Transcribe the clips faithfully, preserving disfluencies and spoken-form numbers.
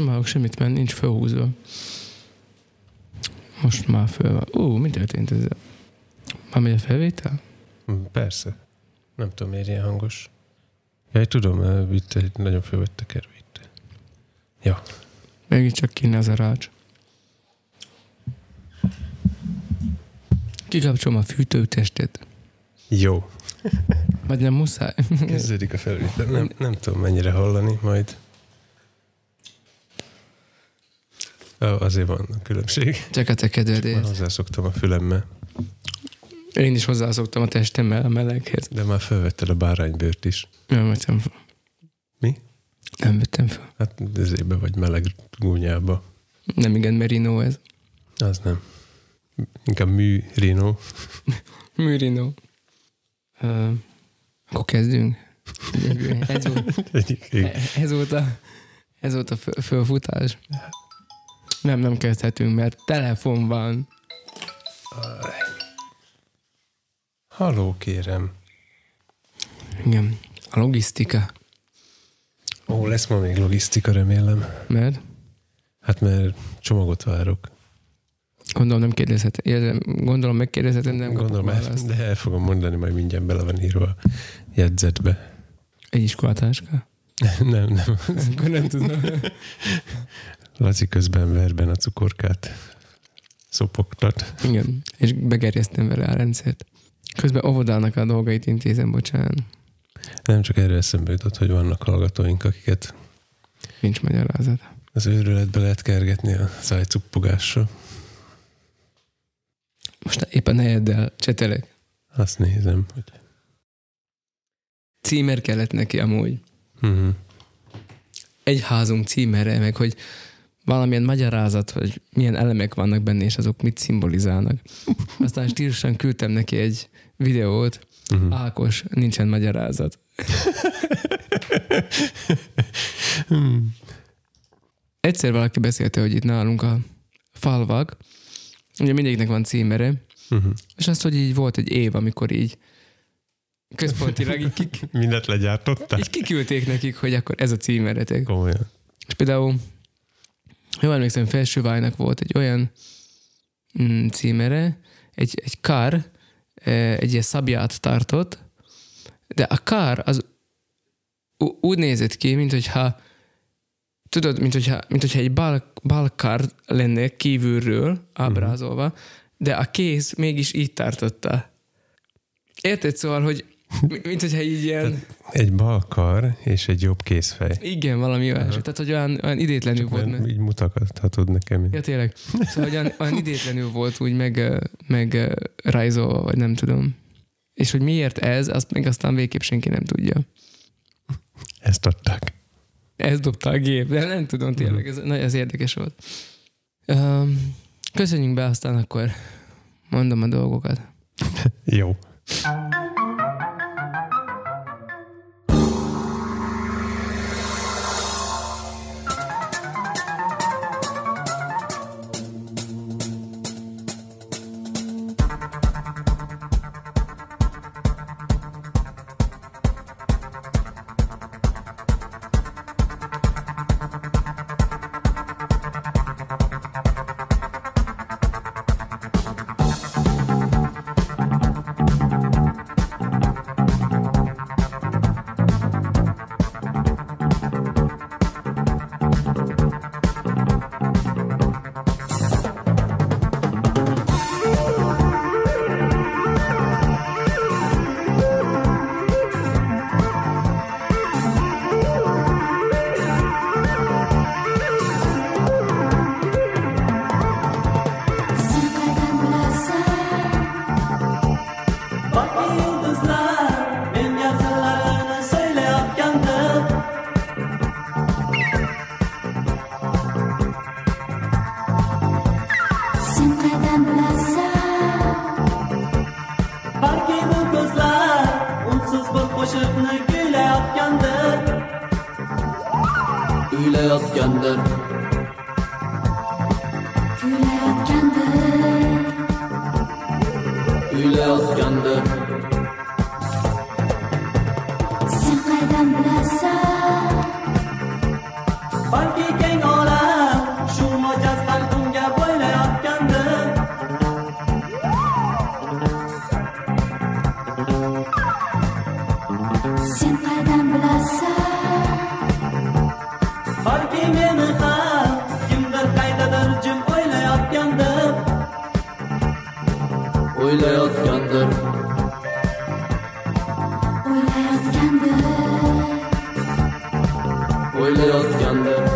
nem hallok semmit, mert nincs fölhúzva. Most már föl van. Ú, mi történt ezzel? Már megy a felvétel? Persze. Nem tudom, miért ilyen hangos. Ja, tudom, itt egy nagyon föl vett a kerve itt. Ja. Megint csak kéne az a rács. Kikapcsolom a fűtőtestet. Jó. Vagy nem muszáj. Kezdődik a felvétel. Nem, nem tudom mennyire hallani majd. Oh, azért van a különbség. Csak a te kedvedért. Már hozzászoktam a fülemmel. Én is hozzászoktam a testemmel a meleghez. De már felvetted a báránybőrt is. Nem vettem fel. Mi? Nem vettem fel. Hát ezért be vagy meleg gúnyába. Nem igen, merino ez. Az nem. Inkább műrino. Műrino. Uh, akkor kezdünk. Ez volt, ez volt a, ez volt a fölfutás. Nem, nem kezdhetünk, mert telefon van. Halló, kérem. Igen, a logisztika. Ó, lesz ma még logisztika, remélem. Mert? Hát mert csomagot várok. Gondolom nem kérdezhetem, gondolom megkérdezhetem, nem gondolom kapok választ. De el fogom mondani, majd mindjárt bele van írva a jegyzetbe. Egy iskolatáska? nem, nem. Akkor nem tudom. Laci közben verben a cukorkát szopogtat. Igen, és begerjesztem vele a rendszert. Közben óvodának a dolgait intézem, bocsánat. Nem csak erről eszembe jutott, hogy vannak hallgatóink, akiket... Nincs magyarázat. Az őrületbe lehet kergetni a szájcuppogással. Most éppen helyeddel csetelek. Azt nézem, hogy... Címer kellett neki amúgy. Uh-huh. Egy házunk címere, meg hogy valamilyen magyarázat, hogy milyen elemek vannak benne, és azok mit szimbolizálnak. Aztán stílusan küldtem neki egy videót. Uh-huh. Ákos, nincsen magyarázat. hmm. Egyszer valaki beszélte, hogy itt nálunk a falvak, ugye mindegyiknek van címere, uh-huh. és azt, hogy így volt egy év, amikor így központilag így kik... Mindent legyártották. Így kiküldték nekik, hogy akkor ez a címeretek. Komolyan. És például, jól emlékszem, Felsővájnak volt egy olyan mm, címere, egy, egy kár, egy ilyen szabját tartott, de a kár az ú- úgy nézett ki, mint hogyha tudod, mint hogyha, mint hogyha egy bal, balkár lenne kívülről ábrázolva, uh-huh. de a kéz mégis így tartotta. Érted, szóval, hogy mint hogyha így ilyen... Egy balkar és egy jobb kézfej. Igen, valami olyas. Tehát, hogy olyan, olyan idétlenül csak volt. Meg... Így mutathatod nekem. Ja, tényleg. Szóval, olyan, olyan idétlenül volt úgy meg, meg rajzolva, vagy nem tudom. És hogy miért ez, azt meg aztán végképp senki nem tudja. Ezt adták. Ezt dobta a gép, de nem tudom tényleg, ez, ez érdekes volt. Köszönjünk be, aztán akkor mondom a dolgokat. Jó. Funky gang all out. meni ha kimdir qaydadir jim o'ylayotgandir o'ylayotgandir o'ylayotgandir o'ylayotgandir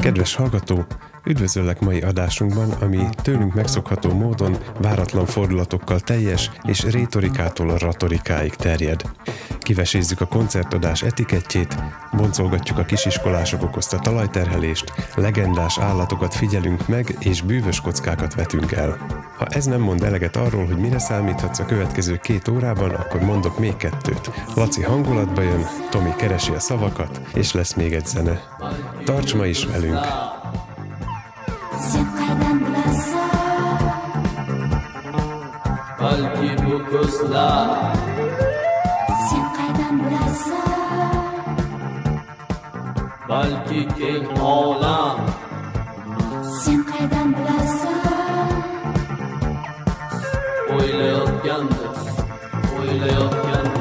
Kedves hallgató, üdvözöllek mai adásunkban, ami tőlünk megszokható módon váratlan fordulatokkal teljes és rétorikától a ratorikáig terjed. Kivesézzük a koncertadás etikettjét, boncolgatjuk a kisiskolások okozta talajterhelést, legendás állatokat figyelünk meg és bűvös kockákat vetünk el. Ha ez nem mond eleget arról, hogy mire számíthatsz a következő két órában, akkor mondok még kettőt. Laci hangulatba jön, Tomi keresi a szavakat, és lesz még egy zene. Tarts ma is velünk! Balki keng olam sen qaydan bilasan o'ylayotgandir o'ylayotgandir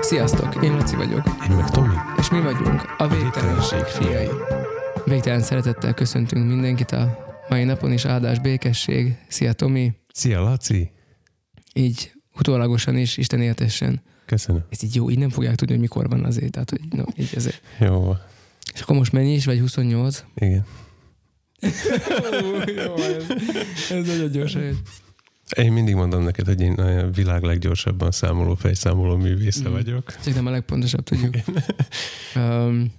Sziasztok, én Laci vagyok. Én meg Tomi. És mi vagyunk a végtelenség fiai. Végtelen szeretettel köszöntünk mindenkit a mai napon is, áldás, békesség. Szia Tomi. Szia Laci. Így utólagosan is, Isten éltessen. Köszönöm. Ez így jó, így nem fogják tudni, hogy mikor van azért. Tehát, hogy no, így azért. Jó. És akkor most mennyi is, vagy huszonnyolc? Igen. Jó, ez, ez nagyon gyorsan. Én mindig mondom neked, hogy én a világ leggyorsabban számoló, fejszámoló művésze mm. vagyok. Csak nem a legpontosabb, tudjuk. um,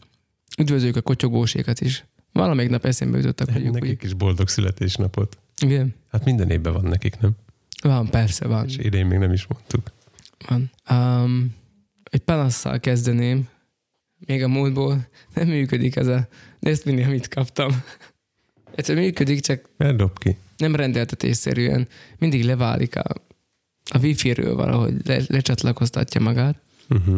üdvözöljük a kotyogósékat is. Valamelyik nap eszembe jutottak. Nekik úgy... is boldog születésnapot. Igen. Hát minden évben van nekik, nem? Van, persze, van. És idén még nem is mondtuk. Van. Um, egy panasszal kezdeném. Még a múltból nem működik ez a... Nézd mindig, amit kaptam. Egyszerűen működik, csak... Eldob ki. Nem rendeltetésszerűen, mindig leválik a, a wifi-ről valahogy, le, lecsatlakoztatja magát. Uh-huh.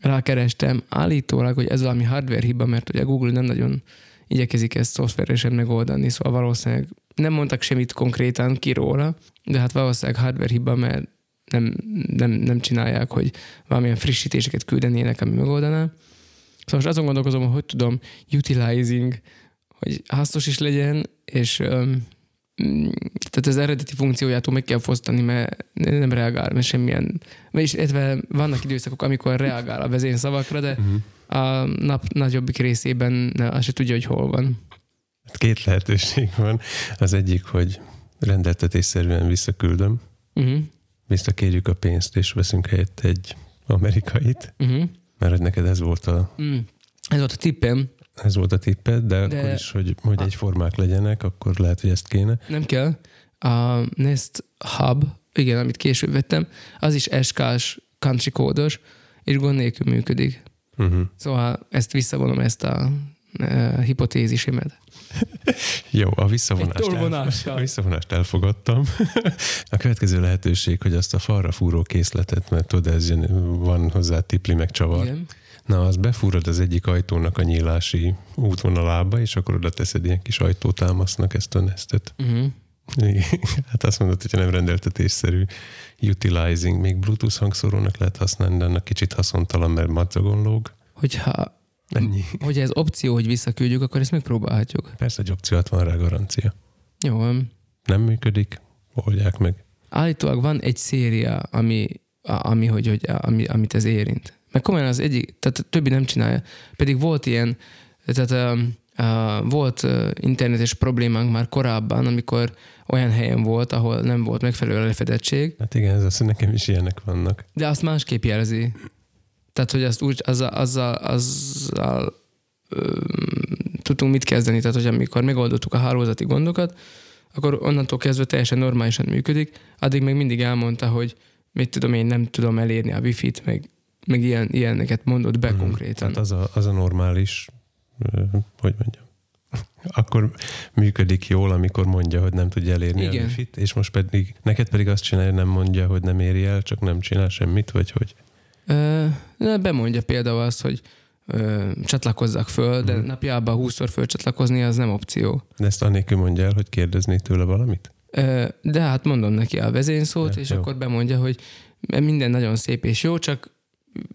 Rákerestem, állítólag, hogy ez valami hardware hiba, mert ugye Google nem nagyon igyekezik ezt szoftveresen megoldani, szóval valószínűleg nem mondtak semmit konkrétan ki róla, de hát valószínűleg hardware hiba, mert nem, nem, nem csinálják, hogy valamilyen frissítéseket küldenének, ami megoldaná. Szóval most azon gondolkozom, hogy hogy tudom utilizing, hogy hasznos is legyen, és... Um, tehát az eredeti funkciójától meg kell fosztani, mert nem reagál, mert semmilyen, vagyis vannak időszakok, amikor reagál a vezényszavakra, de uh-huh. a nap nagyobbik részében azt se tudja, hogy hol van. Két lehetőség van. Az egyik, hogy rendeltetésszerűen visszaküldöm, uh-huh. visszakérjük a pénzt, és veszünk helyett egy amerikait, uh-huh. mert hogy neked ez volt a... Uh-huh. Ez volt a tippem. Ez volt a tipped, de, de akkor is, hogy, hogy egyformák legyenek, akkor lehet, hogy ezt kéne. Nem kell. A Nest Hub, igen, amit később vettem, az is es ká-s, country kódos, és gond nélkül működik. Uh-huh. Szóval ezt visszavonom, ezt a uh, hipotézisemet. Jó, a visszavonást, el, a visszavonást elfogadtam. A következő lehetőség, hogy azt a falra fúró készletet, mert tudod, ez jön, van hozzá tipli meg csavar. Igen. Na, az befúrod az egyik ajtónak a nyílási útvonalába, és akkor oda teszed ilyen kis ajtótámasznak ezt a nesztet. Uh-huh. Hát azt mondod, hogyha nem rendeltetésszerű utilizing. Még Bluetooth hangszorónak lehet használni, de annak kicsit haszontalan, mert madzagon lóg. Hogyha Ennyi. Hogyha ez opció, hogy visszaküldjük, akkor ezt megpróbálhatjuk. Persze, egy opció, van rá garancia. Jó. Nem működik, oldják meg. Állítólag van egy széria, ami, ami, hogy, hogy, ami, amit ez érint. Meg komolyan az egyik, tehát többi nem csinálja. Pedig volt ilyen, tehát uh, uh, volt uh, internetes problémánk már korábban, amikor olyan helyen volt, ahol nem volt megfelelő lefedettség. Hát igen, ez az, hogy nekem is ilyenek vannak. De azt másképp jelzi. Tehát, hogy azt úgy, azzal, azzal, azzal ö, tudtunk mit kezdeni. Tehát, hogy amikor megoldottuk a hálózati gondokat, akkor onnantól kezdve teljesen normálisan működik. Addig még mindig elmondta, hogy mit tudom én, nem tudom elérni a Wi-Fi-t, meg, meg ilyen, ilyeneket mondott be hmm. konkrétan. Tehát az a, az a normális, hogy mondjam, akkor működik jól, amikor mondja, hogy nem tudja elérni Igen. a Wi-Fi-t, és most pedig, neked pedig azt csinálja, nem mondja, hogy nem éri el, csak nem csinál semmit, vagy hogy... Uh, bemondja például azt, hogy uh, csatlakozzak föl, de hmm. napjában húszszor fölcsatlakozni az nem opció. De ezt anélkül mondja el, hogy kérdezni tőle valamit? Uh, de hát mondom neki a vezényszót, de, és jó. Akkor bemondja, hogy minden nagyon szép és jó, csak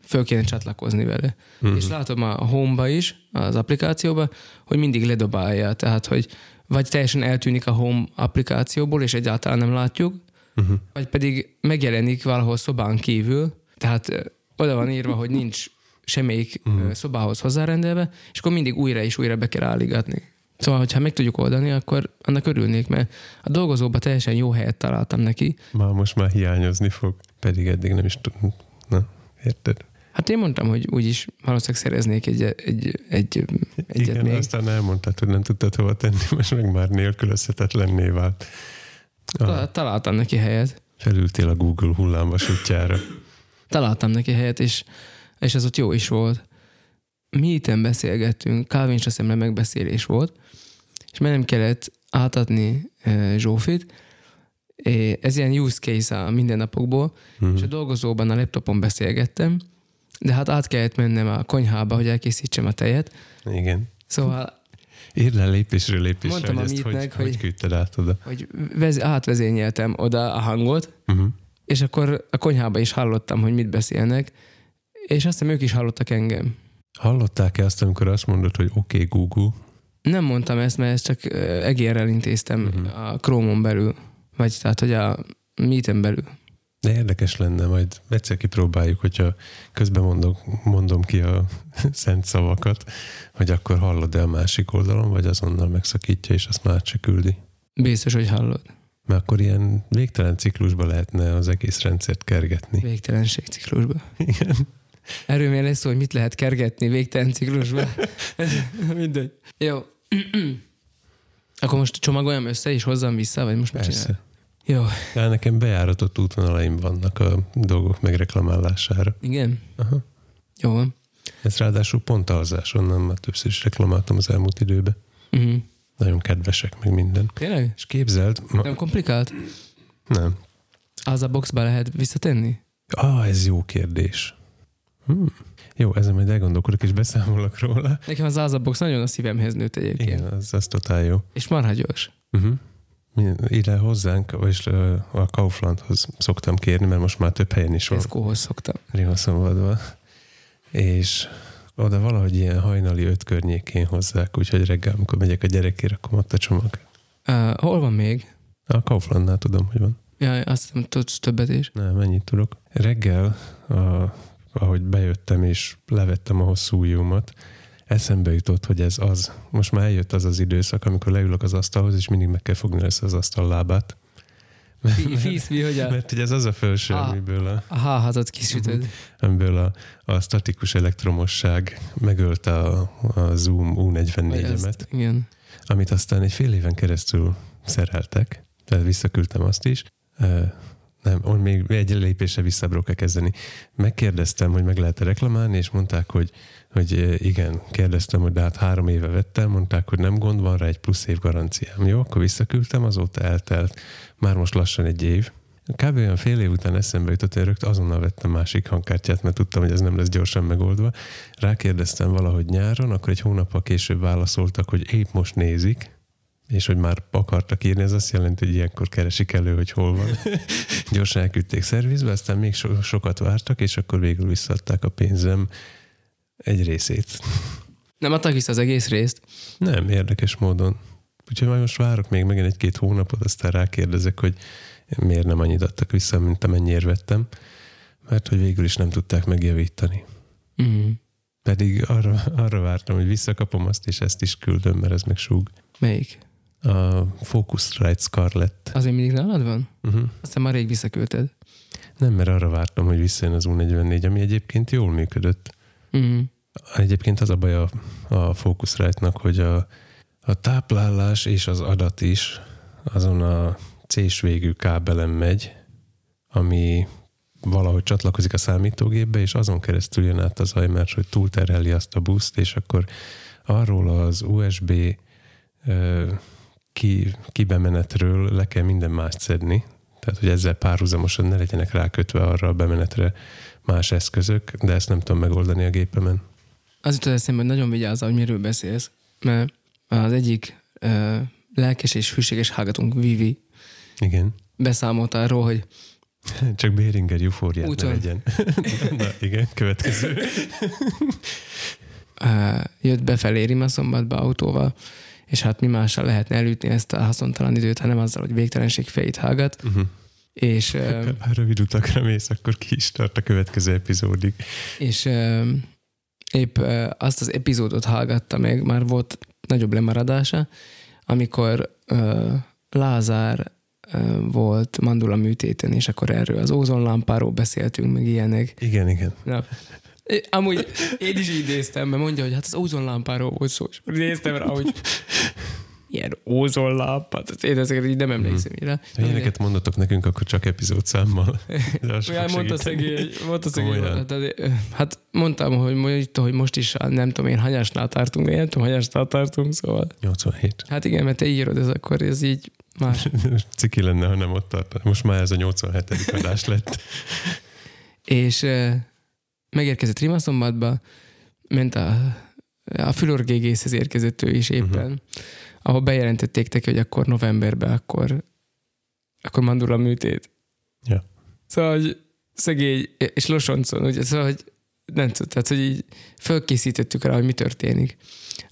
föl kéne csatlakozni vele. Hmm. És látom a Home-ba is, az applikációba, hogy mindig ledobálja, tehát hogy vagy teljesen eltűnik a Home applikációból, és egyáltalán nem látjuk, hmm. vagy pedig megjelenik valahol szobán kívül, tehát oda van írva, hogy nincs semmelyik mm. szobához hozzárendelve, és akkor mindig újra és újra be kell álligatni. Szóval, hogyha meg tudjuk oldani, akkor annak örülnék, mert a dolgozóban teljesen jó helyet találtam neki. Már most már hiányozni fog, pedig eddig nem is tudom. Na, érted? Hát én mondtam, hogy úgyis valószínűleg szereznék egy, egy, egy, egyet Igen, még. Aztán elmondtad, hogy nem tudtad hova tenni, most meg már nélkülözhetetlenné vált. Ah. Találtam neki helyet. Felültél a Google hullámvasútjára. Találtam neki helyet, és, és az ott jó is volt. Mi itten beszélgettünk, Calvin és a szemre megbeszélés volt, és már nem kellett átadni Zsófit. Ez ilyen use case a mindennapokból, mm-hmm. és a dolgozóban a laptopon beszélgettem, de hát át kellett mennem a konyhába, hogy elkészítsem a tejet. Igen. Szóval... Írd le lépésről lépésre, mondtam hogy ezt hogy, hogy küldted át oda. Hogy vez, átvezényeltem oda a hangot, mm-hmm. és akkor a konyhában is hallottam, hogy mit beszélnek, és azt hiszem ők is hallottak engem. Hallották-e azt, amikor azt mondod, hogy oké, okay, Google? Nem mondtam ezt, mert ezt csak egérrel intéztem uh-huh. a Chrome-on belül, vagy tehát, hogy a Meet-en belül. De érdekes lenne, majd egyszer kipróbáljuk, hogyha közben mondok, mondom ki a szent szavakat, hogy akkor hallod-e a másik oldalon, vagy azonnal megszakítja, és azt már se küldi. Biztos, hogy hallod. Mert akkor ilyen végtelen ciklusba lehetne az egész rendszert kergetni. Végtelenség ciklusba. Igen. Erről még lesz szó, hogy mit lehet kergetni végtelen ciklusba. Mindegy. Jó. Akkor most csomagoljam össze és hozzam vissza, vagy most mit csinálj? Jó. De nekem bejáratott útvonalaim vannak a dolgok megreklamálására. Igen? Aha. Jó. Ez ráadásul pont alzás, onnan már többször is reklamáltam az elmúlt időben. Mhm. Nagyon kedvesek, meg minden. Tényleg? És képzeld... Ma... Nem komplikált? Nem. Az a boxba lehet visszatenni? Ah, ez jó kérdés. Hmm. Jó, ezzel majd elgondolkodok, és beszámolok róla. Nekem az az a box nagyon a szívemhez nőtt egyébként. Igen, az, az totál jó. És marha gyors. Uh-huh. Ide hozzánk, vagyis a Kauflandhoz szoktam kérni, mert most már több helyen is van. Tescohoz szoktam. Rimaszomvadva. És... oda valahogy ilyen hajnali öt környékén hozzák, úgyhogy reggel, amikor megyek a gyerekére, akkor ott a csomag. Uh, hol van még? A Kauflandnál tudom, hogy van. Jaj, azt hiszem, tudsz többet is. Nem, ennyit tudok. Reggel, a, ahogy bejöttem és levettem a hosszú ujjumat, eszembe jutott, hogy ez az. Most már eljött az az időszak, amikor leülök az asztalhoz, és mindig meg kell fogni össze az asztal lábát. Físz, mi, hogy a... Mert ugye ez az a felső, a, amiből a... A há hatot kisütöd. Amiből a, a statikus elektromosság megölte a, a Zoom U negyvennégyemet, amit aztán egy fél éven keresztül szereltek, tehát visszaküldtem azt is. Nem, még egy lépésre visszabról kell kezdeni. Megkérdeztem, hogy meg lehet-e reklamálni, és mondták, hogy, hogy igen, kérdeztem, hogy de hát három éve vettem, mondták, hogy nem gond, van rá egy plusz év garanciám. Jó, akkor visszaküldtem, azóta eltelt már most lassan egy év. Kb. Olyan fél év után eszembe jutott, én rögtön azonnal vettem másik hangkártyát, mert tudtam, hogy ez nem lesz gyorsan megoldva. Rákérdeztem valahogy nyáron, akkor egy hónappal később válaszoltak, hogy épp most nézik, és hogy már akartak írni, ez azt jelenti, hogy ilyenkor keresik elő, hogy hol van. Gyorsan elküldték szervizbe, aztán még so- sokat vártak, és akkor végül visszaadták a pénzem egy részét. Nem adtak vissza az egész részt? Nem, érdekes módon. Úgyhogy majd most várok még megint egy-két hónapot, aztán rákérdezek, hogy miért nem annyit adtak vissza, mint amennyiért vettem, mert hogy végül is nem tudták megjavítani. Mm. Pedig arra, arra vártam, hogy visszakapom azt, és ezt is küldöm, mert ez meg súg. Melyik? A Focusrite Scarlett. Azért mindig nálad van? Uh-huh. Aztán már rég visszaküldted. Nem, mert arra vártam, hogy visszajön az U negyvennégy, ami egyébként jól működött. Uh-huh. Egyébként az a baj a, a Focusrite-nak, hogy a, a táplálás és az adat is azon a C-s végű kábelen megy, ami valahogy csatlakozik a számítógépbe, és azon keresztül jön át az ajmár, hogy túlterheli azt a buszt, és akkor arról az u es bé ö, ki, kibemenetről le kell minden mást szedni, tehát hogy ezzel párhuzamosan ne legyenek rákötve arra a bemenetre más eszközök, de ezt nem tudom megoldani a gépemen. Az jutott eszembe, hogy nagyon vigyázzál, hogy miről beszélsz, mert az egyik ö, lelkes és hűséges hallgatónk, Vivi, igen, beszámolt arról, hogy csak Beringer eufóriát úton ne legyen. Na igen, következő. Jött befelé Rimaszombatba autóval, és hát mi mással lehetne elütni ezt a haszontalan időt, hanem azzal, hogy végtelenség fejét hallgat. Uh-huh. És ha rövid utakra mész, akkor ki is tart a következő epizódig. És épp azt az epizódot hallgatta meg, már volt nagyobb lemaradása, amikor Lázár volt mandula műtéten, és akkor erről az ózonlámpáról beszéltünk, meg ilyenek. Igen, igen. Na, amúgy én is idéztem, mert mondja, hogy hát az ózonlámpáról volt szó, és idéztem rá, hogy ilyen ózonlámpa, én ezeket így nem emlékszem. Mm. Rá. Ha ilyeneket mondatok nekünk, akkor csak epizódszámmal. Olyan mondta szegély, mondta szegély. Hát mondtam, hogy, hogy most is nem tudom én, hanyásnál tartunk, én nem tudom, hanyásnál tartunk, szóval. nyolcvanhét. Hát igen, mert te írod, ez akkor ez így más. Ciki lenne, ha nem ott tart. Most már ez a nyolcvanhetedik adás lett. És e, megérkezett Rimaszombatba, ment a, a fülorgégészhez érkezett ő is éppen, uh-huh. ahol bejelentették neki, hogy akkor novemberben, akkor, akkor mandula műtét. Ja. Szóval, hogy szegény, és Losoncon, ugye, szóval, hogy nem tud, tehát, hogy így fölkészítettük rá, hogy mi történik.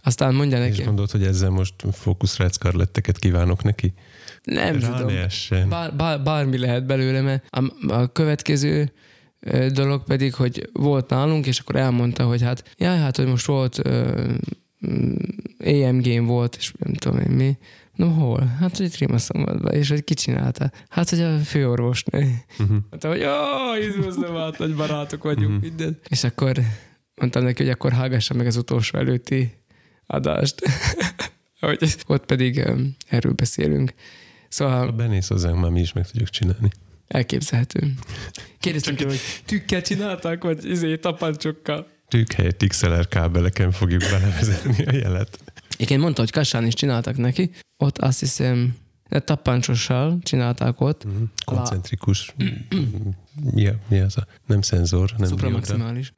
Aztán mondja neki... És gondolod, hogy ezzel most Focusrite Scarletteket kívánok neki? Nem rá tudom. Bár, bár, bármi lehet belőle, mert a, a következő dolog pedig, hogy volt nálunk, és akkor elmondta, hogy hát, jaj, hát, hogy most volt á em gén volt, és nem tudom én mi. No, hol? Hát, hogy itt Rimaszombatban, és hogy ki csinálta? Hát, hogy a főorvosnő. Uh-huh. Mondtam, hogy jó, izmozom át, nagy barátok vagyunk, uh-huh. minden. És akkor mondtam neki, hogy akkor hallgassa meg az utolsó előtti adást. Ott pedig um, erről beszélünk. Szóval... Ha benész hozzánk, már mi is meg tudjuk csinálni. Elképzelhető. Kérdeztünk, hogy tükkel csinálták, vagy izé tapancsokkal? Tük helyett iksz el er kábeleken fogjuk belevezetni a jelet. Igen, mondta, hogy Kassán is csináltak neki. Ott azt hiszem, tapancsossal csinálták ott. Mm-hmm. Koncentrikus. mi, a, mi az a... Nem szenzor, nem... Szupramaximális.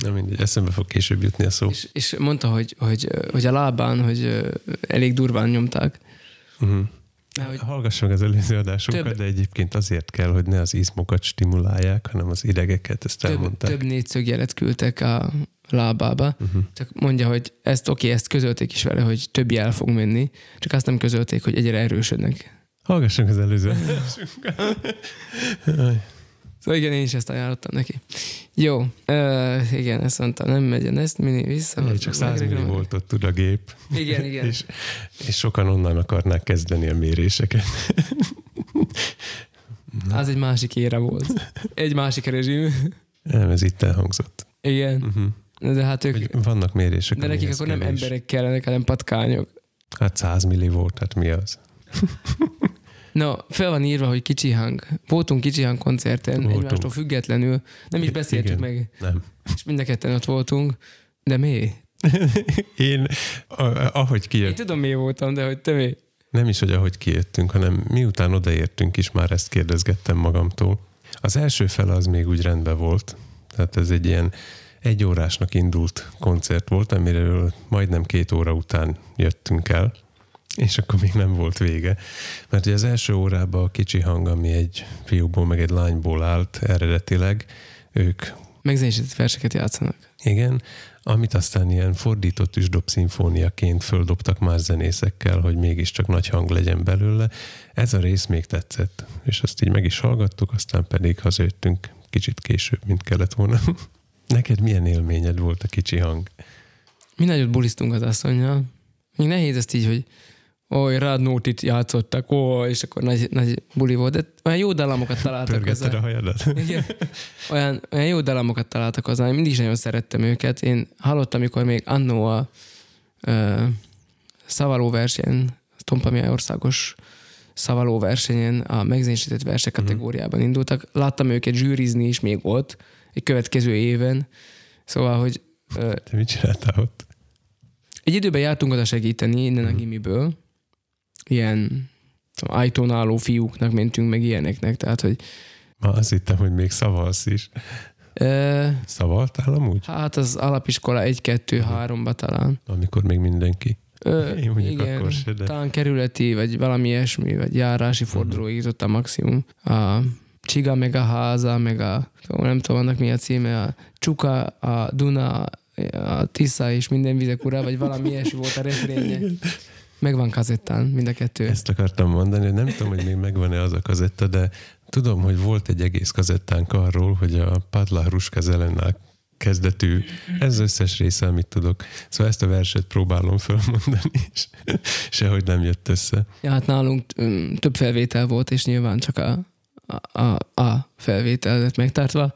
Na mindegy, eszembe fog később jutni a szó. És, és mondta, hogy, hogy, hogy a lábán, hogy elég durván nyomták. Mm-hmm. Hogy hallgass meg az előző adásunkat, több, de egyébként azért kell, hogy ne az izmokat stimulálják, hanem az idegeket, ezt több, elmondták. Több négyszögjelet küldtek a lábába, uh-huh. csak mondja, hogy ezt oké, okay, ezt közölték is vele, hogy több jel fog menni, csak azt nem közölték, hogy egyre erősödnek. Hallgass meg az előző adásunkat. Szóval igen, én is ezt ajánlottam neki. Jó, uh, igen, ezt mondta, nem megyen ezt, mini vissza. Én csak száz milli voltot tud a gép. Igen, igen. és, és sokan onnan akarnák kezdeni a méréseket. Az egy másik ére volt. Egy másik rezsim. Nem, ez itt elhangzott. Igen. Uh-huh. De hát ők... Hogy vannak mérések. De nekik akkor nem emberek kellenek, hanem patkányok. Hát száz milli volt, hát mi az? Na, fel van írva, hogy Kicsi Hang. Voltunk Kicsi Hang koncerten, voltunk. Egymástól függetlenül. Nem is beszéltük igen, meg. Nem. És mind a ketten ott voltunk. De mi? Én, ahogy kijött... Én tudom, mi voltam, de hogy te mi? Nem is, hogy ahogy kijöttünk, hanem miután odaértünk is, már ezt kérdezgettem magamtól. Az első fele az még úgy rendben volt. Tehát ez egy ilyen egy órásnak indult koncert volt, amiről majdnem két óra után jöttünk el, és akkor még nem volt vége. Mert ugye az első órában a Kicsi Hang, ami egy fiúból meg egy lányból állt eredetileg, ők... Megzenésített verseket játszanak. Igen, amit aztán ilyen fordított üsdobszimfóniaként földobtak más zenészekkel, hogy mégiscsak nagy hang legyen belőle. Ez a rész még tetszett, és azt így meg is hallgattuk, aztán pedig hazajöttünk kicsit később, mint kellett volna. Neked milyen élményed volt a Kicsi Hang? Mi nagyot buliztunk az asszonnyal. Még nehéz ezt így, hogy oly, Radnótit játszottak, ó, és akkor nagy, nagy buli volt. De olyan jó dallamokat találtak hozzá. Pörgetted a hajadat. Igen. Olyan, olyan jó dallamokat találtak hozzá. Én mindig is nagyon szerettem őket. Én hallottam, amikor még annó a uh, szavaló versenyen, Tompa Mia országos szavaló versenyen a megzenésített versek kategóriában indultak. Láttam őket zsűrizni is még ott, egy következő éven. Szóval, hogy... Uh, Te mit csináltál ott? Egy időben jártunk oda segíteni innen a gimiből. Ilyen ajtón álló fiúknak mentünk, meg ilyeneknek. Tehát, hogy... Ma azt hittem, hogy még szavalsz is. Uh, Szavaltál amúgy? Hát az alapiskola egy kettő háromba talán. Amikor még mindenki. Uh, Én mondjuk igen, akkor se, de... Talán kerületi, vagy valami ilyesmi, vagy járási fordulóig ott a maximum. A Csiga, meg a Háza, meg a... Nem tudom, annak mi a címe. A Csuka, a Duna, a Tisza és minden vizek urá, vagy valami ilyesmi volt a refrénye. Megvan kazettán, mind a kettő. Ezt akartam mondani, hogy nem tudom, hogy még megvan-e az a kazetta, de tudom, hogy volt egy egész kazettánk arról, hogy a Padla Hruska Zelena kezdetű, ez összes része, amit tudok. Szóval ezt a verset próbálom fölmondani, és sehogy nem jött össze. Ja, hát nálunk több felvétel volt, és nyilván csak a A, a, a felvételt megtartva.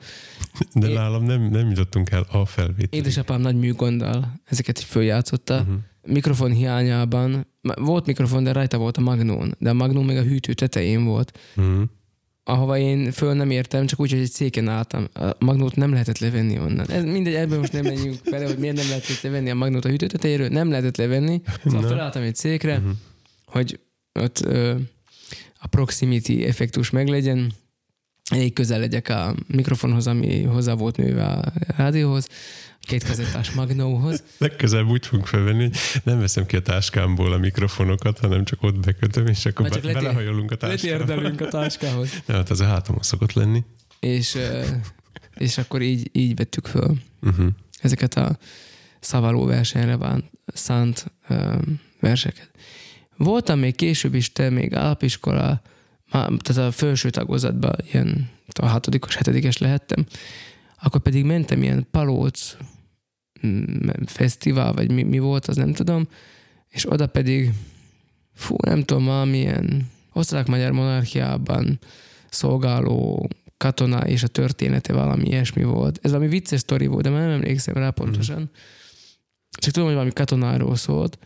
De én, nálam nem, nem jutottunk el a felvételig. Édesapám nagy műgonddal ezeket így följátszotta. Uh-huh. Mikrofon hiányában, volt mikrofon, de rajta volt a Magnón, de a Magnón még a hűtő tetején volt. Uh-huh. Ahova én föl nem értem, csak úgy, hogy egy széken álltam. A Magnót nem lehetett levenni onnan. Ez mindegy, ebben most nem menjünk bele, hogy miért nem lehetett levenni a Magnót a hűtő tetejéről. Nem lehetett levenni. Szóval no. felálltam egy székre, uh-huh. hogy ott... Ö, a proximity effektus meglegyen, elég közel legyek a mikrofonhoz, ami hozzá volt nőve a rádióhoz, a két kazettás Magnóhoz. Legközelebb úgy fogunk felvenni, hogy nem veszem ki a táskámból a mikrofonokat, hanem csak ott bekötöm, és akkor be- letér- belehajolunk a táskához. Letérdelünk a táskához. Nem, hát az a hátamon szokott lenni. És, és akkor így, így vettük föl uh-huh. ezeket a szavaló versenyre szánt um, verseket. Voltam még később is, te még alapiskola, tehát a felső tagozatban ilyen a hatodikos, hetedikes lehettem, akkor pedig mentem ilyen Palóc fesztivál, vagy mi, mi volt, az nem tudom, és oda pedig, fú, nem tudom, valamilyen osztrák-magyar monarchiában szolgáló katona és a története valami ilyesmi volt. Ez valami vicces sztori volt, de már nem emlékszem rá pontosan. Mm. Csak tudom, hogy valami katonáról szólt,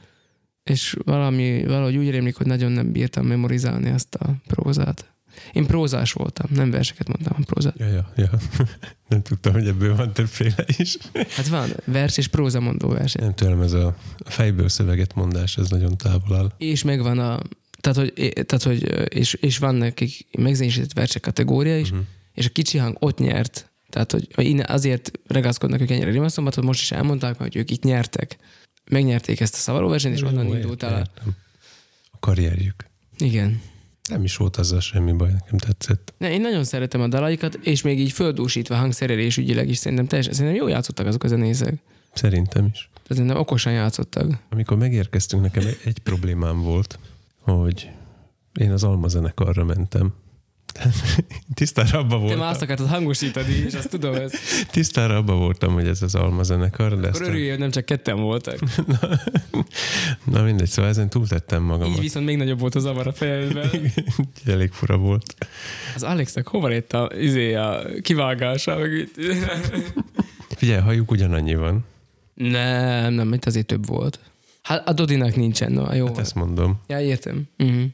és valami, valahogy úgy rémlik, hogy nagyon nem bírtam memorizálni azt a prózát. Én prózás voltam, nem verseket mondtam, hanem prózát. Ja, ja, ja. Nem tudtam, hogy ebből van többféle is. Hát van, vers és prózamondó vers. Nem tőlem ez a fejből szöveget mondás, ez nagyon távol áll. És megvan a, tehát hogy, tehát, hogy és, és van nekik megzenésített versek kategória is, uh-huh. és a Kicsi Hang ott nyert, tehát hogy azért ragaszkodnak ők ennyire Rimaszombat, hogy most is elmondták, hogy ők itt nyertek. Megnyerték ezt a szavalóversenyt, és jó, onnan indultál el. A karrierjük. Igen. Nem is volt azzal semmi baj, nekem tetszett. Ne, én nagyon szeretem a dalaikat, és még így földúsítva hangszerelés ügyileg is szerintem teljesen, szerintem jól játszottak azok a zenészek. Szerintem is. Tehát szerintem okosan játszottak. Amikor megérkeztünk, nekem egy problémám volt, hogy én az Alma zenekarra mentem. Tisztára abba voltam. Te már azt akartad hangosítani, és azt tudom ezt. Tisztára abba voltam, hogy ez az Alma zenekar. Akkor ezt... örüljél, nem csak ketten voltak. Na, na mindegy, szóval ezen túltettem magamat. Így viszont még nagyobb volt a zavar a fejemben. Elég fura volt. Az Alexnek hova lett a, izé, a kivágása? Figyelj, hajuk ugyanannyi van. Nem, nem, mert azért több volt. Hát a Dodinak nincsen. No, jó hát van. Ezt mondom. Ja, értem. Mhm. Uh-huh.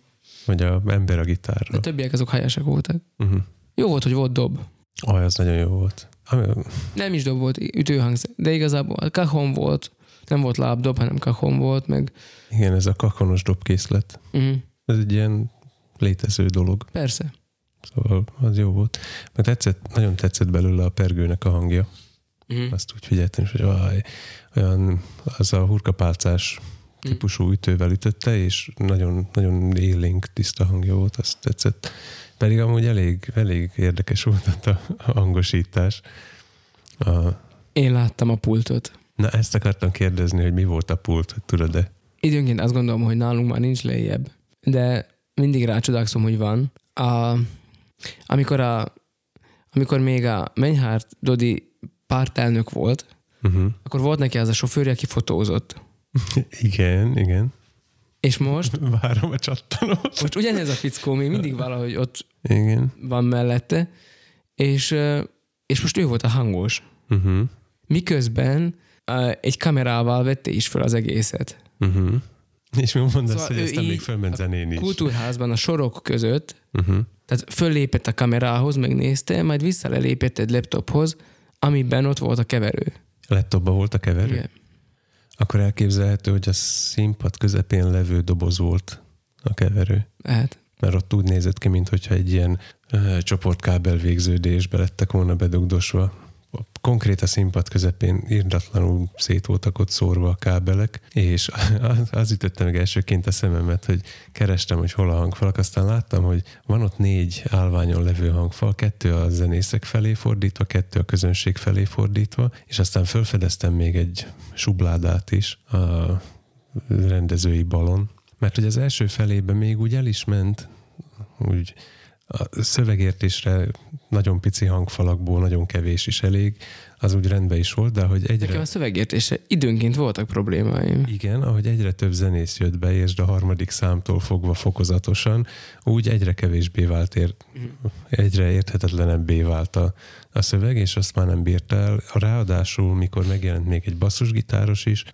Vagy a ember a gitárra. A többiek azok helyesek voltak. Uh-huh. Jó volt, hogy volt dob. Aj, az nagyon jó volt. Ami... Nem is dob volt, ütőhangszer, de igazából kahon volt. Nem volt lábdob, hanem kahon volt. Meg... Igen, ez a kahonos dobkészlet. Uh-huh. Ez egy ilyen létező dolog. Persze. Szóval az jó volt. Meg tetszett, nagyon tetszett belőle a pergőnek a hangja. Uh-huh. Azt úgy figyeltem is, hogy aj, olyan az a hurkapálcás típusú ütővel ütötte, és nagyon, nagyon élénk, tiszta hangja volt, azt tetszett. Pedig amúgy elég, elég érdekes volt a hangosítás. A... Én láttam a pultot. Na, ezt akartam kérdezni, hogy mi volt a pult, hogy tudod-e? Időnként azt gondolom, hogy nálunk már nincs lejjebb, de mindig rácsodálkozom, hogy van. A, amikor, a, amikor még a Menyhárt Dodi pártelnök volt, uh-huh. akkor volt neki az a sofőr, aki fotózott. Igen, igen. És most? Várom a csattanót. Most ugyanez a fickó, még mindig valahogy ott igen. van mellette, és, és most ő volt a hangos. Uh-huh. Miközben egy kamerával vette is fel az egészet. Uh-huh. És mi mondasz, szóval hogy ezt még fölment zenén is. A kultúrházban a sorok között, uh-huh. tehát föllépett a kamerához, megnézte, majd visszalelépett egy laptophoz, amiben ott volt a keverő. Laptopban volt a keverő? Igen. Akkor elképzelhető, hogy a színpad közepén levő doboz volt a keverő. Hát. Mert ott úgy nézett ki, mintha egy ilyen uh, csoportkábel végződésbe lettek volna bedugdosva. Konkrét a színpad közepén irdatlanul szét voltak ott szórva a kábelek, és az, az ütötte meg elsőként a szememet, hogy kerestem, hogy hol a hangfalak, aztán láttam, hogy van ott négy állványon levő hangfal, kettő a zenészek felé fordítva, kettő a közönség felé fordítva, és aztán felfedeztem még egy subládát is a rendezői balon, mert hogy az első felében még úgy el is ment, úgy a szövegértésre nagyon pici hangfalakból, nagyon kevés is elég, az úgy rendben is volt, de hogy egyre... Nekem a szövegértésre időnként voltak problémáim. Igen, ahogy egyre több zenész jött be, és a harmadik számtól fogva fokozatosan, úgy egyre kevésbé vált, ér... egyre érthetetlenebbé vált a, a szöveg, és azt már nem bírta el. Ráadásul, mikor megjelent még egy basszusgitáros is,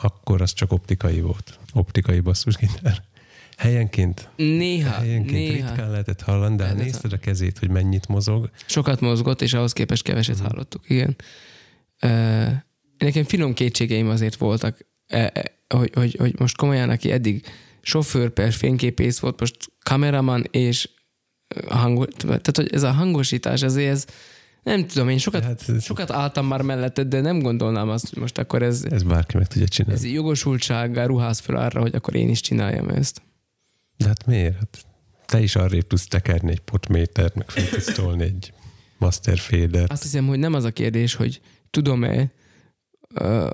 akkor az csak optikai volt. Optikai basszusgitár. Helyenként, néha, helyenként néha. ritkán lehetett hallani, de lehetett nézted a kezét, hogy mennyit mozog. Sokat mozgott, és ahhoz képest keveset uh-huh. hallottuk, igen. Uh, nekem finom kétségeim azért voltak, uh, hogy, hogy, hogy most komolyan, aki eddig sofőr per fényképész volt, most kameraman és hangos, tehát hogy ez a hangosítás, azért ez nem tudom, én sokat, hát, sokat álltam már mellette, de nem gondolnám azt, hogy most akkor ez... Ez bárki meg tudja csinálni. Ez jogosultsággal ruház fel arra, hogy akkor én is csináljam ezt. De hát miért? Hát te is arrébb tudsz tekerni egy potmétert, meg fel tudsz tolni egy masterfédert. Azt hiszem, hogy nem az a kérdés, hogy tudom-e a,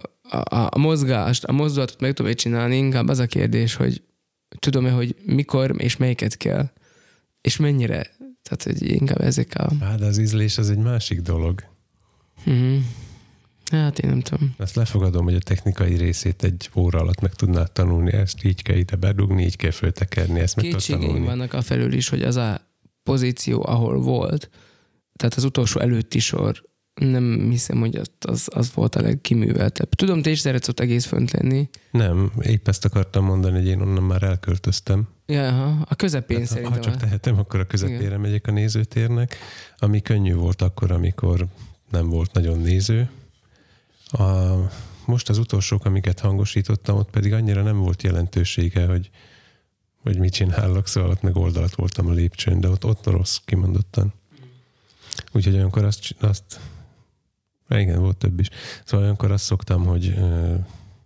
a mozgást, a mozdulatot meg tudom-e csinálni, inkább az a kérdés, hogy tudom-e, hogy mikor és melyiket kell, és mennyire. Tehát, hogy inkább ezek a... Hát az ízlés az egy másik dolog. Mm-hmm. Hát én nem tudom. Azt lefogadom, hogy a technikai részét egy óra alatt meg tudnád tanulni, ezt így kell ide bedugni, így kell föltekerni, ezt meg tudod tanulni. Kétségeim vannak a felül is, hogy az a pozíció, ahol volt, tehát az utolsó előtti sor, nem hiszem, hogy az, az, az volt a legkiműveltebb. Tudom, te is szeretsz ott egész fönt lenni. Nem, épp ezt akartam mondani, hogy én onnan már elköltöztem. Ja, aha. A közepén hát, szerintem. Ha csak tehetem, akkor a közepére igen. megyek a nézőtérnek, ami könnyű volt akkor, amikor nem volt nagyon néző. A, most az utolsók, amiket hangosítottam, ott pedig annyira nem volt jelentősége, hogy, hogy mit csinálok, szóval ott meg oldalat voltam a lépcsőn, de ott, ott rossz kimondottan. Úgyhogy olyankor azt, azt igen, volt több is. Szóval olyankor azt szoktam, hogy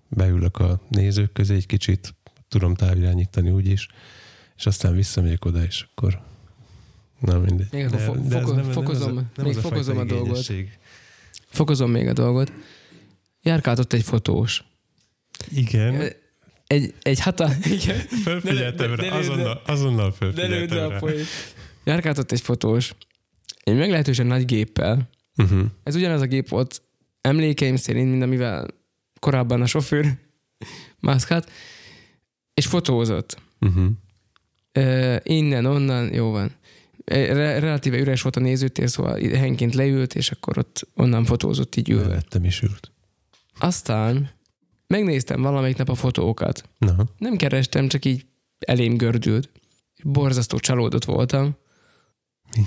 beülök a nézők közé egy kicsit, tudom távirányítani úgyis, és aztán visszamegyek oda, és akkor na mindegy. Még de, fo- de foko- nem, fokozom, nem a, még a fokozom a dolgot. Fokozom még a dolgot. Járkált ott egy fotós. Igen. Egy, egy hata... Igen. Fölfigyeltem rá, azonnal, azonnal fölfigyeltem rá. Járkált ott egy fotós. Egy meglehetősen nagy géppel. Uh-huh. Ez ugyanaz a gép volt emlékeim szerint, mint amivel korábban a sofőr mászkált, és fotózott. Uh-huh. Uh, innen, onnan, jó van. Relatíve üres volt a nézőtér, szóval helyenként leült, és akkor ott onnan fotózott így ülve. Mellettem is ült. Aztán megnéztem valamelyik nap a fotókat. Na. Nem kerestem, csak így elém gördült. borzasztó csalódott voltam.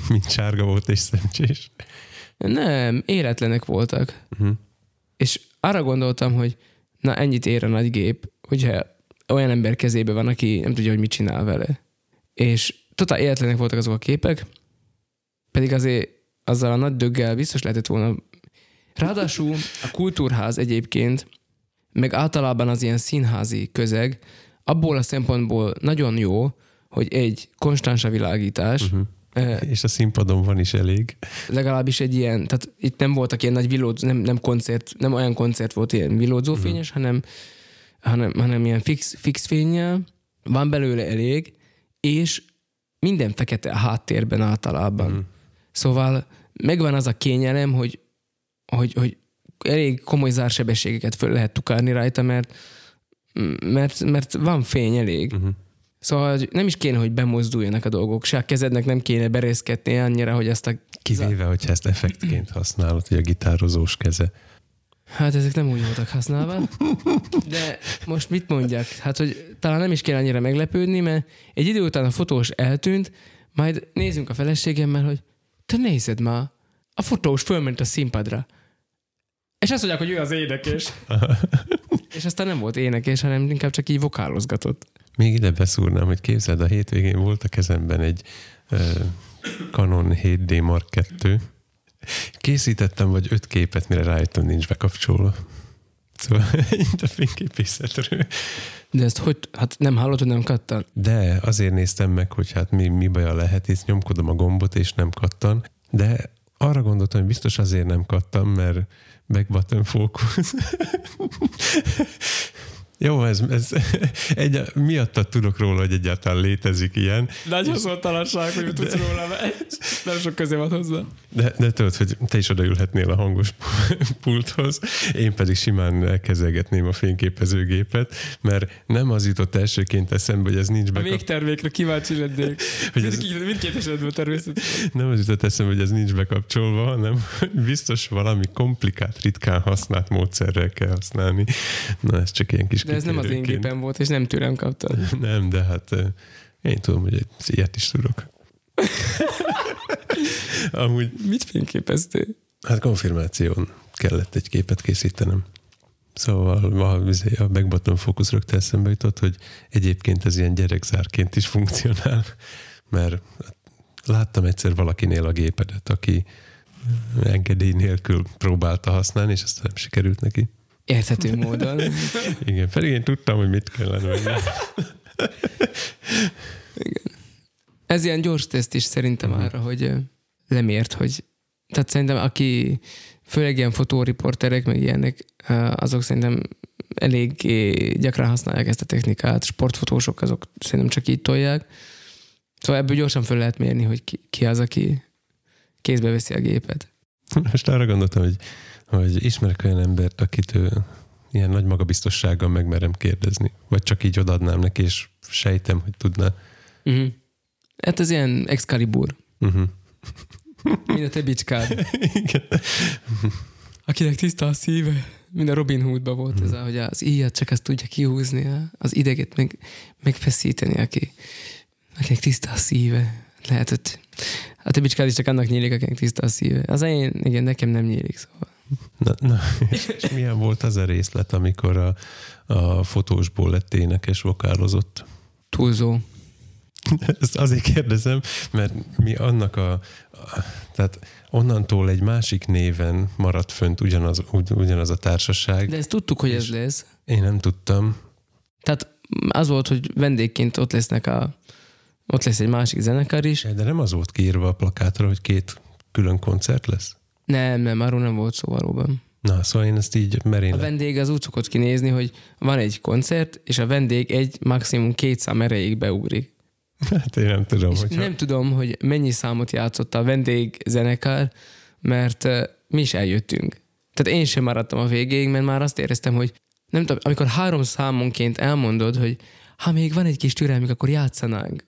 Mint sárga volt és szemcsés. Nem, életlenek voltak. Uh-huh. És arra gondoltam, hogy na ennyit ér a nagy gép, hogyha olyan ember kezébe van, aki nem tudja, hogy mit csinál vele. És totál életlenek voltak azok a képek, pedig azért azzal a nagy döggel biztos lehetett volna. Ráadásul a kultúrház egyébként, meg általában az ilyen színházi közeg, abból a szempontból nagyon jó, hogy egy konstans a világítás. Uh-huh. Eh, és a színpadon van is elég. Legalábbis egy ilyen, tehát itt nem voltak ilyen nagy villódzó, nem, nem koncert, nem olyan koncert volt ilyen villódzófényes, uh-huh. hanem, hanem, hanem ilyen fix, fix fénnyel. Van belőle elég, és minden fekete a háttérben általában. Mm. Szóval megvan az a kényelem, hogy, hogy, hogy elég komoly zársebességeket föl lehet tukárni rajta, mert, mert, mert van fény elég. Mm-hmm. Szóval nem is kéne, hogy bemozduljanak a dolgok, se a kezednek nem kéne berészkedni annyira, hogy ezt a... Kivéve, hogyha ezt effektként használod, hogy a gitározós keze. Hát ezek nem úgy voltak használva, de most mit mondjak? Hát, hogy talán nem is kell annyira meglepődni, mert egy idő után a fotós eltűnt, majd nézünk a feleségemmel, hogy te nézed már, a fotós fölment a színpadra. És azt mondják, hogy ő az énekes. És aztán nem volt énekes, hanem inkább csak így vokálozgatott. Még ide beszúrnám, hogy képzeld, a hétvégén volt a kezemben egy uh, Canon hét dé Mark kettő, készítettem vagy öt képet, mire rájöttem, nincs bekapcsolva. Szóval itt a fényképészetről. De ezt hogy? Hát nem hallottad, nem kattan? De azért néztem meg, hogy hát mi, mi baja lehet, és nyomkodom a gombot, és nem kattan. De arra gondoltam, hogy biztos azért nem kattan, mert back button focus. Jó, ez, ez egy, miattad tudok róla, hogy egyáltalán létezik ilyen. Nagy haszontalanság, hogy tudsz róla, mert nem sok közé van hozzá. De, de tudod, hogy te is odaülhetnél a hangos pulthoz, én pedig simán kezelgetném a fényképezőgépet, mert nem az jutott elsőként eszembe, hogy ez nincs bekapcsolva. A végtermékre kíváncsi lennék. Mindkét esetben természetesen. Nem az jutott eszembe, hogy ez nincs bekapcsolva, hanem biztos valami komplikált, ritkán használt módszerrel kell használni. Na, ez csak ilyen kis De ez nem az én gépen volt, és nem tőlem kaptad. Nem, de hát én tudom, hogy ilyet is tudok. Amúgy... Mit fényképeztél? Hát konfirmáción kellett egy képet készítenem. Szóval a back button focus rögtön eszembe jutott, hogy egyébként ez ilyen gyerekzárként is funkcionál, mert láttam egyszer valakinél a gépedet, aki engedély nélkül próbálta használni, és aztán nem sikerült neki. Érthető módon. Igen, pedig én tudtam, hogy mit kellene. Igen. Ez ilyen gyors teszt is szerintem uh-huh. arra, hogy lemért, hogy... Tehát szerintem aki, főleg ilyen fotóriporterek, meg ilyenek, azok szerintem elég gyakran használják ezt a technikát. Sportfotósok azok szerintem csak így tolják. Szóval ebből gyorsan föl lehet mérni, hogy ki, ki az, aki kézbe veszi a gépet. Most arra gondoltam, hogy hogy ismerek olyan embert, akit ilyen nagy magabiztossággal megmerem kérdezni. Vagy csak így odaadnám neki, és sejtem, hogy tudná. Uh-huh. Hát ez ilyen Excalibur. Uh-huh. Mint a te bicskád. Igen. Akinek tiszta a szíve. Mint a Robin Hoodban volt uh-huh. ez, hogy az íjat csak azt tudja kihúzni, az ideget meg, megfeszíteni, aki, akinek tiszta a szíve. Lehet, hogy a te bicskád is csak annak nyílik, akinek tiszta a szíve. Az én, igen, nekem nem nyílik, szóval. Na, na, és milyen volt az a részlet, amikor a, a fotósból lett énekes, vokálozott? Túlzó. Ezt azért kérdezem, mert mi annak a, a... Tehát onnantól egy másik néven maradt fönt ugyanaz, ugyanaz a társaság. De ezt tudtuk, hogy ez lesz. Én nem tudtam. Tehát az volt, hogy vendégként ott lesznek a... Ott lesz egy másik zenekar is. De nem az volt kiírva a plakátra, hogy két külön koncert lesz? Nem, nem, arról nem volt szó valóban. Na, szóval én ezt így merélem. A vendég az úgy szokott kinézni, hogy van egy koncert, és a vendég egy, maximum két szám erejéig beugrik. Hát én nem tudom, hogy. Nem tudom, hogy mennyi számot játszott a vendég zenekar, mert uh, mi is eljöttünk. Tehát én sem maradtam a végéig, mert már azt éreztem, hogy nem tudom, amikor három számonként elmondod, hogy ha még van egy kis türelmük, akkor játszanánk.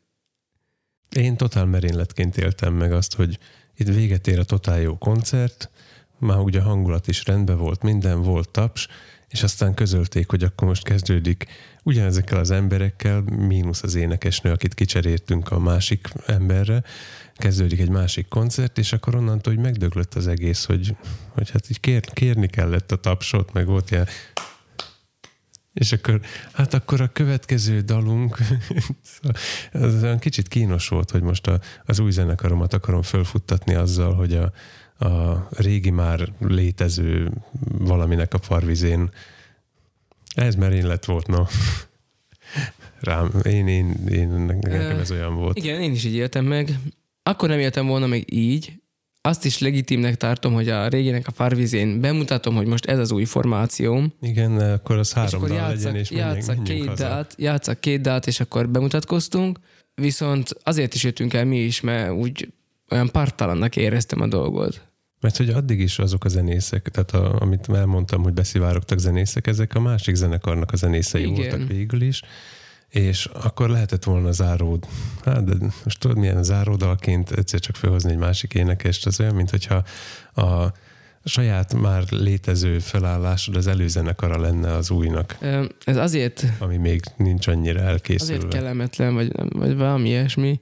Én totál merényletként éltem meg azt, hogy itt véget ér a totál jó koncert, már ugye a hangulat is rendben volt, minden volt taps, és aztán közölték, hogy akkor most kezdődik ugyanezekkel az emberekkel, mínusz az énekesnő, akit kicseréltünk a másik emberre, kezdődik egy másik koncert, és akkor onnantól, hogy megdöglött az egész, hogy, hogy hát így kér, kérni kellett a tapsot, meg volt ilyen... És akkor, hát akkor a következő dalunk, az olyan kicsit kínos volt, hogy most a, az új zenekaromat akarom fölfuttatni azzal, hogy a, a régi már létező valaminek a farvizén. Ez már én lett volt, no. Rám, én, én, én, nekem ez olyan volt. Igen, én is így éltem meg. Akkor nem éltem volna meg így. Azt is legitimnek tartom, hogy a réginek a farvizén bemutatom, hogy most ez az új formációm. Igen, akkor az három dal játszak, legyen, és játszak menjünk haza. Dát, játszak két dát, és akkor bemutatkoztunk. Viszont azért is jöttünk el mi is, mert úgy olyan parttalannak éreztem a dolgot. Mert hogy addig is azok a zenészek, tehát a, amit elmondtam, hogy beszivárogtak zenészek, ezek a másik zenekarnak a zenészei igen. voltak végül is, és akkor lehetett volna záród. Hát, de most tudod, milyen záródalként egyszer csak felhozni egy másik énekest, az olyan, mintha a saját már létező felállásod az előzenekara lenne az újnak. Ez azért... Ami még nincs annyira elkészülve. Azért kellemetlen, vagy, vagy valami ilyesmi.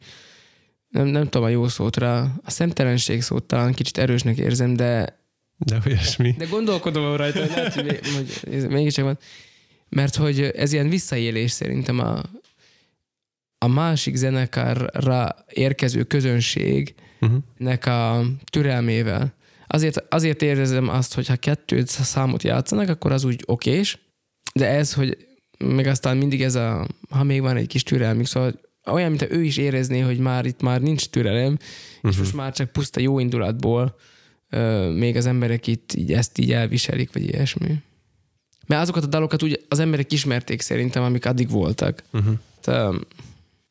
Nem, nem tudom a jó szót rá. A szemtelenség szót talán kicsit erősnek érzem, de... De olyasmi. De gondolkodom rajta, hogy lehet, hogy, hogy mégiscsak van... Mert hogy ez ilyen visszaélés szerintem a, a másik zenekarra érkező közönségnek a türelmével. Azért, azért érzem azt, hogy ha kettő számot játszanak, akkor az úgy okés, de ez, hogy meg aztán mindig ez a, ha még van egy kis türelmük, szóval olyan, mint ő is érezné, hogy már itt már nincs türelem, uh-huh. és most már csak puszta jó indulatból euh, még az emberek itt így, ezt így elviselik, vagy ilyesmi. Mert azokat a dalokat úgy az emberek ismerték szerintem, amik addig voltak. Uh-huh. Te,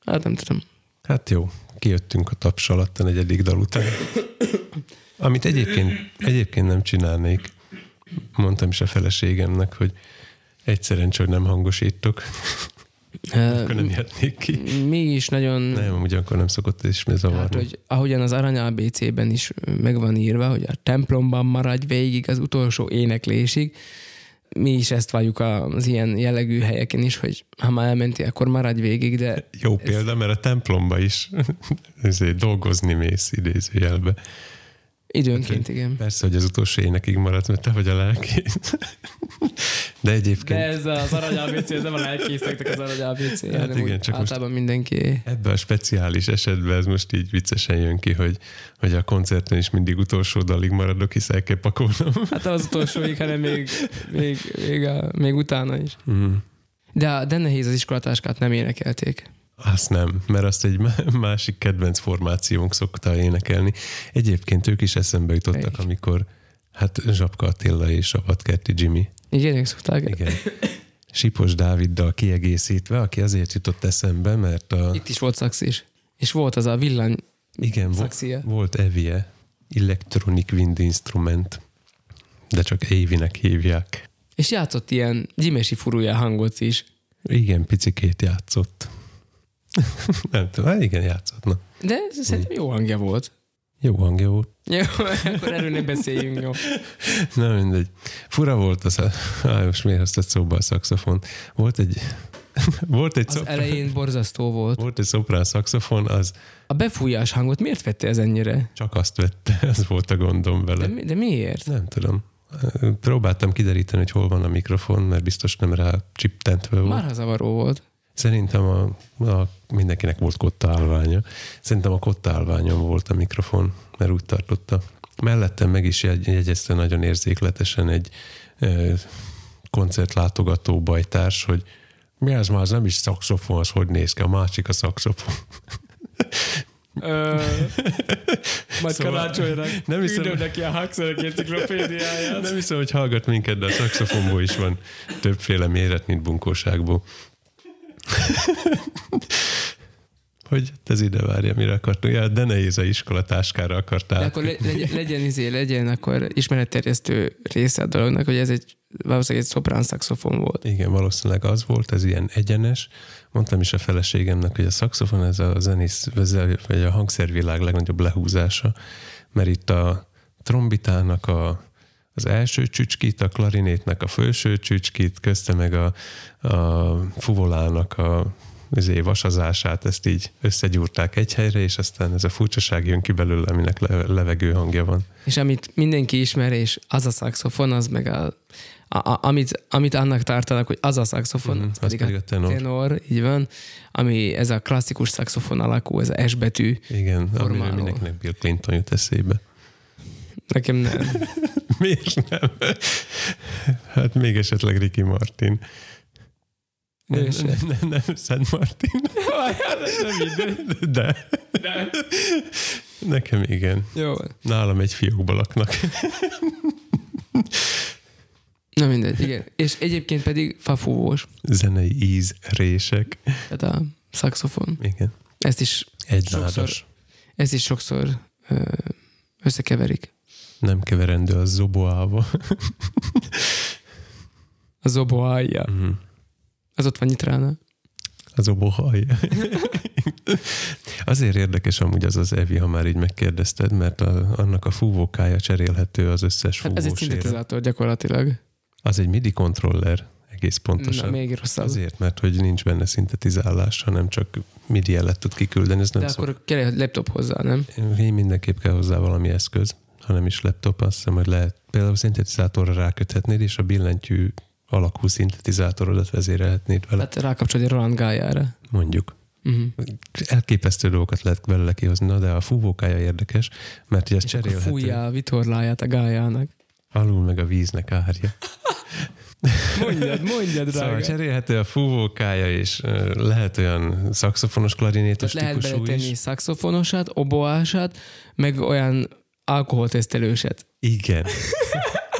hát nem tudom. Hát jó, kijöttünk a taps alatt a negyedik dal után. Amit egyébként, egyébként nem csinálnék. Mondtam is a feleségemnek, hogy egyszerűen csak nem hangosítok. Uh, akkor nem jöttnék ki. Mi is nagyon... Nem, ugyanakkor nem szokott ismét zavarni. Hát, hogy ahogyan az Arany á bé cében is megvan írva, hogy a templomban maradj végig az utolsó éneklésig, mi is ezt valljuk az ilyen jellegű helyeken is, hogy ha már elmentél, akkor maradj végig, de... Jó ez... példa, mert a templomba is dolgozni mész idézőjelbe. Időnként, hát, igen. Persze, hogy az utolsó énekig maradt, mert te vagy a lelkész. De egyébként... De ez az Arany á bé cé, ez nem a lelkészeknek az Arany á bé cé, hát hanem igen, csak általában mindenki. Ebben a speciális esetben ez most így viccesen jön ki, hogy, hogy a koncerten is mindig utolsó dalig maradok, hisz el kell pakolnom. Hát az utolsóig, hanem még, még, még, a, még utána is. Mm. De, de nehéz, az iskolatáskát nem énekelték. Azt nem, mert azt egy másik kedvenc formációnk szokta énekelni. Egyébként ők is eszembe jutottak, amikor hát Zsapka Attila és a Vadkerti Jimmy. Igen, ők szokták. Igen. Sipos Dáviddal kiegészítve, aki azért jutott eszembe, mert a... Itt is volt szaxis. És volt az a villany igen, szaxia. Vo- volt Evie, Electronic Wind Instrument, de csak Évinek hívják. És játszott ilyen gyimesi furulja hangot is. Igen, picikét játszott. Nem tudom, hát igen, játszhatna. De szerintem jó hangja volt. Jó hangja volt. Jó, akkor erről ne beszéljünk, jó. Na mindegy. Fura volt az, á, most miért hoztad szóba a szaxofon. Volt egy... Volt egy az szoprán, elején borzasztó volt. Volt egy szoprán szaxofon, az... A befújás hangot miért vette ez ennyire? Csak azt vette, ez volt a gondom vele. De, de miért? Nem tudom. Próbáltam kideríteni, hogy hol van a mikrofon, mert biztos nem rá csiptentve volt. Marha zavaró volt. Szerintem a, a, mindenkinek volt kottaállványa. Szerintem a kottaállványon volt a mikrofon, mert úgy tartotta. Mellettem meg is jegy, jegyezte nagyon érzékletesen egy ö, koncertlátogató bajtárs, hogy mi az már, az nem is szaxofon, az hogy néz ki, a másik a szaxofon. Ö, majd szóval karácsonyra nem hiszem, üldöm neki a hangszerek enciklopédiáját. Nem hiszem, hogy hallgat minket, de a szaxofonból is van többféle méret, mint bunkóságból. Hogy ez ide várja, mire akartunk. Ja, de nehéz, a iskolatáskára akartál. De akkor le, legyen, legyen, izé, legyen akkor ismeretterjesztő része a dolognak, hogy ez egy valószínűleg egy szoprán szaxofon volt. Igen, valószínűleg az volt, ez ilyen egyenes. Mondtam is a feleségemnek, hogy a szaxofon ez a zenész, vagy a hangszervilág legnagyobb lehúzása, mert itt a trombitának a az első csücskit, a klarinétnek a felső csücskit, közte meg a, a fuvolának a vasazását, ezt így összegyúrták egy helyre, és aztán ez a furcsaság jön ki belőle, aminek levegő hangja van. És amit mindenki ismer, és az a szaxofon, az meg a, a, a, amit, amit annak tartanak, hogy az a szaxofon, mm, az pedig, pedig a tenor. tenor, így van, ami ez a klasszikus szaxofon alakú, ez a S betű. Igen, formáló. Amiről mindenkinek Bill Clinton jut eszébe. Nekem nem. Miért nem? Hát még esetleg Ricky Martin. Nem, nem, nem, nem, Szent Martin. Nem, de, de. de. Nekem igen. Jó. Nálam egy fiókba laknak. Na mindegy, igen. És egyébként pedig fafúvós. Zenei ízrések. Tehát a szaxofon. Igen. Ezt is egy sokszor, ezt is sokszor összekeverik. Nem keverendő a zoboába. A zoboája. Mhm. Az ott van Nyitránál. Az obohaj. Azért érdekes amúgy az az Evi, ha már így megkérdezted, mert a, annak a fúvókája cserélhető az összes fúvósére. Hát ez egy szintetizátor gyakorlatilag. Az egy midi kontroller, egész pontosan. Na, még rosszabb. Azért, mert hogy nincs benne szintetizálás, hanem csak midi jelet tud kiküldeni. Ez nem De szok... akkor kell egy laptop hozzá, nem? Én mindenképp kell hozzá valami eszköz, hanem is laptop, azt hiszem, hogy lehet. Például a szintetizátorra ráköthetnéd, és a billentyű alakú szintetizátorodat vezérelhetnéd vele. Hát rákapcsolod egy Roland Gályára. Mondjuk. Uh-huh. Elképesztő dolgokat lehet vele kihozni, na, de a fúvókája érdekes, mert ugye ez cserélhető. Fújja a vitorláját a gályának. Alul meg a víznek árja. Mondjad, mondjad, drága. Szóval cserélhető a fúvókája, és lehet olyan szaxofonos, klarinétos típusú is. Lehet beletenni szaxofonosat, oboásat, meg olyan alkoholtesztelőset. Igen.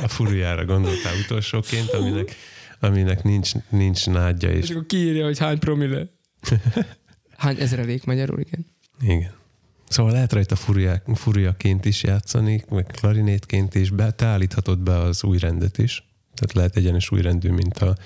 A furujára gondoltál utolsóként, aminek, aminek nincs, nincs nádja. És, és akkor kiírja, hogy hány promille. Hány ezrelék magyarul, igen. Igen. Szóval lehet rajta furuják, furujaként is játszani, meg klarinétként is, be, te állíthatod be az új rendet is. Tehát lehet egyenes új rendű, mint a,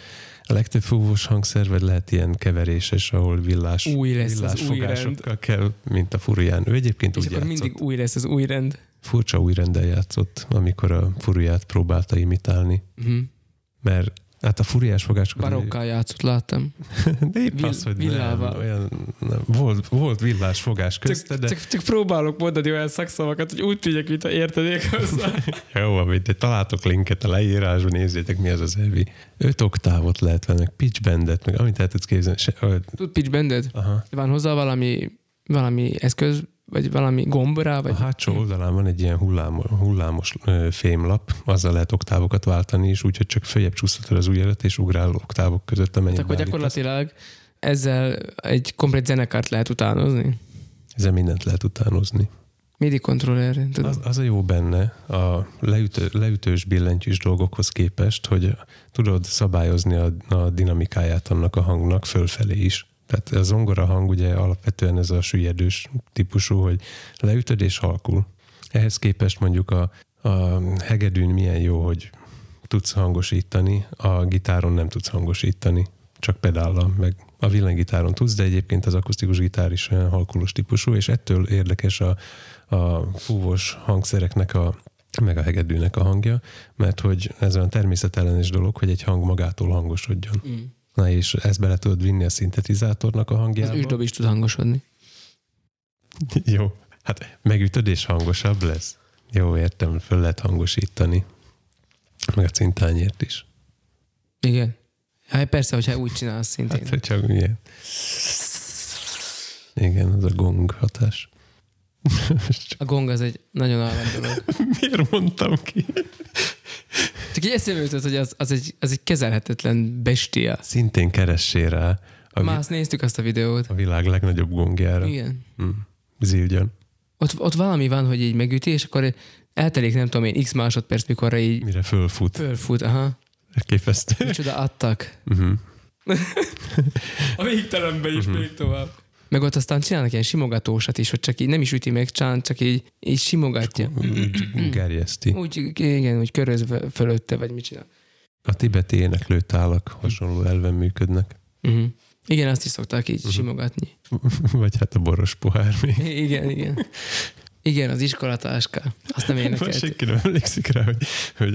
a legtöbb fúvós hangszer, vagy lehet ilyen keveréses, ahol villás, villás fogásokkal kell, mint a furuján. Ő egyébként és úgy játszott. Mindig új lesz az új rend. Furcsa új rendel játszott, amikor a furuját próbálta imitálni. Uh-huh. Mert hát a furiás fogásokat... Barokkal játszott, láttam. De épp Vill- az, hogy villával. Nem, olyan, nem. Volt, volt villás fogás közte, csak, de... Csak, csak próbálok mondani olyan szakszavakat, hogy úgy tudjak, mint ha értenék hozzá. Jó, amit találtok linket a leírásban, nézzétek, mi az az Evi. Öt oktávot lehet venni, pitch bandet, meg amit el tudsz képzelni. Se, ö... Tud pitch bandet? Aha. Van hozzá valami, valami eszköz, vagy valami gombra? Vagy... A hátsó oldalán van egy ilyen hullámos, hullámos fémlap, azzal lehet oktávokat váltani, és úgyhogy csak följebb csúsztatod az ujjadat, és ugrál oktávok között, amennyi állítasz. Akkor gyakorlatilag ezzel egy komplet zenekart lehet utánozni? Ezzel mindent lehet utánozni. Midi kontroller. Az, az a jó benne a leütő, leütős billentyűs dolgokhoz képest, hogy tudod szabályozni a, a dinamikáját annak a hangnak fölfelé is. Tehát a zongora hang ugye alapvetően ez a süllyedős típusú, hogy leütöd és halkul. Ehhez képest mondjuk a, a hegedűn milyen jó, hogy tudsz hangosítani, a gitáron nem tudsz hangosítani, csak pedállal, meg a villanygitáron tudsz, de egyébként az akusztikus gitár is olyan halkulós típusú, és ettől érdekes a, a fúvós hangszereknek a meg a hegedűnek a hangja, mert hogy ez olyan természetellenes dolog, hogy egy hang magától hangosodjon. Mm. Na és ezt bele tudod vinni a szintetizátornak a hangjába. Az üsdob is tud hangosodni. Jó, hát megütöd és hangosabb lesz. Jó, értem, föl lehet hangosítani. Meg a cintányért is. Igen. Hát persze, hogyha úgy csinálsz szintén. Hát, hogyha ilyen. Igen, az a gong hatás. A gong az egy nagyon alap dolog. Miért mondtam ki? Csak így eszembe jutott, hogy az, az, egy, az egy kezelhetetlen bestia. Szintén keressél rá. Már azt néztük azt a videót. A világ legnagyobb gongjára. Igen. Mm. Zildjön. Ott, ott valami van, hogy így megüti, és akkor eltelik nem tudom én x másodperc, mikorra így... Mire fölfut. Fölfut, aha. Elképesztő. Micsoda adtak. Uh-huh. A végtelenben is uh-huh. még tovább. Meg ott aztán csinálnak ilyen simogatósat is, hogy csak így nem is üti meg, csán, csak így, így simogatja. Úgy gerjeszti. Úgy, igen, úgy körözve fölötte, vagy mit csinál. A tibeti éneklőtálak hasonló elven működnek. Uh-huh. Igen, azt is szokták így uh-huh. simogatni. Vagy hát a boros pohár még. Igen, igen. Igen, az iskolatáska. Azt nem énekelt. Most senki nem emlékszik rá, hogy, hogy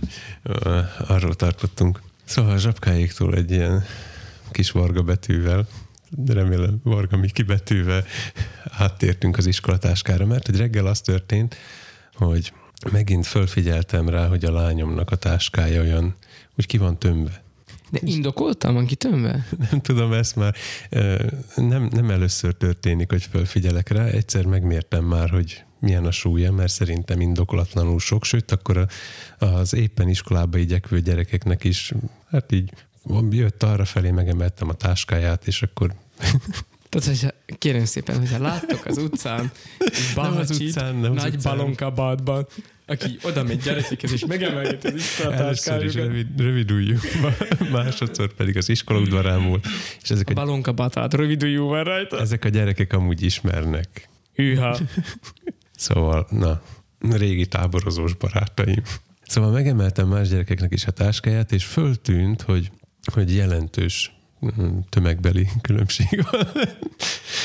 arról tartottunk. Szóval a Zsapkáéktól egy ilyen kis varga betűvel, de remélem varga Miki betűvel áttértünk az iskolatáskára, mert egy reggel az történt, hogy megint fölfigyeltem rá, hogy a lányomnak a táskája olyan, úgy ki van tömve. De indokoltam, van ki tömve? Nem tudom, ezt már nem, nem először történik, hogy fölfigyelek rá. Egyszer megmértem már, hogy milyen a súlya, mert szerintem indokolatlanul sok, sőt, akkor az éppen iskolába igyekvő gyerekeknek is, hát így jött arra felé, megemeltem a táskáját, és akkor... Tehát, hogy kérem szépen, hogyha láttok az utcán balhacsit, nagy balonkabadban, aki oda megy gyerekekhez, és megemelget az iskolatáskájukat. Először is rövid, rövidújjuk, másodszor pedig az iskola udvarán volt. És ezek a, a balonkabatát rövidújú van rajta. Ezek a gyerekek amúgy ismernek. Hűha. Szóval, na, régi táborozós barátaim. Szóval megemeltem más gyerekeknek is a táskáját, és föltűnt, hogy, hogy jelentős tömegbeli különbség van.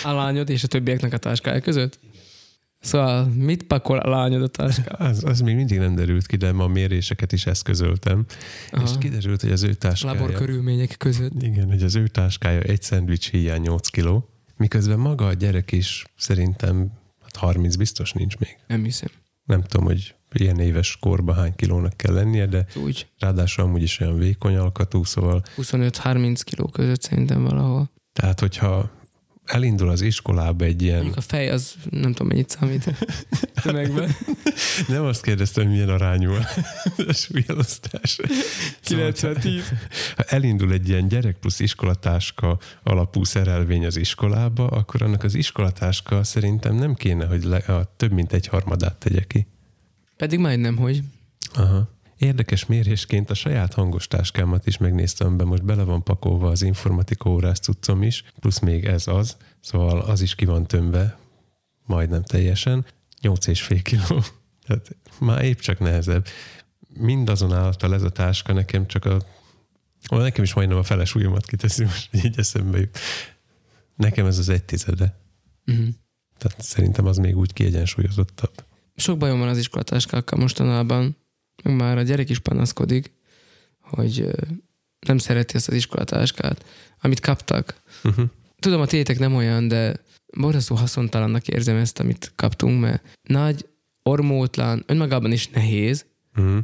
A lányod és a többieknek a táskája között? Szóval mit pakol a lányod a táskába? Az, az még mindig nem derült ki, de ma a méréseket is eszközöltem. Aha. És kiderült, hogy az ő táskája... Labor körülmények között. Igen, hogy az ő táskája egy szendvics híján nyolc kiló, miközben maga a gyerek is szerintem hát harminc biztos nincs még. Nem hiszem. Nem tudom, hogy ilyen éves korban hány kilónak kell lennie, de úgy. Ráadásul amúgy is olyan vékony alkatú, szóval... huszonöt-harminc kiló között szerintem valahol. Tehát, hogyha elindul az iskolába egy ilyen... Mondjuk a fej az nem tudom, mennyit számít tömegben. Nem azt kérdeztem, hogy milyen arányú a súlyelosztás. kilencven-tíz. Ha elindul egy ilyen gyerek plusz iskolatáska alapú szerelvény az iskolába, akkor annak az iskolatáska szerintem nem kéne, hogy le, a több mint egy harmadát tegye ki. Pedig majdnem, hogy. Aha. Érdekes mérésként a saját hangostáskámat is megnéztem be, most bele van pakolva az informatika órás cuccom is, plusz még ez az, szóval az is ki van tömve, majdnem teljesen, nyolc és fél kiló. Tehát már épp csak nehezebb. Mindazonáltal ez a táska nekem csak a... Ó, nekem is majdnem a fele súlyomat kiteszi, most így eszembe jut. Nekem ez az egy tizede. Uh-huh. Tehát szerintem az még úgy kiegyensúlyozottabb. Sok bajom van az iskolatáskákkal mostanában, már a gyerek is panaszkodik, hogy nem szereti ezt az iskolatáskát, amit kaptak. Uh-huh. Tudom, a tétek nem olyan, de borzasztó haszontalannak érzem ezt, amit kaptunk, mert nagy, ormótlan, önmagában is nehéz, uh-huh.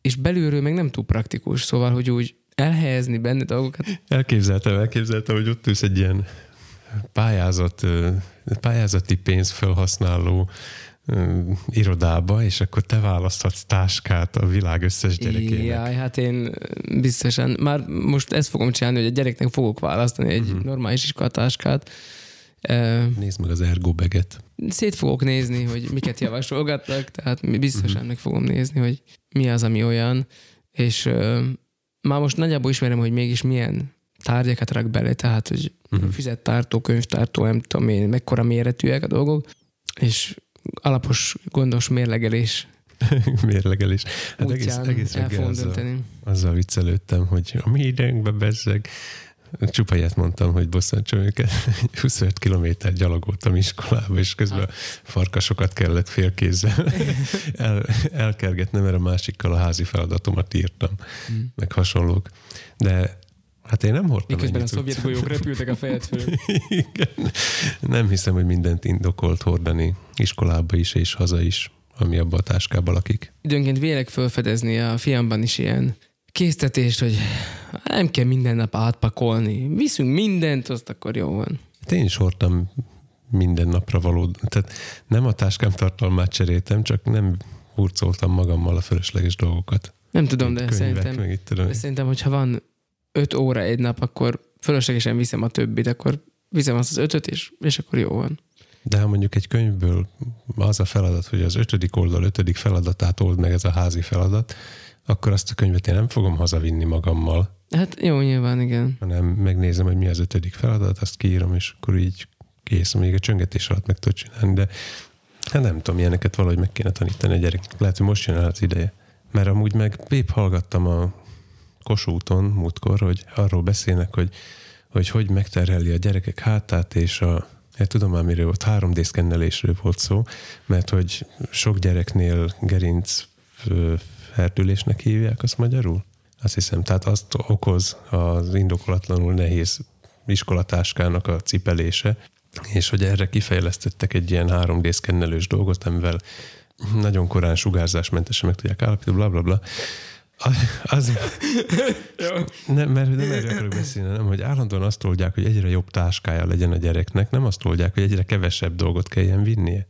és belülről meg nem túl praktikus, szóval, hogy úgy elhelyezni benne dolgokat. Elképzeltem, elképzeltem, hogy ott ülsz egy ilyen pályázat, pályázati pénz felhasználó irodába, és akkor te választhatsz táskát a világ összes gyerekének. Jaj, hát én biztosan, már most ezt fogom csinálni, hogy a gyereknek fogok választani egy uh-huh. normális iskolatáskát. Nézd meg az ergobeget. Szét fogok nézni, hogy miket javasolgatnak, tehát biztosan uh-huh. meg fogom nézni, hogy mi az, ami olyan, és uh, már most nagyjából ismerem, hogy mégis milyen tárgyakat rak bele, tehát hogy uh-huh. füzettártó, könyvtártó, nem tudom én, mekkora méretűek a dolgok, és alapos, gondos mérlegelés. mérlegelés. Hát egész, egész reggel azzal, azzal viccelődtem, hogy a mi időnkbe bezzeg. Csupa ilyet mondtam, hogy bosszantsam őket. huszonöt kilométer gyalogoltam iskolába, és közben ah. farkasokat kellett félkézzel El, elkergetnem, mert a másikkal a házi feladatomat írtam. Hmm. Meg hasonlók. De hát én nem hordtam ennyit. Miközben a szovjet golyók repültek a fejed fölött. Igen. Nem hiszem, hogy mindent indokolt hordani iskolába is és haza is, ami abba a táskába lakik. Időnként vélek felfedezni a fiamban is ilyen késztetést, hogy nem kell minden nap átpakolni. Viszünk mindent, azt akkor jó van. Hát én is hordtam minden napra való. Tehát nem a táskám tartalmát cseréltem, csak nem hurcoltam magammal a fölösleges dolgokat. Nem tudom, de könyvek, szerintem, meg itt tudom. De szerintem, hogyha van öt óra egy nap, akkor fölöslegesen viszem a többit, akkor viszem azt az ötöt, és, és akkor jó van. De ha mondjuk egy könyvből az a feladat, hogy az ötödik oldal ötödik feladatát old meg, ez a házi feladat, akkor azt a könyvet én nem fogom hazavinni magammal. Hát jó, nyilván, igen. Hanem megnézem, hogy mi az ötödik feladat, azt kiírom, és akkor így kész, még a csöngetés alatt meg tudod csinálni, de hát nem tudom, ilyeneket valahogy meg kéne tanítani a gyereknek. Lehet, hogy most jön el az ideje. Mert amúgy meg épp hallgattam a Kossuthon múltkor, hogy arról beszélnek, hogy hogy, hogy megterheli a gyerekek hátát és a Hát tudom már miről volt, három dé-szkennelésről volt szó, mert hogy sok gyereknél gerinc herdülésnek hívják azt magyarul? Azt hiszem, tehát azt okoz az indokolatlanul nehéz iskolatáskának a cipelése, és hogy erre kifejlesztettek egy ilyen három dé-szkennelős dolgot, amivel nagyon korán sugárzásmentesen meg tudják állapítani, bla bla bla. Az, nem, mert nem erre akarok beszélni, nem, hogy állandóan azt oldják, hogy egyre jobb táskája legyen a gyereknek, nem azt oldják, hogy egyre kevesebb dolgot kelljen vinnie.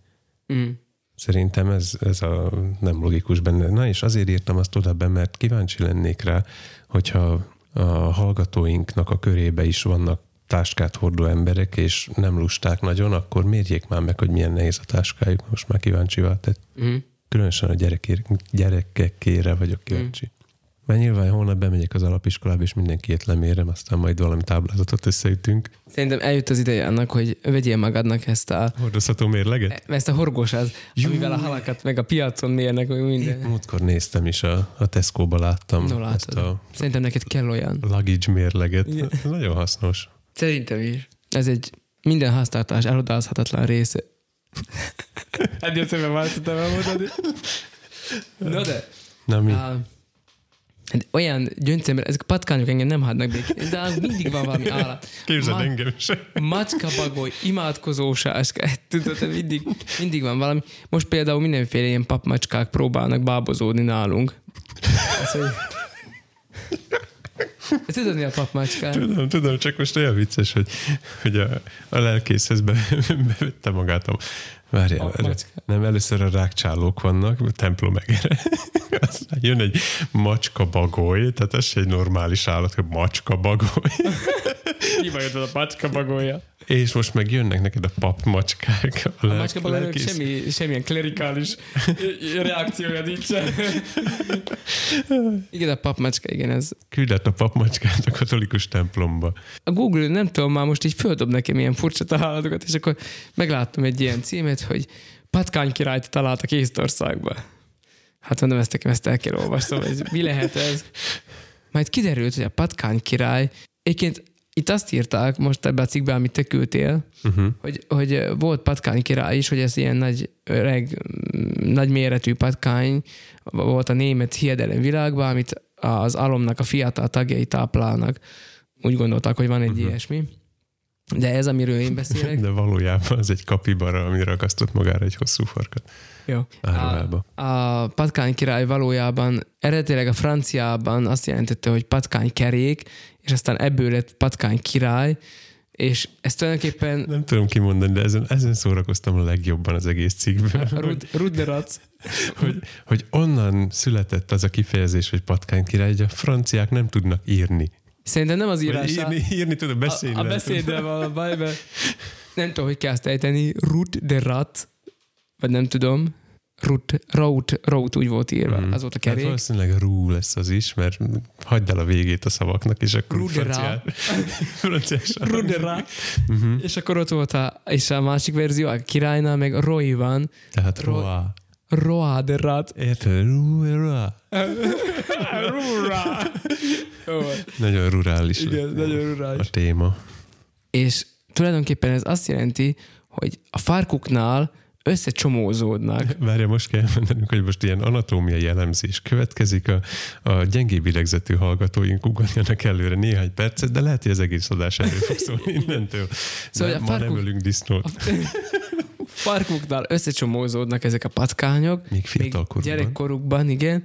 Mm. Szerintem ez, ez a nem logikus benne. Na és azért írtam azt oda be, mert kíváncsi lennék rá, hogyha a hallgatóinknak a körébe is vannak táskát hordó emberek, és nem lusták nagyon, akkor mérjék már meg, hogy milyen nehéz a táskájuk. Most már kíváncsivá tett. Mm. Különösen a gyerekek, gyerekekére vagyok kíváncsi. Mm. Mert nyilván holnap bemegyek az alapiskolába, és mindenkiét lemérem, aztán majd valami táblázatot összeütünk. Szerintem eljött az ideje annak, hogy vegyél magadnak ezt a... hordozható mérleget? Ezt a horgósát, amivel a halakat meg a piacon mérnek, meg minden. Épp múltkor néztem is, a, a Tesco-ba láttam. No, ezt a, szerintem neked kell olyan. Luggage mérleget. Igen. Nagyon hasznos. Szerintem is. Ez egy minden háztartás elodázhatatlan része. Egyébként szemben már tudtam elmondani. No de... Na mi? A, hát olyan gyöngyszember, ezek a patkányok engem nem hagynak békén, de mindig van valami állat. Képzeld Ma, engem sem. Macskabagoly, imádkozósáska, tudod, mindig, mindig van valami. Most például mindenféle ilyen papmacskák próbálnak bábozódni nálunk. Azt, tudod, mi a papmacskán? Tudom, tudom, csak most olyan vicces, hogy, hogy a, a lelkészhez be, bevette magát a... Várjál, nem, először a rákcsálók vannak, a templomegere. Aztán jön egy macskabagoly, tehát ez egy normális állat, hogy macskabagoly. Híva jött a macskabagolya. És most meg jönnek neked a papmacskák. A, a macskabagolyok semmi, semmilyen klerikális reakciója nincsen. Igen, a papmacska, igen ez. Küldett a papmacskát a katolikus templomba. A Google, nem tudom, már most így földob nekem ilyen furcsa találatokat, és akkor megláttam egy ilyen címet, hogy patkánykirályt találtak Észtországban. Hát mondom, ezt nekem ezt el kell olvasnom, ez, mi lehet ez? Majd kiderült, hogy a patkánykirály, egyébként itt azt írták most ebbe a cikkbe, amit te küldtél, uh-huh. hogy, hogy volt patkánykirály is, hogy ez ilyen nagy, öreg, nagyméretű patkány volt a német hiedelem világban, amit az alomnak a fiatal tagjai táplálnak. Úgy gondolták, hogy van egy uh-huh. ilyesmi. De ez, amiről én beszélek... De valójában az egy kapibara, ami ragasztott magára egy hosszú farkat. Jó. A, a patkánykirály valójában eredetileg a franciában azt jelentette, hogy patkánykerék, és aztán ebből lett patkánykirály, és ez tulajdonképpen... Nem tudom kimondani, de ezen, ezen szórakoztam a legjobban az egész cikkből. Rud, Ruderac. Hogy, hogy onnan született az a kifejezés, hogy patkánykirály, hogy a franciák nem tudnak írni. Szerintem nem az írását. Írni, írni tudom, beszélni. A, a beszéddel van a baj, mert nem tudom, hogy kell azt ejteni. Ruderac, vagy nem tudom. Rut, raut, raut úgy volt írva. Mm. Az volt a kerék. Hát valószínűleg rú lesz az is, mert hagyd el a végét a szavaknak, és akkor franciás. Franciás. Ruderac. Uh-huh. És akkor ott volt a, és a másik verzió, a királynál meg Roy van. Tehát Roa. Roa de Rat. Érted? Roa. Roa. Nagyon rurális. Igen, nagyon rurális. A téma. És tulajdonképpen ez azt jelenti, hogy a farkuknál összecsomózódnak. Várja, most kell mondanunk, hogy most ilyen anatómiai elemzés következik. A, a gyengébb idegzetű hallgatóink ugorjanak előre néhány percet, de lehet, hogy az egész adás elő fog szólni innentől. Szóval ma farkuk... nem ölünk disznót. A... farkuknál összecsomózódnak ezek a patkányok. Még fiatalkorukban. Még gyerekkorukban, igen.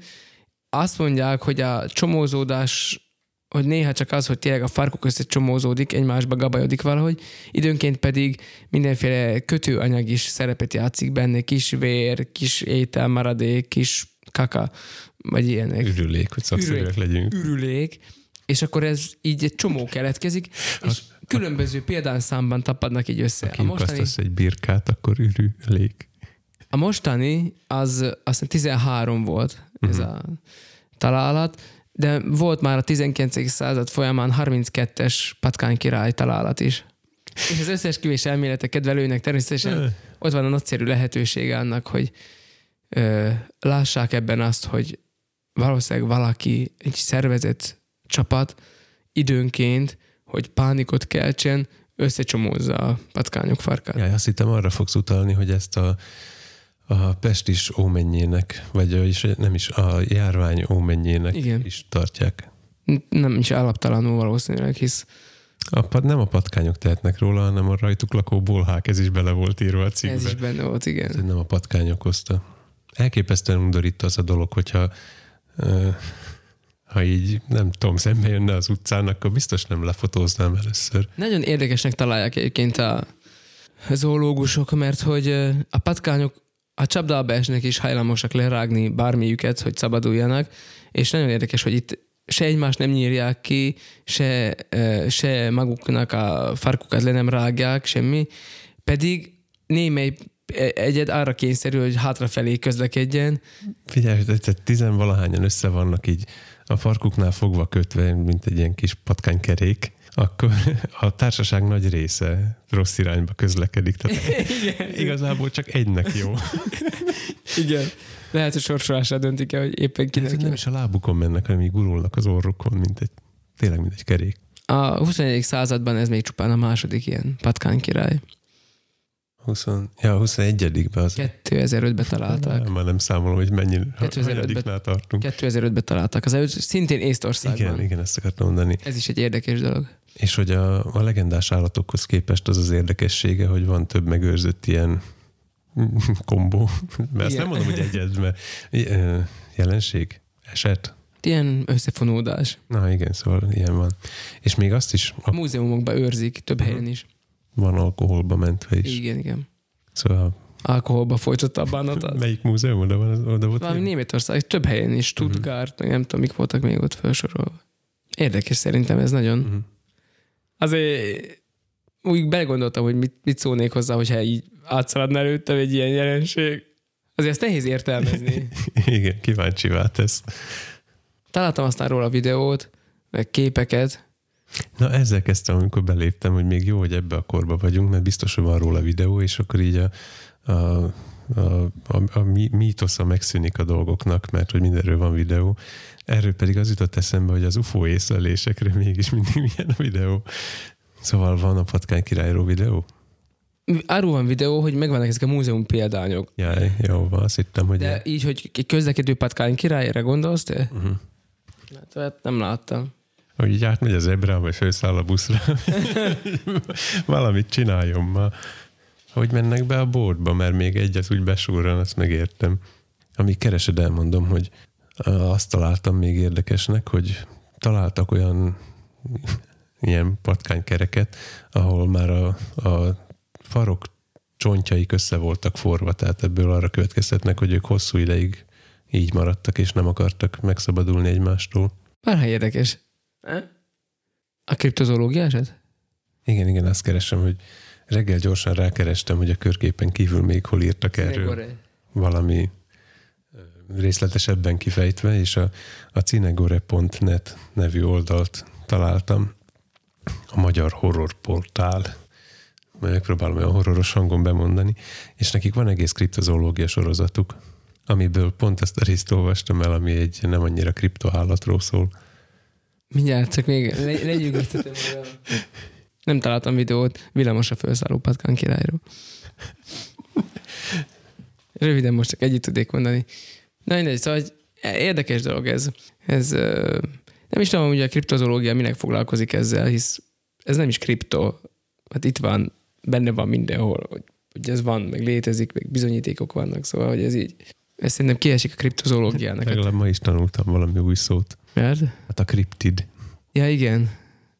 Azt mondják, hogy a csomózódás, hogy néha csak az, hogy tényleg a farkuk összecsomózódik, egymásba gabajodik valahogy, időnként pedig mindenféle kötőanyag is szerepet játszik benne, kis vér, kis ételmaradék, kis kaka, vagy ilyenek. Ürülék, hogy szakszerűek legyünk. Ürülék, és akkor ez így egy csomó keletkezik, és ha, különböző példányszámban tapadnak így össze. Ha kiukasztasz egy birkát, akkor ürülék. A mostani, az azt tizenhárom volt ez uh-huh. a találat, de volt már a tizenkilencedik század folyamán harminckettes patkánykirály találat is. És az összeesküvés elméletek kedvelőinek természetesen ott van a nagyszerű lehetősége annak, hogy ö, lássák ebben azt, hogy valószínűleg valaki, egy szervezett csapat időnként, hogy pánikot keltsen, összecsomózza a patkányok farkát. Jaj, azt hittem arra fogsz utalni, hogy ezt a, a pestis ómennyének, vagyis nem is a járvány ómennyének igen. is tartják. Nem is alaptalanul valószínűleg, hisz a, nem a patkányok tehetnek róla, hanem a rajtuk lakó bolhák, ez is bele volt írva a cikkbe. Ez is benne volt, igen. Ez nem a patkány okozta. Elképesztően undorító az a dolog, hogyha uh, ha így, nem tudom, szembe jönne az utcán, akkor biztos nem lefotóznám először. Nagyon érdekesnek találják egyébként a zoológusok, mert hogy a patkányok a csapdába esnek is hajlamosak lerágni bármiüket, hogy szabaduljanak, és nagyon érdekes, hogy itt se egymást nem nyírják ki, se, se maguknak a farkukat le nem rágják, semmi. Pedig némely egyed arra kényszerül, hogy hátrafelé közlekedjen. Figyelj, tehát tizenvalahányan össze vannak így a farkuknál fogva kötve, mint egy ilyen kis patkánykerék, akkor a társaság nagy része rossz irányba közlekedik. Tehát igen. Igazából csak egynek jó. Igen. Lehet, hogy sorsolásra döntik el, hogy éppen kinek. Nem is a lábukon mennek, hanem így gurulnak az orrukon, mint egy, tényleg mint egy kerék. A huszonegyedik században ez még csupán a második ilyen patkánykirály. huszonegy, ja, huszonegyedikben az. kétezer-ötben találták. Már nem számolom, hogy mennyi hanyadiknál tartunk. kétezer-ötben találták. Az előtt szintén Észtországban. Igen, igen, ezt akartam mondani. Ez is egy érdekes dolog. És hogy a, a legendás állatokhoz képest az az érdekessége, hogy van több megőrzött ilyen kombó. Mert azt nem mondom, hogy egyed, mert jelenség, eset. Ilyen összefonódás. Na igen, szóval ilyen van. És még azt is... A... múzeumokban őrzik, több helyen is. Van alkoholba mentve is. Igen, igen. Szóval... alkoholba folytotta a bánatát. Melyik múzeum oda van? Oda volt valami Németország, több helyen is, Stuttgart, uh-huh. nem tudom, mik voltak még ott felsorolva. Érdekes szerintem ez nagyon. Uh-huh. Azért úgy belegondoltam, hogy mit, mit szólnék hozzá, hogyha így átszaladna előttem egy ilyen jelenség. Azért ezt nehéz értelmezni. Igen, kíváncsivá tesz. Találtam aztán róla videót, meg képeket. Na ezzel kezdtem, amikor beléptem, hogy még jó, hogy ebbe a korba vagyunk, mert biztos, hogy van róla videó, és akkor így a, a, a, a, a mítosza megszűnik a dolgoknak, mert hogy mindenről van videó. Erről pedig az jutott eszembe, hogy az u f o észlelésekre mégis mindig milyen a videó. Szóval van a Patkány királyról videó? Arról van videó, hogy megvannak ezek a múzeum példányok. Jaj, jó, van, azt hittem, hogy... De így, hogy közlekedő Patkány királyra gondolsz te? Uh-huh. Hát nem láttam. Hogy így átmegy az ebrám, és őszáll a buszra. Valamit csináljon ma. Hogy mennek be a boltba, mert még egyet úgy besúrran, azt megértem. Amíg keresed, elmondom, hogy azt találtam még érdekesnek, hogy találtak olyan ilyen patkánykereket, ahol már a, a farok csontjaik össze voltak forva, tehát ebből arra következtetnek, hogy ők hosszú ideig így maradtak, és nem akartak megszabadulni egymástól. Bárha érdekes. A kriptozoológiását? Igen, igen, azt keresem, hogy reggel gyorsan rákerestem, hogy a körképen kívül még hol írtak erről valami részletesebben kifejtve, és a, a cinegore pont net nevű oldalt találtam. A magyar horrorportál. Majd megpróbálom olyan horroros hangon bemondani, és nekik van egész kriptozoológia sorozatuk, amiből pont ezt a részt olvastam el, ami egy nem annyira kriptoállatról szól. Mindjárt, csak még legyűgöztetem. Nem találtam videót villamosra felszálló patkány királyról. Röviden most csak együtt tudnék mondani. Na mindegy, szóval érdekes dolog ez. ez. Nem is tudom, hogy a kriptozoológia minek foglalkozik ezzel, hisz ez nem is kripto. Hát itt van, benne van mindenhol, hogy ez van, meg létezik, meg bizonyítékok vannak, szóval, hogy ez így. Ez szerintem kiesik a kriptozoológiának. Legalább ma is tanultam valami új szót. Mert? Hát a kriptid. Ja, igen.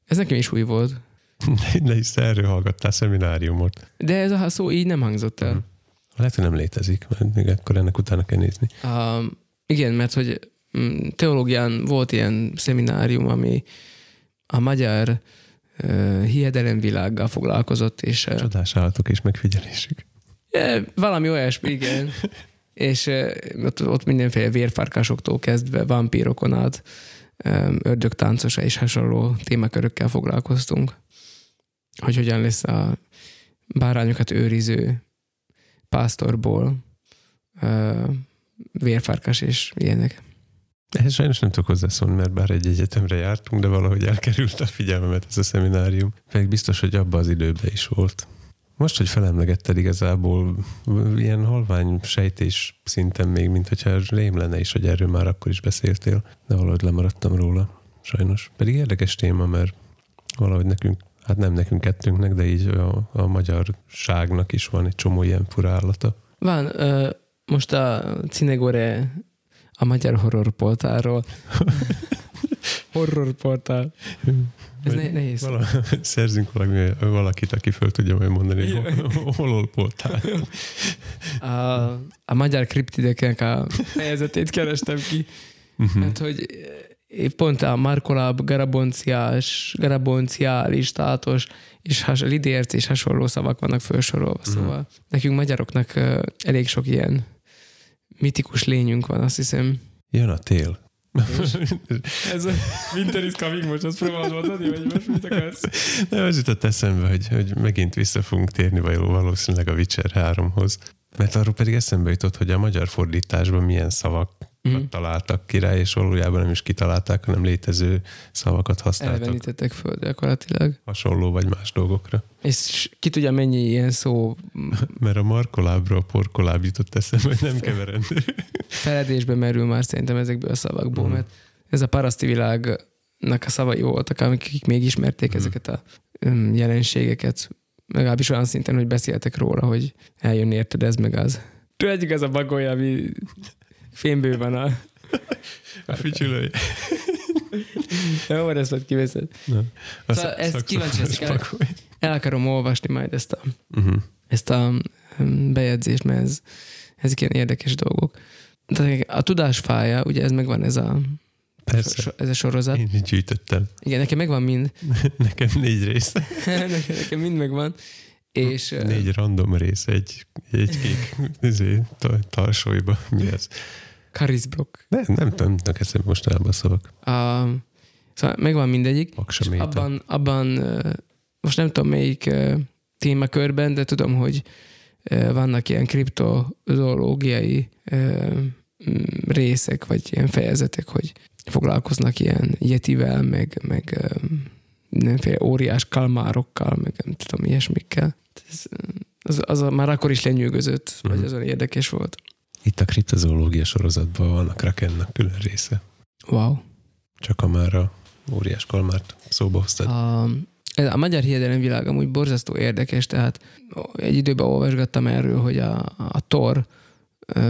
Ez nekem is új volt. De, de hisz erről hallgattál szemináriumot. De ez a szó így nem hangzott el. Uh-huh. Lehet, hogy nem létezik, mert még akkor ennek utána kell nézni. Uh, igen, mert hogy teológián volt ilyen szeminárium, ami a magyar uh, hiedelemvilággal foglalkozott. És, uh, Csodás állatok és megfigyelésük. Uh, valami olyasmi, igen. És ott, ott mindenféle vérfarkásoktól kezdve vámpírokon át ördögtáncosa és hasonló témakörökkel foglalkoztunk. Hogy hogyan lesz a bárányokat őriző pásztorból vérfarkás és ilyenek. Ehhez sajnos nem tudok hozzászólni, mert bár egy egyetemre jártunk, de valahogy elkerült a figyelmemet ez a szeminárium. Pedig biztos, hogy abban az időben is volt. Most, hogy felemlegetted, igazából ilyen halvány sejtés szinten még, mint hogyha rém lenne is, hogy erről már akkor is beszéltél, de valahogy lemaradtam róla, sajnos. Pedig érdekes téma, mert valahogy nekünk, hát nem nekünk kettőnknek, de így a, a magyarságnak is van egy csomó ilyen furállata. Van, ö, most a Cinegore a magyar horrorportálról. Horrorportál. Ez ne, nehéz. Vala, szerzünk valami, valakit, aki föl tudja majd mondani, hogy hol portál. A, a magyar kriptideknek a fejezetét kerestem ki. Uh-huh. Hát, hogy pont a Markolab garabonciás, garabonciális, tátos, és has, lidérc és hasonló szavak vannak felsorolva. Szóval uh-huh. nekünk magyaroknak elég sok ilyen mitikus lényünk van, azt hiszem. Jön a tél. Ez a winter is coming, most azt próbálod mondani, vagy most mit akarsz? De az jutott eszembe, hogy, hogy megint vissza fogunk térni valószínűleg a Witcher háromhoz. Mert arról pedig eszembe jutott, hogy a magyar fordításban milyen szavakat mm. találtak ki rá, és valójában nem is kitalálták, hanem létező szavakat használtak. Elvenítettek föl gyakorlatilag. Hasonló vagy más dolgokra. És ki tudja, mennyi ilyen szó... Mert a markolábra a porkoláb jutott eszembe, hogy nem keverendő. Feledésbe merül már szerintem ezekből a szavakból, mm. mert ez a paraszti világnak a szavai voltak, akik még ismerték mm. ezeket a jelenségeket, legalábbis olyan szinten, hogy beszéltek róla, hogy eljön érted, ez meg az. Tudjuk, ez a bagoly, ami fémből van a... A fütyülője. Jó, mert ezt majd kiveszed. Szóval ezt kíváncsi leszek, el, el akarom olvasni majd ezt a, uh-huh. ezt a bejegyzést, mert ez, ezek ilyen érdekes dolgok. De a tudás fája, ugye ez megvan ez a... So, ez a sorozat. Én így gyűjtöttem. Igen, nekem megvan mind. Nekem négy rész. nekem, nekem mind megvan. És, négy uh, random rész, egy, egy kék tarsolyba. Mi ez? Karizblok. Nem, nem tudom, nekem mostanában szavak. Uh, szóval megvan mindegyik. Abban, abban uh, most nem tudom melyik uh, témakörben, de tudom, hogy uh, vannak ilyen kriptozoológiai uh, részek, vagy ilyen fejezetek, hogy foglalkoznak ilyen yetivel, meg, meg mindenféle óriás kalmárokkal, meg nem tudom, ilyesmikkel. Ez, az, az a, már akkor is lenyűgözött, mm. vagy azon érdekes volt. Itt a kriptozoológia sorozatban van a Krakennak külön része. Wow. Csak a már a óriás kalmárt szóba hoztad. A, a magyar hiedelemvilág amúgy borzasztó érdekes, tehát egy időben olvasgattam erről, hogy a, a Thor,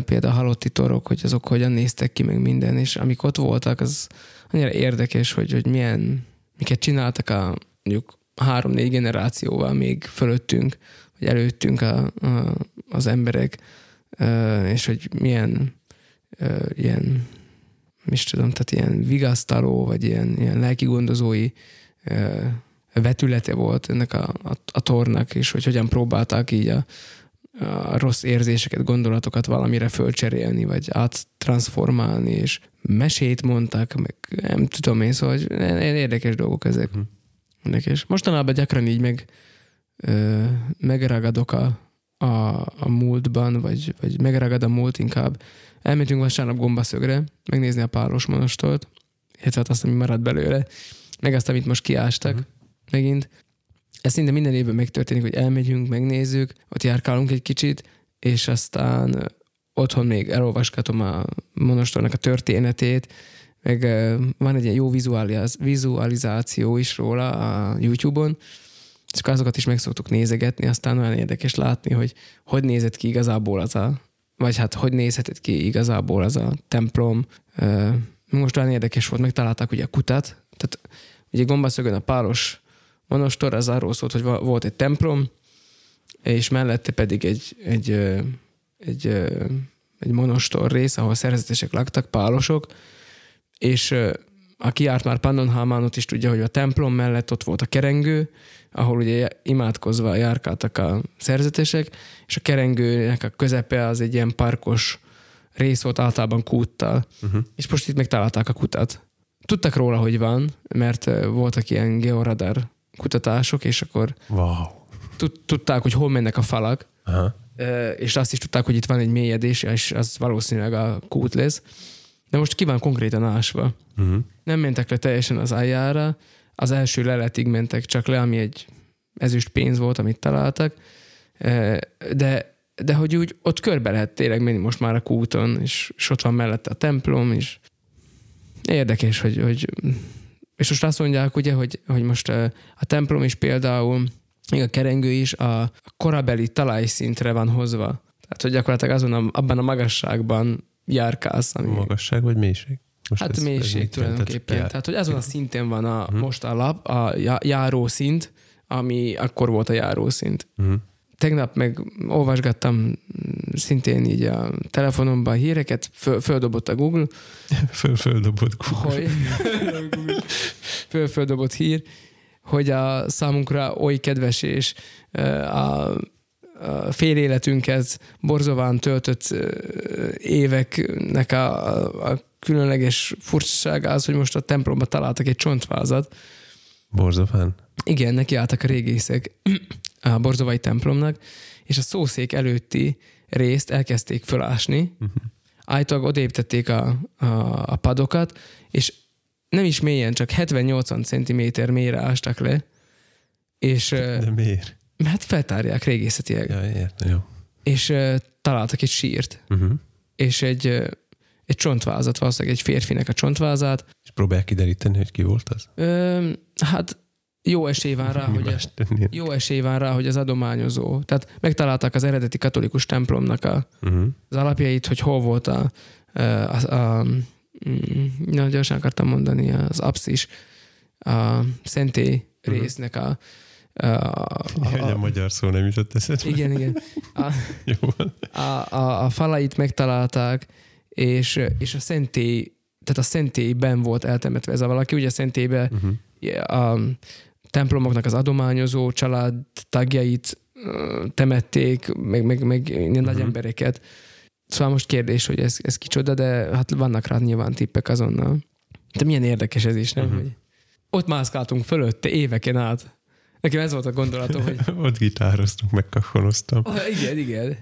például a halotti torok, hogy azok hogyan néztek ki, meg minden, és amik ott voltak, az annyira érdekes, hogy, hogy milyen, miket csináltak a mondjuk három-négy generációval még fölöttünk, vagy előttünk a, a, az emberek, és hogy milyen ilyen, mit tudom, tehát ilyen vigasztaló, vagy ilyen, ilyen lelkigondozói vetülete volt ennek a, a, a tornak, és hogy hogyan próbálták így a a rossz érzéseket, gondolatokat valamire fölcserélni, vagy áttranszformálni, és mesét mondtak, meg nem tudom én, szóval érdekes dolgok ezek. Mm. Érdekes. Mostanában gyakran így meg, ö, megragadok a, a, a múltban, vagy, vagy megragad a múlt inkább. Elmentünk vasárnap Gombaszögre megnézni a Pálos monostort, illetve azt, ami maradt belőle, meg azt, amit most kiástak mm. megint. Ez szinte minden évben megtörténik, hogy elmegyünk, megnézzük, ott járkálunk egy kicsit, és aztán otthon még elolvaskatom a monostornak a történetét, meg van egy ilyen jó vizualiz- vizualizáció is róla a YouTube-on, és azokat is meg szoktuk nézegetni, aztán olyan érdekes látni, hogy hogy nézett ki igazából az a, vagy hát hogy nézhetett ki igazából az a templom. Most olyan érdekes volt, megtalálták ugye a kutat, tehát ugye Gombaszögön a Pálos monostor az arról szólt, hogy volt egy templom, és mellette pedig egy, egy, egy, egy monostor rész, ahol szerzetesek laktak, pálosok, és aki járt már Pannonhalmánot is tudja, hogy a templom mellett ott volt a kerengő, ahol ugye imádkozva járkáltak a szerzetesek, és a kerengőnek a közepe az egy ilyen parkos rész volt általában kúttal. Uh-huh. És most itt megtalálták a kutat. Tudtak róla, hogy van, mert voltak ilyen georadar kutatások, és akkor wow. tudták, hogy hol mennek a falak, aha. és azt is tudták, hogy itt van egy mélyedés, és az valószínűleg a kút lesz. de most ki van konkrétan ásva. Uh-huh. Nem mentek le teljesen az aljára, az első leletig mentek csak le, ami egy ezüst pénz volt, amit találtak, de, de hogy úgy ott körbe lehet tényleg menni most már a kúton, és, és ott van mellette a templom, és érdekes, hogy, hogy és most azt mondják ugye, hogy, hogy most a, a templom is például, még a kerengő is a korabeli talajszintre van hozva. Tehát, hogy gyakorlatilag azon a, abban a magasságban járkálsz. Ami... Magasság vagy mélység? Most hát ez, mélység ez tulajdonképpen. Tehát, tehát, hogy azon a szinten van a, hmm. most a lap, a járószint, ami akkor volt a járószint. Hmm. Tegnap meg olvasgattam szintén így a telefonomban a híreket, föl, földobott a Google. Föl, földobott Google. Hogy, föl, földobott hír, hogy a számunkra oly kedves és a, a fél életünket borzován töltött éveknek a, a különleges furcsaság az, hogy most a templomban találtak egy csontvázat. Borzován? Igen, nekiálltak a régészek a borzovai templomnak, és a szószék előtti részt elkezdték fölásni. Uh-huh. Állítólag odaéptették a, a, a padokat, és nem is mélyen, csak hetven-nyolcvan centiméter mélyre ástak le. És, de miért? Hát feltárják régészetileg. Ja, értem, jó. És uh, találtak egy sírt, uh-huh. és egy, uh, egy csontvázat, valószínűleg egy férfinek a csontvázát. És próbálják kideríteni, hogy ki volt az? Uh, hát jó esély van rá, hogy ez, jó esély van rá, hogy az adományozó. Tehát megtalálták az eredeti katolikus templomnak a, uh-huh. az alapjait, hogy hol volt a, a, a, a na, gyorsan akartam mondani, az apszis, a szentély résznek a... a, a, a, a, a magyar szó nem jutott eszedbe. Igen, igen. A, a, a, a falait megtalálták, és, és a szentély, tehát a szentélyben volt eltemetve ez a valaki, ugye a szentélyben uh-huh. a templomoknak az adományozó család tagjait temették, meg, meg, meg ilyen uh-huh. nagy embereket. Szóval most kérdés, hogy ez, ez kicsoda, de hát vannak rá nyilván tippek azonnal. De milyen érdekes ez is, nem? Uh-huh. Hogy ott mászkáltunk fölötte éveken át. Nekem ez volt a gondolatom, hogy... ott gitároztunk, megkakonoztam. Oh, igen, igen.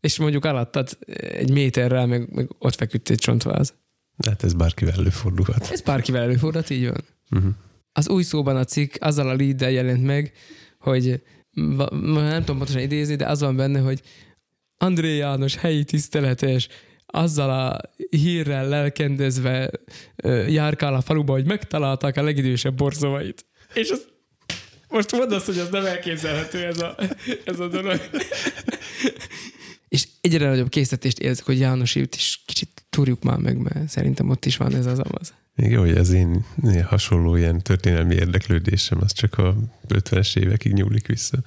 És mondjuk alattad egy méterrel, meg, meg ott feküdt egy csontváz. Hát ez bárkivel előfordulhat. Ez bárkivel előfordulhat, így van. Uh-huh. Az új szóban a cikk azzal a leaddel jelent meg, hogy nem tudom pontosan idézni, de az van benne, hogy André János helyi tiszteletes azzal a hírrel lelkendezve járkál a faluba, hogy megtalálták a legidősebb borzovait. És az, most mondd azt, hogy az nem elképzelhető ez a, ez a dolog. És egyre nagyobb késztetést érzek, hogy Jánosét is kicsit túrjuk már meg, mert szerintem ott is van ez az amaz. Igen, hogy az én hasonló ilyen történelmi érdeklődésem, az csak a ötvenes évekig nyúlik vissza.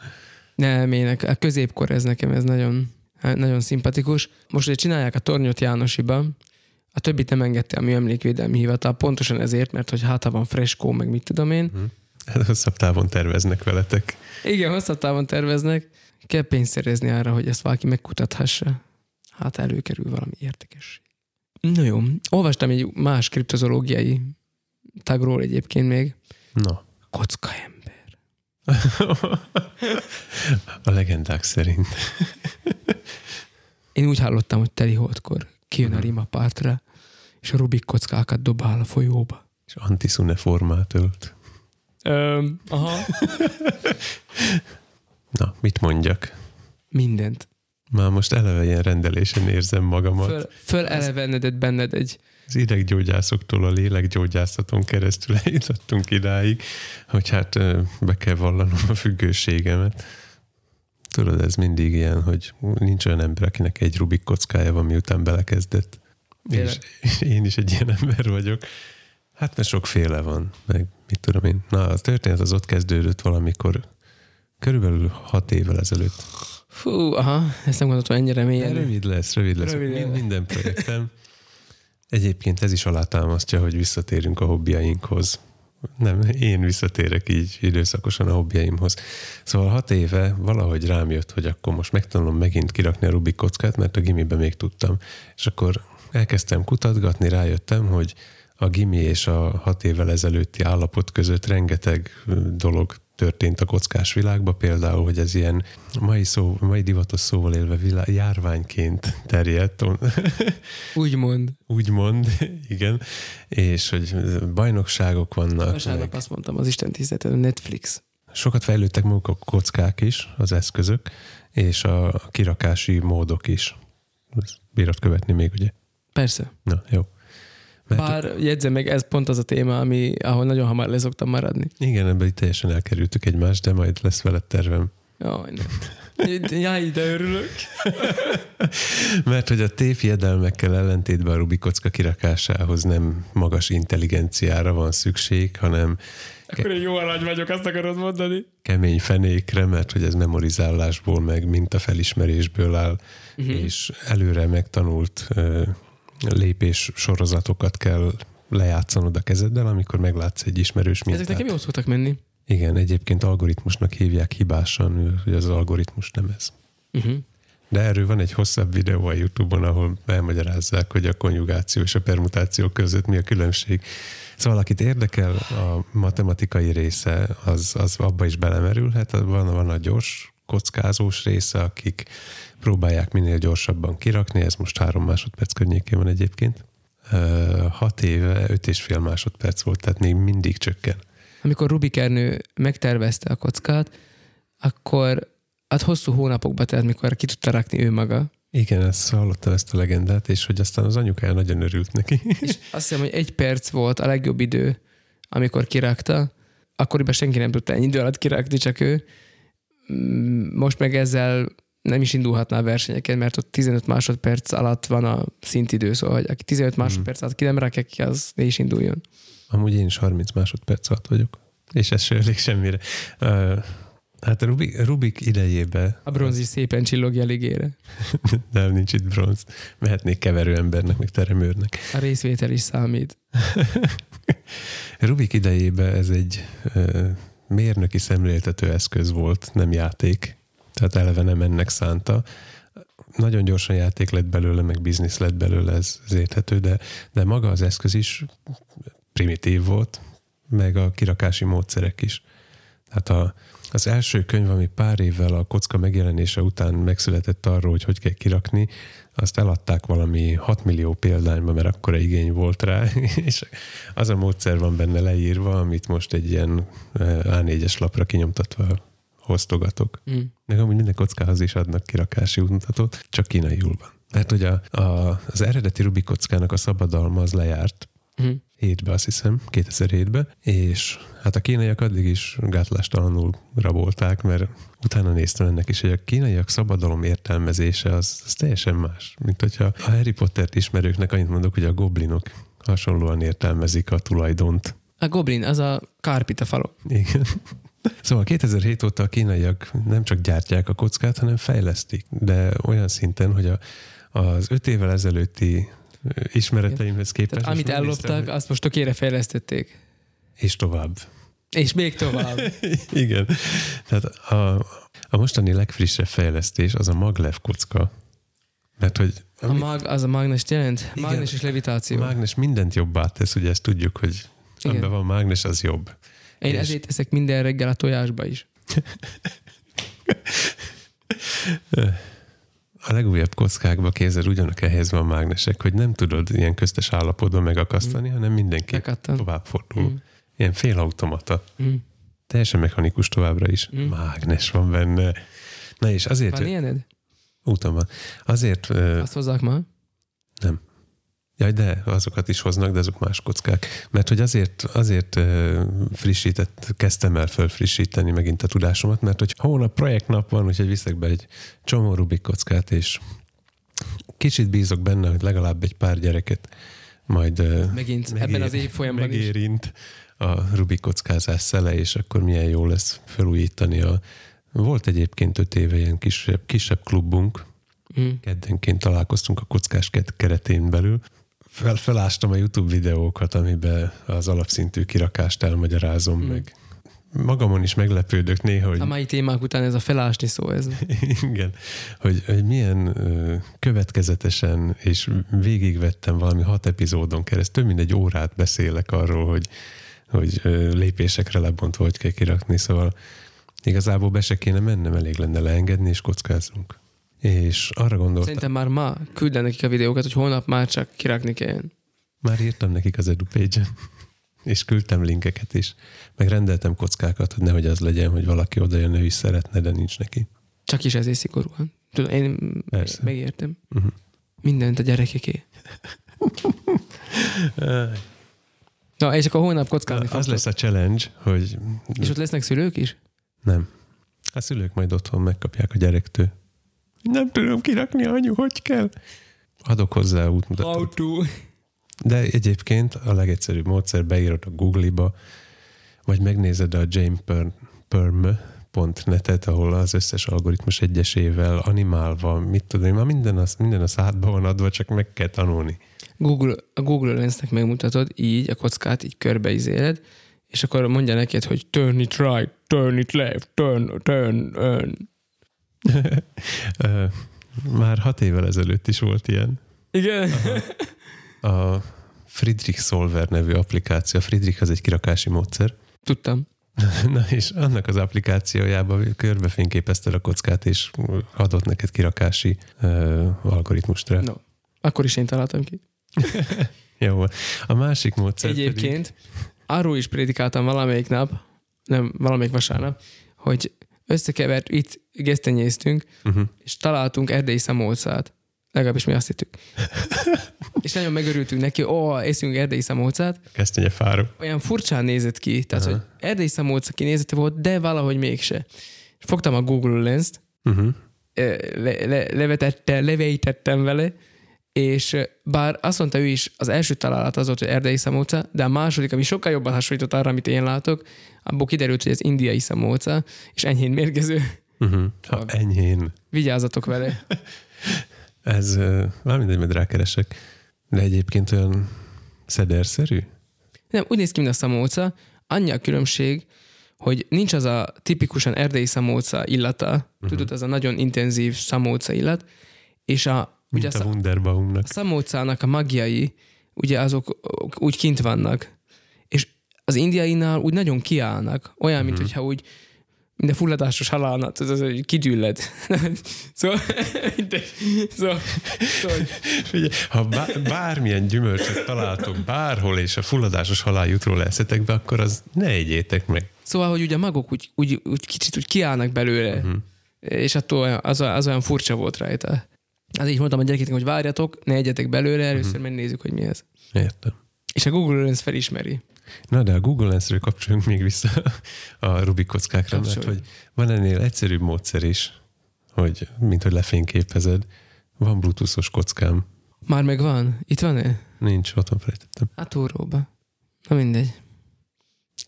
Nem, én a középkor ez nekem, ez nagyon, nagyon szimpatikus. Most, hogy csinálják a tornyot Jánosiba, a többit nem engedte a műemlékvédelmi hivatal, pontosan ezért, mert hogy hát ha van freskó, meg mit tudom én. Hát hosszabb távon terveznek veletek. Igen, hosszabb távon terveznek. Kell pénzt szerezni arra, hogy ezt valaki megkutathassa. Hát előkerül valami érdekes. Na jó, olvastam egy más kriptozoológiai tagról egyébként még. Na. Kocka ember. A legendák szerint. Én úgy hallottam, hogy teli holdkor kijön a Rima partra, és a Rubik kockákat dobál a folyóba. És antiszune formát ölt. Öm, aha. Na, mit mondjak? Mindent. Már most eleve ilyen rendelésen érzem magamat. Föl, fölelevenedett benned egy... Az ideggyógyászoktól a lélekgyógyászaton keresztül eljutottunk idáig, hogy hát be kell vallanom a függőségemet. Tudod, ez mindig ilyen, hogy nincs olyan ember, akinek egy Rubik kockája van, miután belekezdett. Féle. És én is egy ilyen ember vagyok. Hát mert sokféle van, meg mit tudom én. Na, a történet az ott kezdődött valamikor, körülbelül hat évvel ezelőtt. Hú, aha, ezt nem gondoltam ennyire mélyen. Rövid lesz, rövid lesz. Rövid lesz. Minden projektem. Egyébként ez is alátámasztja, hogy visszatérünk a hobbiainkhoz. Nem, én visszatérek így időszakosan a hobbiaimhoz. Szóval hat éve valahogy rám jött, hogy akkor most megtanulom megint kirakni a Rubik kockát, mert a gimiben még tudtam. És akkor elkezdtem kutatgatni, rájöttem, hogy a gimi és a hat évvel ezelőtti állapot között rengeteg dolog történt a kockás világban, például, hogy ez ilyen mai, szó, mai divatos szóval élve vilá, járványként terjedt. Úgymond. Úgymond, igen. És hogy bajnokságok vannak. Vasárnap meg... azt mondtam az Isten tiszteleten, Netflix. Sokat fejlődtek maguk a kockák is, az eszközök, és a kirakási módok is. Bírod követni még, ugye? Persze. Na, jó. Mert... Bár jegyzem meg, ez pont az a téma, ami, ahol nagyon hamar leszoktam maradni. Igen, ebben itt teljesen elkerültük egymást, de majd lesz veled tervem. Jaj, Jaj de örülök. Mert hogy a tévhiedelmekkel ellentétben a Rubik kocka kirakásához nem magas intelligenciára van szükség, hanem... Akkor én jó alany vagyok, azt akarod mondani? Kemény fenékre, mert hogy ez memorizálásból meg mintafelismerésből áll, uh-huh. és előre megtanult... lépés sorozatokat kell lejátszanod a kezeddel, amikor meglátsz egy ismerős mintát. Ezek nekem jól szoktak menni. Igen, egyébként algoritmusnak hívják hibásan, hogy az algoritmus nem ez. Uh-huh. De erről van egy hosszabb videó a YouTube-on, ahol elmagyarázzák, hogy a konjugáció és a permutáció között mi a különbség. Szóval, akit érdekel a matematikai része, az, az abba is belemerülhet. Van, van a gyors kockázós része, akik próbálják minél gyorsabban kirakni, ez most három másodperc környékén van egyébként. Hat éve, öt és fél másodperc volt, tehát még mindig csökken. Amikor Rubik Ernő megtervezte a kockát, akkor hát hosszú hónapokba telt, mikor ki tudta rakni ő maga. Igen, ezt hallottam, ezt a legendát, és hogy aztán az anyukája nagyon örült neki. És azt hiszem, hogy egy perc volt a legjobb idő, amikor kirakta. Akkoriban senki nem tudta ennyi idő alatt kirakni, csak ő. Most meg ezzel nem is indulhatná a versenyeken, mert ott tizenöt másodperc alatt van a szintidő, szóval hogy aki tizenöt másodperc alatt ki nem rakja ki, az ne is induljon. Amúgy én is harminc másodperc alatt vagyok, és ez se elég semmire. Uh, hát a Rubik, Rubik idejében... A bronz is szépen csillogja ligére. Nem, nincs itt bronz. Mehetnék keverő embernek, meg teremőrnek. A részvétel is számít. Rubik idejében ez egy... Uh, mérnöki szemléltető eszköz volt, nem játék, tehát eleve nem ennek szánta. Nagyon gyorsan játék lett belőle, meg biznisz lett belőle, ez érthető, de, de maga az eszköz is primitív volt, meg a kirakási módszerek is. Hát a, az első könyv, ami pár évvel a kocka megjelenése után megszületett arról, hogy hogy kell kirakni, azt eladták valami hat millió példányba, mert akkora igény volt rá, és az a módszer van benne leírva, amit most egy ilyen á négyes lapra kinyomtatva hoztogatok. Mm. Meg amúgy minden kockához is adnak kirakási útmutatót, csak kínaiul van. Mert ugye a, a, az eredeti Rubik kockának a szabadalma az lejárt, mm. hétben azt hiszem, kétezer-hétben, és hát a kínaiak addig is gátlástalanul rabolták, mert utána néztem ennek is, hogy a kínaiak szabadalom értelmezése az, az teljesen más, mint hogyha a Harry Pottert ismerőknek annyit mondok, hogy a goblinok hasonlóan értelmezik a tulajdont. A goblin, az a kárpita falon. Igen. Szóval kétezer-hét óta a kínaiak nem csak gyártják a kockát, hanem fejlesztik, de olyan szinten, hogy a, az öt évvel ezelőtti ismereteimhez képest. Tehát, amit elloptak, néztem, azt most tökére fejlesztették. És tovább. És még tovább. Igen. Tehát a, a mostani legfrissebb fejlesztés az a maglev kocka. Mert hogy... A mag, az a mágnest jelent? Igen, mágnes és levitáció. A mágnes mindent jobbá tesz, ugye ezt tudjuk, hogy amiben van mágnes, az jobb. Én és... ezért teszek minden reggel a tojásba is. A legújabb kockákba képzel ugyanak ehhez van mágnesek, hogy nem tudod ilyen köztes állapotban megakasztani, mm. hanem mindenképp továbbfordul. Mm. Ilyen félautomata. Mm. Teljesen mechanikus továbbra is. Mm. Mágnes van benne. Na és azért... Van ilyened? Úton van. Azért... Azt hozzák ma? Nem. Jaj, de azokat is hoznak, de azok más kockák. Mert hogy azért, azért frissített, kezdtem el fölfrissíteni megint a tudásomat, mert hogy holnap projektnap van, úgyhogy viszek be egy csomó Rubik kockát, és kicsit bízok benne, hogy legalább egy pár gyereket majd megint megér, ebben az évfolyamban megérint is a Rubik kockázás szele, és akkor milyen jó lesz felújítani. A... Volt egyébként öt éve ilyen kisebb, kisebb klubunk, mm. keddenként találkoztunk a kockás keretén belül, Fel, felástam a YouTube videókat, amiben az alapszintű kirakást elmagyarázom, mm. meg magamon is meglepődök néha, hogy... A mai témák után ez a felásni szó, ez. Igen, hogy, hogy milyen következetesen, és végigvettem valami hat epizódon keresztül, több mint egy órát beszélek arról, hogy hogy lépésekre lebontva, hogy kell kirakni, szóval igazából be se kéne mennem, elég lenne leengedni, és kockázunk. És arra gondoltam... Szerintem már ma küldem nekik a videókat, hogy holnap már csak kirakni kell. Már írtam nekik az edupage-en, és küldtem linkeket is, meg rendeltem kockákat, hogy nehogy az legyen, hogy valaki odajön, ő is szeretne, de nincs neki. Csak is ezért szigorúan. Tudom, én Persze. megértem. Uh-huh. Mindent a gyerekeké. Na, és akkor holnap kockázni fogtok. Az lesz a challenge, hogy... És ott lesznek szülők is? Nem. A szülők majd otthon megkapják a gyerektől. Nem tudom kirakni, anyu, hogy kell? Adok hozzá útmutatót. How to... De egyébként a legegyszerűbb módszer, beírod a Google-ba, vagy megnézed a jameperm pont net-et, ahol az összes algoritmus egyesével, animálva, mit tudom, már minden a, minden a szádba van adva, csak meg kell tanulni. Google, a Google Lens-nek megmutatod, így a kockát így körbeizéled, és akkor mondja neked, hogy turn it right, turn it left, turn, turn, turn. Már hat évvel ezelőtt is volt ilyen. Igen. Aha. A Friedrich Solver nevű applikáció. Friedrich az egy kirakási módszer. Tudtam. Na és annak az applikációjában körbefényképezted a kockát, és adott neked kirakási uh, algoritmusra. No. Akkor is én találtam ki. Jó. A másik módszer egyébként pedig... arról is prédikáltam valamelyik nap, nem, valamelyik vasárnap, hogy összekevert, itt gesztenyéztünk, uh-huh. és találtunk erdei szamolcát. Legalábbis mi azt hittük. És nagyon megörültünk neki, ó, eszünk erdei szamolcát. Gesztenye fára. Olyan furcsán nézett ki, tehát, uh-huh. hogy erdei szamolca kinézete volt, de valahogy mégse. Fogtam a Google Lens-t, uh-huh. le, le, levetette, levetítettem vele, és bár azt mondta ő is, az első találat az volt, hogy erdei szamolca, de a második, ami sokkal jobban hasonlított arra, amit én látok, abból kiderült, hogy ez indiai szamolca, és enyhén mérgező. Uh-huh. Ha, enyhén. Vigyázzatok vele. Ez, már mindegy, majd rákeresek. De egyébként olyan szederszerű? Nem, úgy néz ki, mint a szamolca. Annyi a különbség, hogy nincs az a tipikusan erdei szamolca illata, uh-huh. tudod, az a nagyon intenzív szamolca illat, és a Mint ugye a, a Wunderbaumnak. A szamolcának a magjai, ugye azok úgy kint vannak. És az indiainál úgy nagyon kiállnak. Olyan, mm-hmm. mint hogyha úgy minden fulladásos halálnál, az hogy kidülled. Szóval, szóval, szóval. Figyelj, ha bár, bármilyen gyümölcsöt találtok bárhol, és a fulladásos halál jutról eszetekbe, akkor az ne egyétek meg. Szóval, hogy ugye a magok úgy, úgy, úgy kicsit úgy kiállnak belőle, mm-hmm. és attól az, az olyan furcsa volt rajta. Azért így mondtam a gyerekeknek, hogy várjatok, ne egyetek belőle, először megnézzük, hogy mi ez. Értem. És a Google Lens felismeri. Na, de a Google Lensről kapcsoljunk még vissza a Rubik kockákra, mert hogy van ennél egyszerűbb módszer is, hogy, mint hogy lefényképezed. Van bluetoothos kockám. Már meg van? Itt van-e? Nincs, otthon felejtettem. Hát óróba. Na mindegy.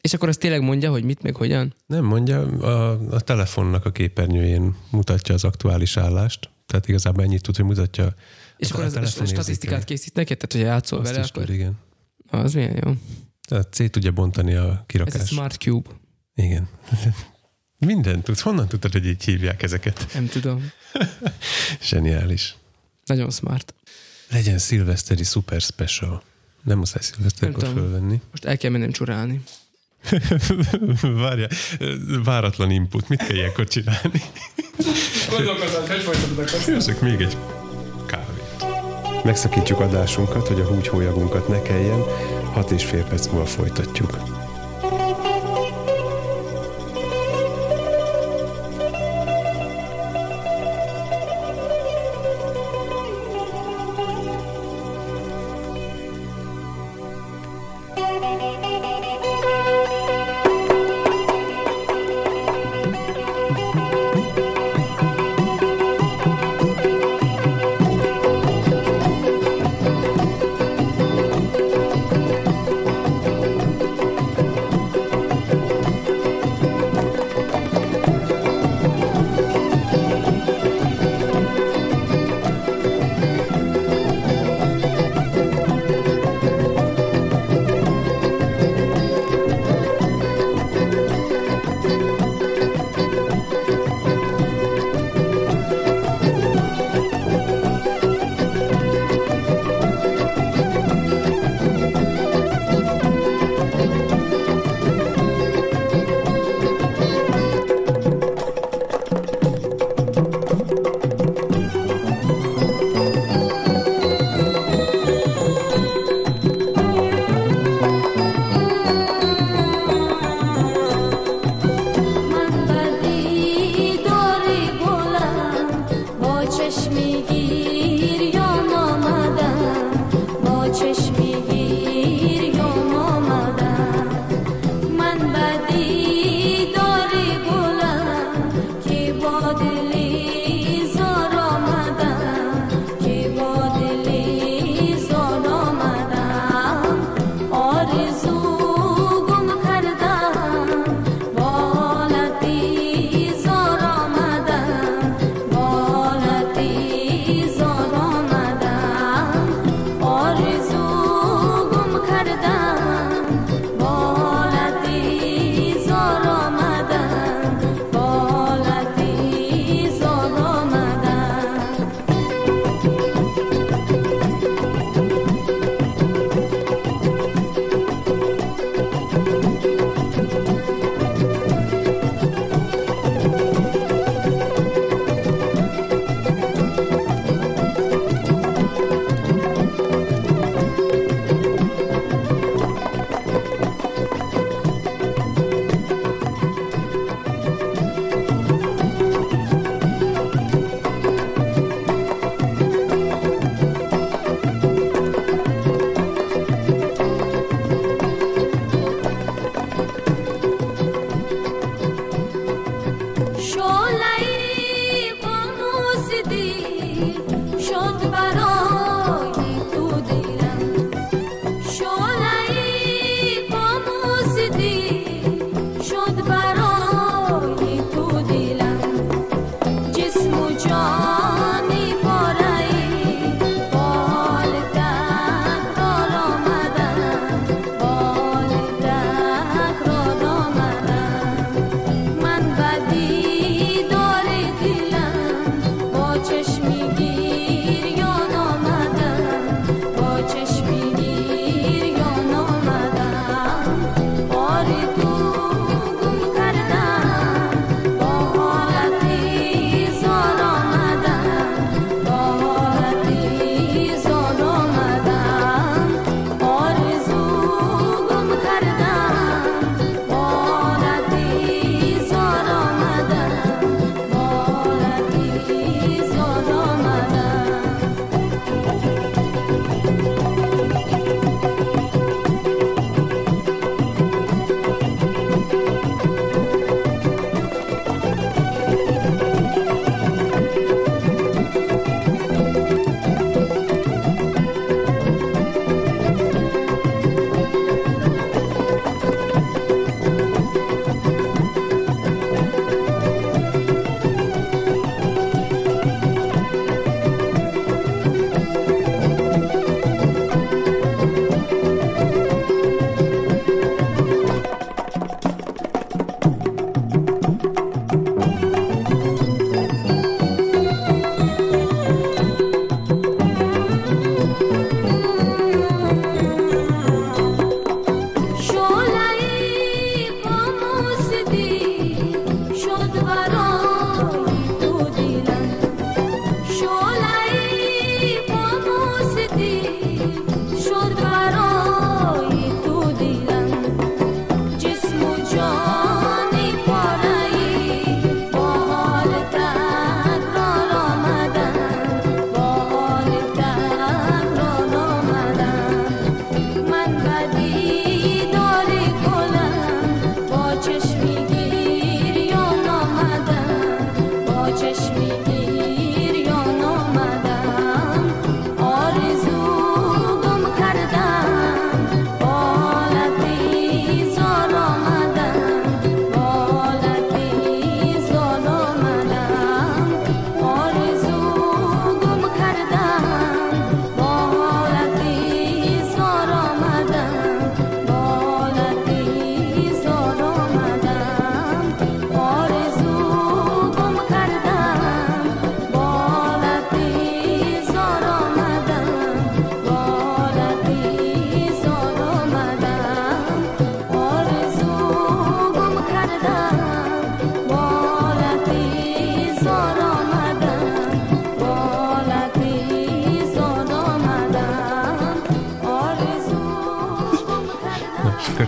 És akkor azt tényleg mondja, hogy mit, meg hogyan? Nem mondja, a, a telefonnak a képernyőjén mutatja az aktuális állást. Tehát igazából ennyit tud, hogy mutatja. És a, akkor az, a, a statisztikát készít neked? Tehát, hogyha játszol azt vele, akkor... Tud, igen. Az milyen jó. Tehát C tudja bontani a kirakás. Ez a Smart Cube. Igen. Minden tudsz. Honnan tudtad, hogy így hívják ezeket? Nem tudom. Zseniális. Nagyon smart. Legyen szilveszteri super special. Nem muszáj szilveszterkor fölvenni. Most el kell mennem csurálni. Várja, váratlan input. Mit kell ilyenkor csinálni? Gondolkozom, hogy folytatod a kockát. Főzzük még egy kávét. Megszakítjuk adásunkat, hogy a húgyhólyagunkat ne kelljen. Hat és fél perc múlva folytatjuk.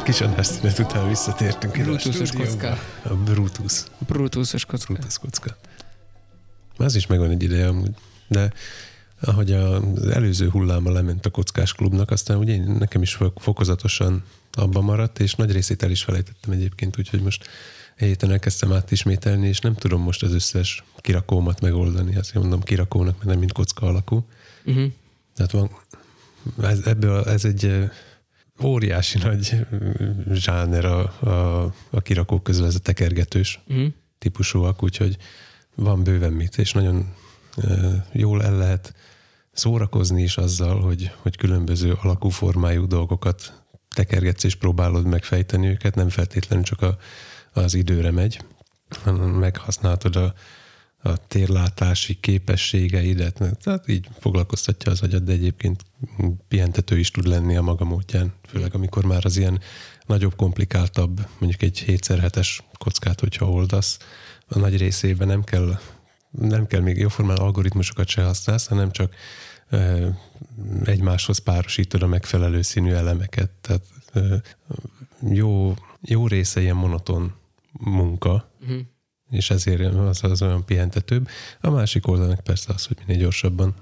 Egy kis adásszünet után visszatértünk ide a stúdióba. A Brutus. A Brutus-os kocka. Brutus kocka. Az is megvan egy ideje amúgy, de ahogy az előző hulláma lement a kockás klubnak, aztán ugye nekem is fokozatosan abba maradt, és nagy részét el is felejtettem egyébként, úgyhogy most egy héten elkezdtem átismételni, és nem tudom most az összes kirakómat megoldani. Azt mondom kirakónak, mert nem mind kocka alakú. Uh-huh. Tehát van, ez, ebből ez egy óriási nagy zsáner a, a, a kirakók közül, ez a tekergetős uh-huh. típusúak, úgyhogy van bőven mit, és nagyon jól el lehet szórakozni is azzal, hogy, hogy különböző alakú formájú dolgokat tekergetsz és próbálod megfejteni őket, nem feltétlenül csak a, az időre megy, hanem meghasználtad a, a térlátási képességeidet, tehát így foglalkoztatja az agyad, de egyébként pihentető is tud lenni a maga módján, főleg amikor már az ilyen nagyobb, komplikáltabb, mondjuk egy hét szer hetes kockát, hogyha oldasz, a nagy részében nem kell nem kell még jóformán algoritmusokat se használsz, hanem csak ö, egymáshoz párosítod a megfelelő színű elemeket. Tehát ö, jó, jó része ilyen monoton munka, uh-huh. és ezért az, az olyan pihentetőbb. A másik oldalnak persze az, hogy minél gyorsabban.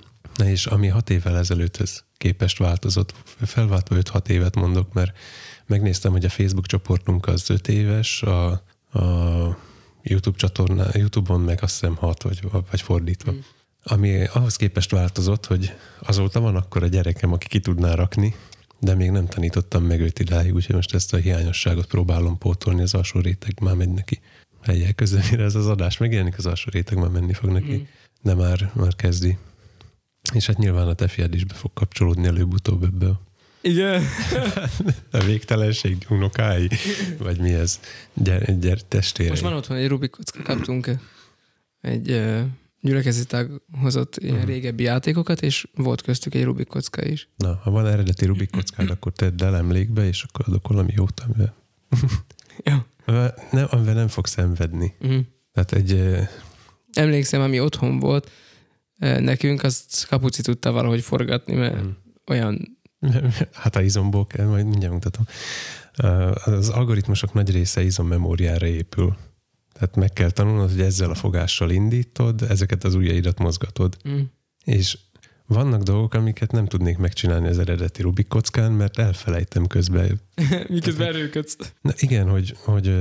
És ami hat évvel ezelőtthöz képest változott, felváltva öt-hat évet mondok, mert megnéztem, hogy a Facebook csoportunk az öt éves, a, a YouTube csatornán, YouTube-on meg azt hiszem hat, vagy, vagy fordítva. Mm. Ami ahhoz képest változott, hogy azóta van akkor a gyerekem, aki ki tudná rakni, de még nem tanítottam meg őt idáig, úgyhogy most ezt a hiányosságot próbálom pótolni, az alsó réteg már megy neki. Helyek közben, mire ez az adás megjelenik, az alsó réteg már menni fog neki, mm. de már, már kezdi. És hát nyilván a te fiad is be fog kapcsolódni előbb-utóbb ebből. Igen. A végtelenség unokái, vagy mi ez? Gyere, gyere testvére. Most van otthon egy Rubik kocka, kaptunk egy uh, gyülekezitág hozott ilyen uh-huh. régebbi játékokat, és volt köztük egy Rubik kocka is. Na, ha van eredeti Rubik kockád, akkor tedd el emlékbe, és akkor adok valami jót, amivel, ja. nem, amivel nem fog szenvedni. Uh-huh. Tehát egy... Uh... Emlékszem, ami otthon volt, nekünk azt Kapuci tudta valahogy forgatni, mert uh-huh. olyan... Hát a izomból kell, majd mindjárt mutatom. Az algoritmusok nagy része izommemóriára épül. Tehát meg kell tanulnod, hogy ezzel a fogással indítod, ezeket az ujjaidat mozgatod. Mm. És vannak dolgok, amiket nem tudnék megcsinálni az eredeti Rubik kockán, mert elfelejtem közben. Miközben erőködsz. Na igen, hogy, hogy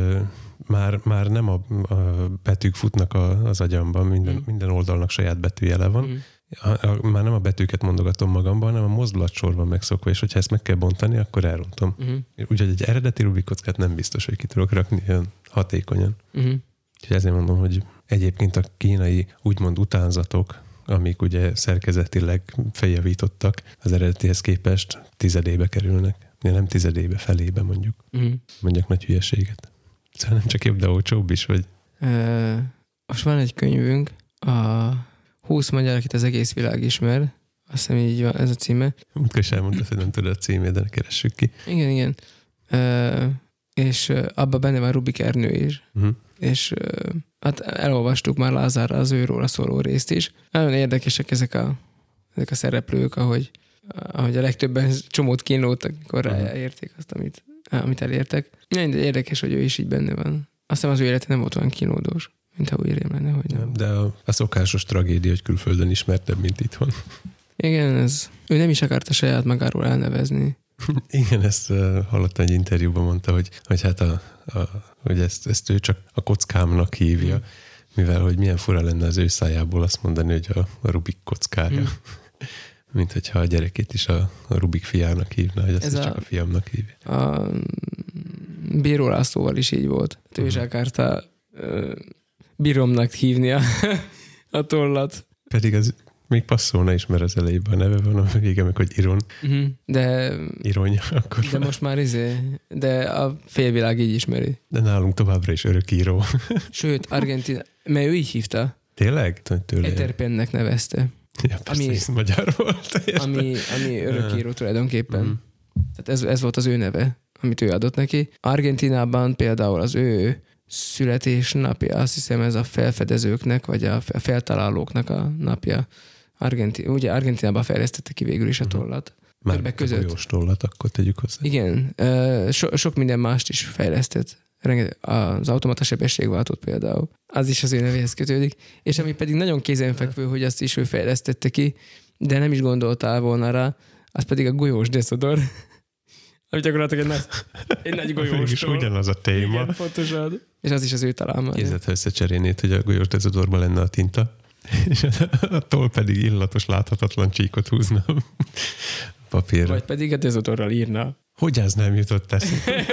már, már nem a, a betűk futnak a, az agyamban, minden, mm. minden oldalnak saját betűjele van, mm. A, a, már nem a betűket mondogatom magamban, hanem a mozdulatsorban megszokva, és hogyha ezt meg kell bontani, akkor elrontom. Uh-huh. Úgyhogy egy eredeti Rubik kockát nem biztos, hogy ki tudok rakni olyan hatékonyan. Uh-huh. Úgyhogy ezért mondom, hogy egyébként a kínai úgymond utánzatok, amik ugye szerkezetileg feljavítottak az eredetihez képest, tizedébe kerülnek. De nem tizedébe, felébe mondjuk. Uh-huh. Mondjak nagy hülyeséget. Szóval nem csak jobb, de olcsóbb is, vagy... Uh, most van egy könyvünk, a... húsz magyar, akit az egész világ ismer. Azt hiszem így van, ez a címe. Amikor is elmondtad, hogy nem tudod a címét, de keressük ki. Igen, igen. Ö, és abban benne van Rubik Ernő is. Uh-huh. És hát elolvastuk már Lázárra az őróla szóló részt is. Nagyon érdekesek ezek a, ezek a szereplők, ahogy, ahogy a legtöbben csomót kínlódtak, mikor uh-huh. ráérték azt, amit, amit elértek. Érdekes, hogy ő is így benne van. Azt hiszem az ő élete nem volt olyan kínlódós. Mint ha úgy érjem lenne, hogy nem. De a, a szokásos tragédia, hogy külföldön ismertebb, mint itthon. Igen, ez. Ő nem is akarta saját magáról elnevezni. Igen, ezt uh, hallottam egy interjúban, mondta, hogy, hogy hát a, a, hogy ezt, ezt ő csak a kockámnak hívja, mm. mivel hogy milyen fura lenne az ő szájából azt mondani, hogy a, a Rubik kockája. Mm. Mint hogyha a gyerekét is a, a Rubik fiának hívna, hogy azt a, csak a fiamnak hívja. A Bíró Lászlóval is így volt. Ő is mm. akarta... Ö, Biromnak hívni a, a tollat. Pedig az még passzolna is, mert az elejében neve van, a vége meg, hogy Iron. Uh-huh. De, Irony, akkor de most már izé, de a félvilág így ismeri. De nálunk továbbra is örök író. Sőt, Argentina, mert ő így hívta. Tényleg? Eterpennek nevezte. Ja, persze, ami, magyar volt. Ami, ami örök író tulajdonképpen. Mm. Tehát ez, ez volt az ő neve, amit ő adott neki. Argentinában például az ő születésnapja, azt hiszem ez a felfedezőknek, vagy a feltalálóknak a napja. Argentin- ugye Argentinában fejlesztette ki végül is a tollat. Már között. Már tollat, akkor tegyük hozzá. Igen, so, sok minden mást is fejlesztett. Az automata sebességváltót például. Az is az ő nevéhez kötődik. És ami pedig nagyon kézenfekvő, hogy azt is ő fejlesztette ki, de nem is gondoltál volna rá, az pedig a golyós deszodor. Amit gyakorlatilag egy, egy nagy golyóstól. Ugyanaz a téma. Igen, pontosan. És az is az ő találmány. Kézzet, ha összecserélnéd, hogy a golyós deszodorban lenne a tinta, és a toll pedig illatos, láthatatlan csíkot húzna papírra. Vagy pedig a deszodorral írna. Hogy ez nem jutott eszembe?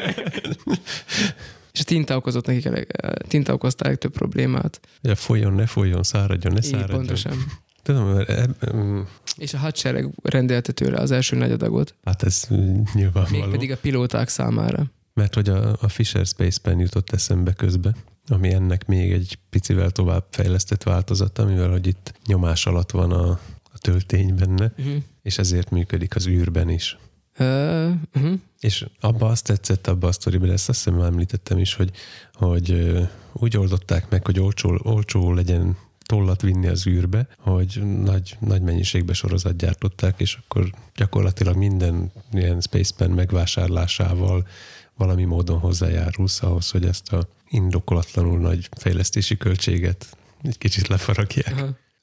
És a tinta okozott nekik elég, tinta okozta elég több problémát. Ja, folyjon, ne folyjon, száradjon, ne száradjon. Így, pontosan. Tudom, mert e, um... És a hadsereg rendelte tőle az első nagy adagot. Hát ez nyilvánvaló. Mégpedig a pilóták számára. Mert hogy a, a Fisher Space Pen jutott eszembe közbe, ami ennek még egy picivel tovább fejlesztett változata, mivel hogy itt nyomás alatt van a, a töltény benne, uh-huh. és ezért működik az űrben is. Uh-huh. És abba azt tetszett, abba a sztoriban, ezt azt hiszem említettem is, hogy, hogy úgy oldották meg, hogy olcsó, olcsó legyen tollat vinni az űrbe, hogy nagy, nagy mennyiségbe sorozat gyártották, és akkor gyakorlatilag minden ilyen Spacepen megvásárlásával valami módon hozzájárulsz ahhoz, hogy ezt a indokolatlanul nagy fejlesztési költséget egy kicsit lefaragják.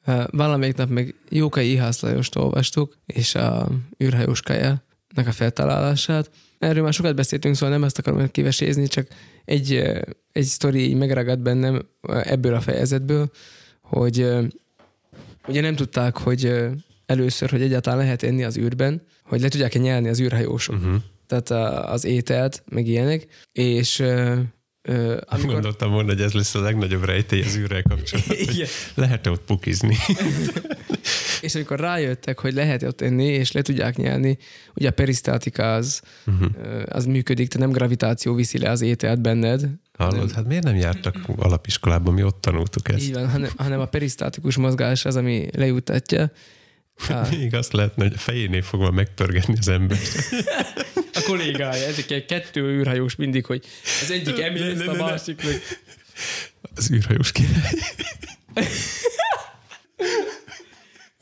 Aha. Valamelyik nap még Jókai Ihász Lajost olvastuk, és a űrhajóskájának a feltalálását. Erről már sokat beszéltünk, szóval nem ezt akarom kivesézni, csak egy, egy sztori megragad bennem ebből a fejezetből, hogy ugye nem tudták, hogy először, hogy egyáltalán lehet enni az űrben, hogy le tudják-e nyelni az űrhajósok. Uh-huh. Tehát a, az ételt, meg ilyenek, és uh, uh, amikor... Gondoltam volna, hogy ez lesz a legnagyobb rejtély az űrrel kapcsolatban, hogy lehet-e ott pukizni. És amikor rájöttek, hogy lehet ott enni, és le tudják nyelni, ugye a perisztátika az, uh-huh. az működik, tehát nem gravitáció viszi le az ételt benned. Hallod, hát miért nem jártak alapiskolában, mi ott tanultuk ezt? Így van, hanem, hanem a perisztátikus mozgás az, ami lejutatja. Ah. Még azt lehetne, hogy a fejénél fogva megpörgetni az embert. A kollégája, ezek egy kettő űrhajós mindig, hogy az egyik emélyeszt, a másik meg... Az űrhajós király.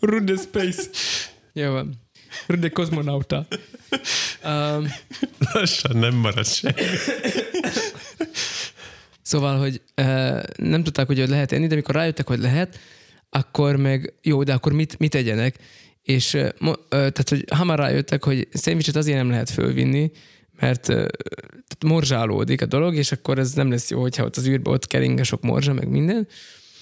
Run the space. Jó van. Run the cosmonauta. Um, Lassan nem marad semmi. Szóval, hogy uh, nem tudták, hogy lehet enni, de amikor rájöttek, hogy lehet, akkor meg jó, de akkor mit, mit egyenek? És uh, tehát, hogy hamar rájöttek, hogy szendvicset azért nem lehet fölvinni, mert uh, morzsálódik a dolog, és akkor ez nem lesz jó, hogyha ott az űrbe ott kering sok morzsa, meg minden.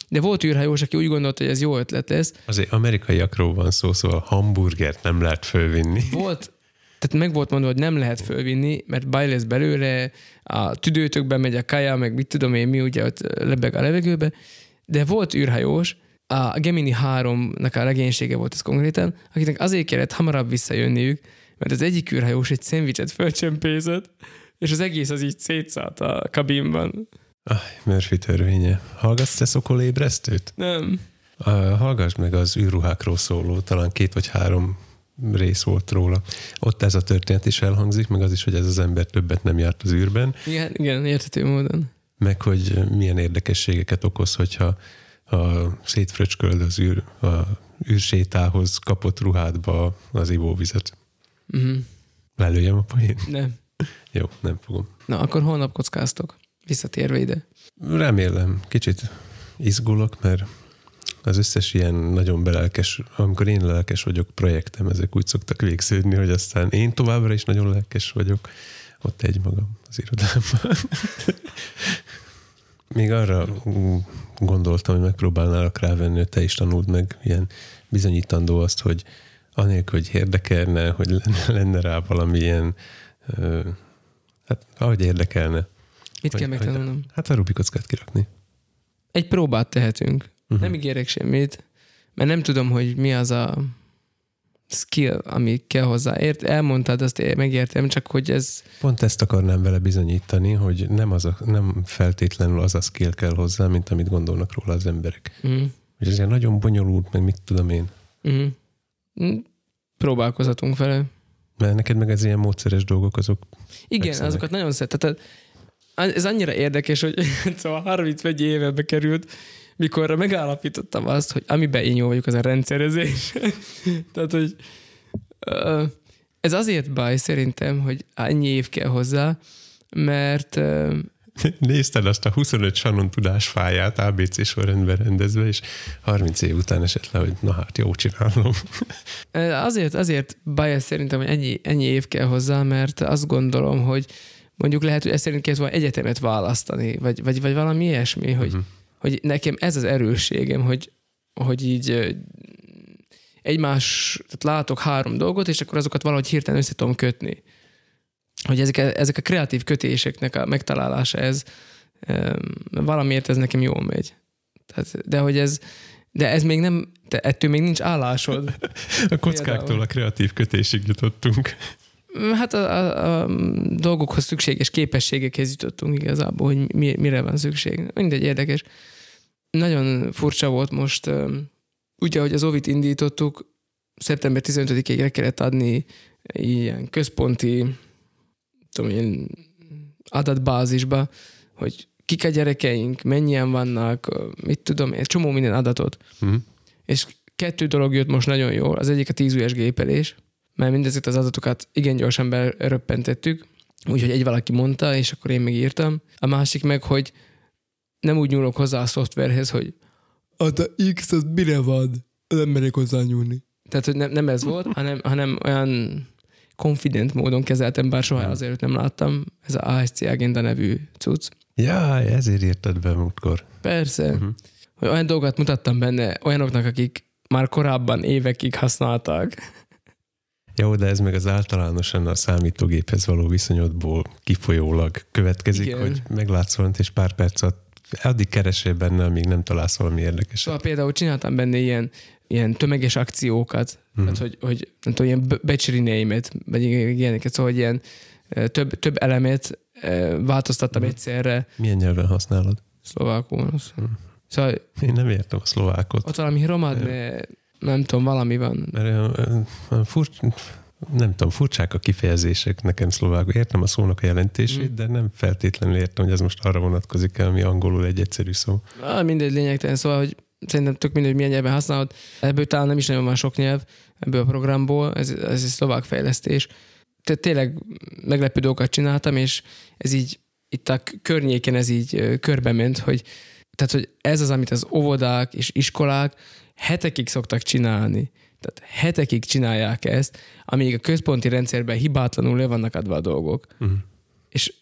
De volt űrhajós, aki úgy gondolta, hogy ez jó ötlet lesz. Azért amerikaiakról van szó, szóval hamburgert nem lehet fölvinni. Volt, tehát meg volt mondva, hogy nem lehet fölvinni, mert baj lesz belőle, a tüdőtökben megy a kaja, meg mit tudom én mi, ugye ott lebeg a levegőbe. De volt űrhajós, a Gemini háromnak a legénysége volt ez konkrétan, akinek azért kellett hamarabb visszajönniük, mert az egyik űrhajós egy szendvicset fölcsempézett, és az egész az így szétszállt a kabinban. Ah, Murphy törvénye. Hallgatsz te szokolébresztőt? Nem. Uh, hallgass meg az űrruhákról szóló, talán két vagy három rész volt róla. Ott ez a történet is elhangzik, meg az is, hogy ez az ember többet nem járt az űrben. Igen, igen, érthető módon. Meg, hogy milyen érdekességeket okoz, hogyha ha szétfröcsköld az űr, a űrsétához kapott ruhádba az ivóvizet. Uh-huh. Lelőjem a poén? Nem. Jó, nem fogom. Na, akkor holnap kockáztok. Visszatérve ide. Remélem. Kicsit izgulok, mert az összes ilyen nagyon belelkes, amikor én lelkes vagyok projektem, ezek úgy szoktak végződni, hogy aztán én továbbra is nagyon lelkes vagyok. Ott egy magam az irodámban. Még arra gondoltam, hogy megpróbálnálak rávenni, hogy te is tanuld meg ilyen bizonyítandó azt, hogy anélkül, hogy érdekelne, hogy lenne rá valamilyen, hát ahogy érdekelne. Mit hogy, kell megtanulnom? Hogy, hát a Rubikockát kirakni. Egy próbát tehetünk. Uh-huh. Nem ígérek semmit, mert nem tudom, hogy mi az a skill, ami kell hozzá. Ért, elmondtad, azt megértem, csak hogy ez... Pont ezt akarnám vele bizonyítani, hogy nem, az a, nem feltétlenül az a skill kell hozzá, mint amit gondolnak róla az emberek. Uh-huh. És ez nagyon bonyolult, meg mit tudom én. Uh-huh. Próbálkozhatunk vele. Mert neked meg ez ilyen módszeres dolgok, azok... Igen, fekszenek. Azokat nagyon szeretem. Ez annyira érdekes, hogy szóval harminc évebe került, mikor megállapítottam azt, hogy amiben én jó vagyok, az a rendszerezés. Tehát, hogy Ez azért baj szerintem, hogy annyi év kell hozzá, mert... Nézted azt a huszonöt Shannon tudás fáját á bé cé sorrendben rendezve, és harminc év után esett le, hogy na hát, jó csinálom. Azért, azért baj szerintem, hogy ennyi, ennyi év kell hozzá, mert azt gondolom, hogy mondjuk lehet, hogy ezt szerint kell volna egyetemet választani, vagy, vagy, vagy valami ilyesmi, hogy, uh-huh. hogy nekem ez az erősségem, hogy, hogy így egymás, tehát látok három dolgot, és akkor azokat valahogy hirtelen össze tudom kötni. Hogy ezek, ezek a kreatív kötéseknek a megtalálása, ez valamiért ez nekem jól megy. Tehát, de hogy ez, de ez még nem, de ettől még nincs állásod. A kockáktól a kreatív kötésig jutottunk. Hát a, a, a dolgokhoz szükséges képességekhez jutottunk igazából, hogy mi, mire van szükség. Mindegy, érdekes. Nagyon furcsa volt most, úgy, ahogy az Ovit indítottuk, szeptember tizenötödikéig le kellett adni ilyen központi tudom én, adatbázisba, hogy kik a gyerekeink, mennyien vannak, mit tudom én, csomó minden adatot. Mm. És kettő dolog jött most nagyon jól. Az egyik a tízügyes gépelés, mert mindezeket az adatokat igen gyorsan beröppentettük, úgyhogy egy valaki mondta, és akkor én megírtam. A másik meg, hogy nem úgy nyúlok hozzá a szoftverhez, hogy az a X, az mire van? Nem merek hozzá nyúlni. Tehát, hogy nem, nem ez volt, hanem, hanem olyan confident módon kezeltem, bár soha azért nem láttam. Ez a á es cé Agenda nevű cucc. Jaj, ezért írtad be múltkor. Persze. Uh-huh. Hogy olyan dolgokat mutattam benne olyanoknak, akik már korábban évekig használták. Jó, de ez meg az általánosan a számítógéphez való viszonyodból kifolyólag következik, igen. Hogy meglátsz valamit, és pár perc alatt addig keresél benne, amíg nem találsz valami érdekeset. Szóval például csináltam benne ilyen, ilyen tömeges akciókat, mm. tehát, hogy, hogy nem tudom, ilyen batchery name-et, vagy ilyeneket, szóval ilyen több, több elemet változtattam mm. egyszerre. Milyen nyelven használod? Szlovákul. Mm. Szóval én nem értem a szlovákot. Ott valami romad, de nem tudom, valami van. Mert a, a, a furcsa, nem tudom, furcsák a kifejezések nekem szlovákul. Értem a szónak a jelentését, mm. de nem feltétlenül értem, hogy ez most arra vonatkozik el, ami angolul egy egyszerű szó. Na, mindegy, lényegtelen, szóval, hogy szerintem tök mindegy, milyen nyelven használod. Ebből talán nem is nagyon van sok nyelv ebből a programból, ez, ez egy szlovák fejlesztés. Tehát tényleg meglepő dolgokat csináltam, és ez így itt a környéken ez így körbe ment, hogy, tehát, hogy ez az, amit az óvodák és iskolák hetekig szoktak csinálni. Tehát hetekig csinálják ezt, amíg a központi rendszerben hibátlanul le vannak adva a dolgok. Uh-huh. És,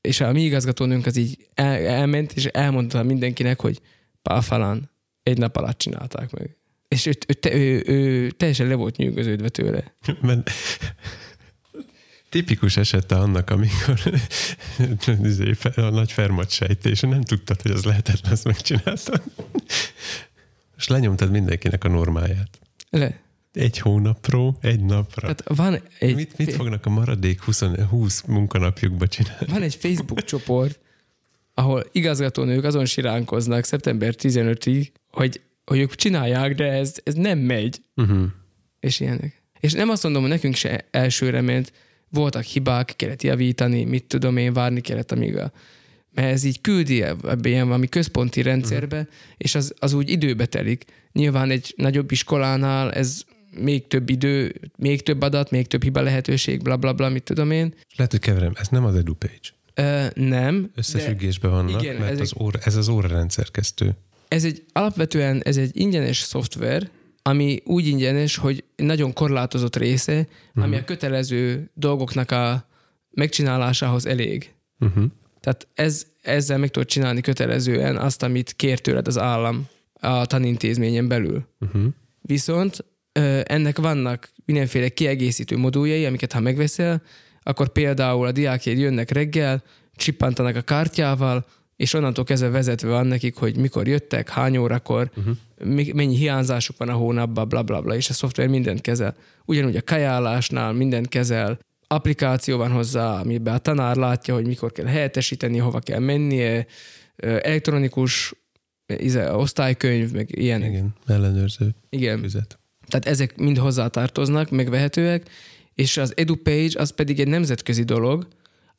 és a mi igazgatónőnk az így el, elment, és elmondta mindenkinek, hogy páfalán egy nap alatt csinálták meg. És ő, ő, te, ő, ő teljesen le volt nyűgöződve tőle. Mert tipikus esete annak, amikor a nagy fermat sejtés, nem tudtad, hogy az lehetetlen, azt megcsináltad. És lenyomtad mindenkinek a normáját. Le. Egy hónapról, egy napra. Tehát van egy... Mit, mit fognak a maradék húsz, húsz munkanapjukba csinálni? Van egy Facebook csoport, ahol igazgatónők azon siránkoznak szeptember tizenötödikéig, hogy, hogy ők csinálják, de ez, ez nem megy. Uh-huh. És ilyenek. És nem azt mondom, hogy nekünk se elsőre ment, voltak hibák, kellett javítani, mit tudom én, várni kellett, amíg a... mert ez így küldi ebbe ilyen valami központi rendszerbe, uh-huh. és az, az úgy időbe telik. Nyilván egy nagyobb iskolánál ez még több idő, még több adat, még több hiba lehetőség, blablabla, bla, bla, mit tudom én. Lehet, hogy keverem, ez nem az EduPage. Ö, nem. Összefüggésben vannak, igen, mert ez, az óra, ez az órarendszerkesztő. Ez egy alapvetően, ez egy ingyenes szoftver, ami úgy ingyenes, hogy nagyon korlátozott része, uh-huh. ami a kötelező dolgoknak a megcsinálásához elég. Uh-huh. Tehát ez, ezzel meg tudod csinálni kötelezően azt, amit kér tőled az állam a tanintézményen belül. Uh-huh. Viszont ennek vannak mindenféle kiegészítő moduljai, amiket ha megveszel, akkor például a diákjai jönnek reggel, csippantanak a kártyával, és onnantól kezdve vezetve van nekik, hogy mikor jöttek, hány órakor, uh-huh. mennyi hiányzásuk van a hónapban, blablabla, bla, bla, és a szoftver mindent kezel. Ugyanúgy a kajálásnál mindent kezel, applikáció van hozzá, amiben a tanár látja, hogy mikor kell helyettesíteni, hova kell mennie, elektronikus osztálykönyv, meg ilyen. Igen, ellenőrző. Igen. Füzet. Tehát ezek mind hozzátartoznak, megvehetőek, és az EduPage az pedig egy nemzetközi dolog,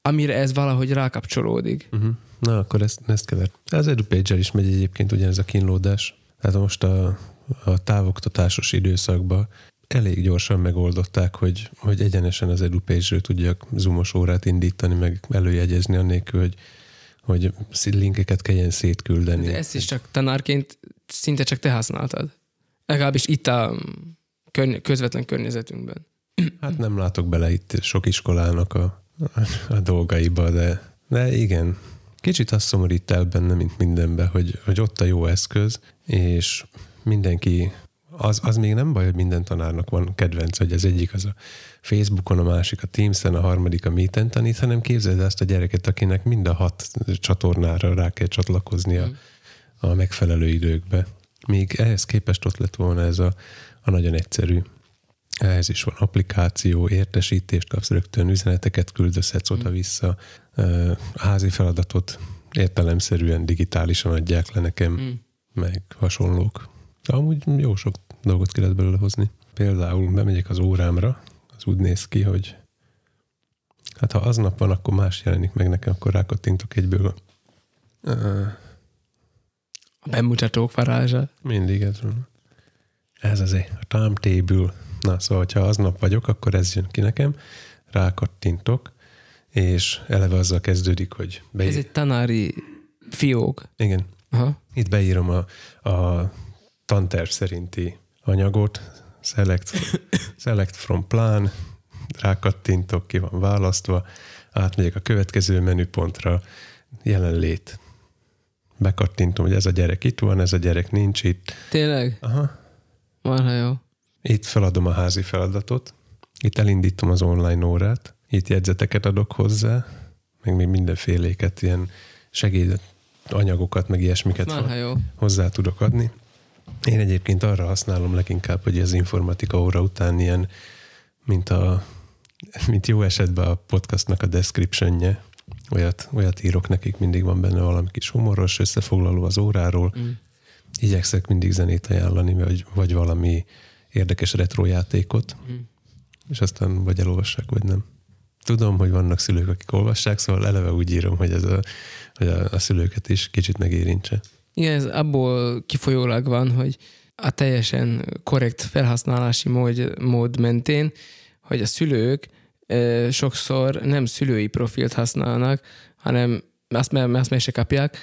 amire ez valahogy rákapcsolódik. Uh-huh. Na, akkor ezt, ezt kever. Az EduPage-el is megy egyébként ugyanez a kínlódás. Hát most a, a távoktatásos időszakban elég gyorsan megoldották, hogy, hogy egyenesen az EduPage-ről tudjak zoomos órát indítani, meg előjegyezni annélkül, hogy, hogy linkeket kelljen szétküldeni. De ezt is csak tanárként szinte csak te használtad. Legalábbis itt a közvetlen környezetünkben. Hát nem látok bele itt sok iskolának a, a dolgaiba, de, de igen. Kicsit azt szomorít el benne, mint mindenben, hogy, hogy ott a jó eszköz, és mindenki, az, az még nem baj, hogy minden tanárnak van kedvenc, hogy az egyik az a Facebookon, a másik a Teamsen, a harmadik a Meeten tanít, hanem képzeld azt a gyereket, akinek mind a hat csatornára rá kell csatlakoznia mm. a megfelelő időkbe. Még ehhez képest ott lett volna ez a, a nagyon egyszerű. Ehhez is van applikáció, értesítést kapsz rögtön, üzeneteket küldözhetsz oda-vissza, házi feladatot értelemszerűen digitálisan adják le nekem, mm. meg hasonlók. De amúgy jó sok dolgot ki lehet belőle hozni. Például bemegyek az órámra, az úgy néz ki, hogy hát ha aznap van, akkor más jelenik meg nekem, akkor rákattintok egyből. Uh, a bemutatók varázsa. Mindig ez van. Ez azért a timetable. Na, szóval, ha aznap vagyok, akkor ez jön ki nekem, rákattintok, és eleve azzal kezdődik, hogy... Beír... Ez egy tanári fiók. Igen. Aha. Itt beírom a, a tanterv szerinti anyagot, select, select from plan, rákattintok, ki van választva, átmegyek a következő menüpontra, jelenlét. Bekattintom, hogy ez a gyerek itt van, ez a gyerek nincs itt. Tényleg? Aha. Marha jó. Itt feladom a házi feladatot, itt elindítom az online órát, itt jegyzeteket adok hozzá, meg még mindenféléket, ilyen segédanyagokat, meg ilyesmiket hozzá tudok adni. Én egyébként arra használom leginkább, hogy az informatika óra után ilyen, mint, a, mint jó esetben a podcastnak a descriptionje, olyat, olyat írok nekik, mindig van benne valami kis humoros összefoglaló az óráról, mm. igyekszek mindig zenét ajánlani, vagy, vagy valami érdekes retro játékot, mm. és aztán vagy elolvassák, vagy nem. Tudom, hogy vannak szülők, akik olvassák, szóval eleve úgy írom, hogy, ez a, hogy a, a szülőket is kicsit megérintse. Igen, ez abból kifolyólag van, hogy a teljesen korrekt felhasználási mód, mód mentén, hogy a szülők e, sokszor nem szülői profilt használnak, hanem azt, mert azt meg se kapják,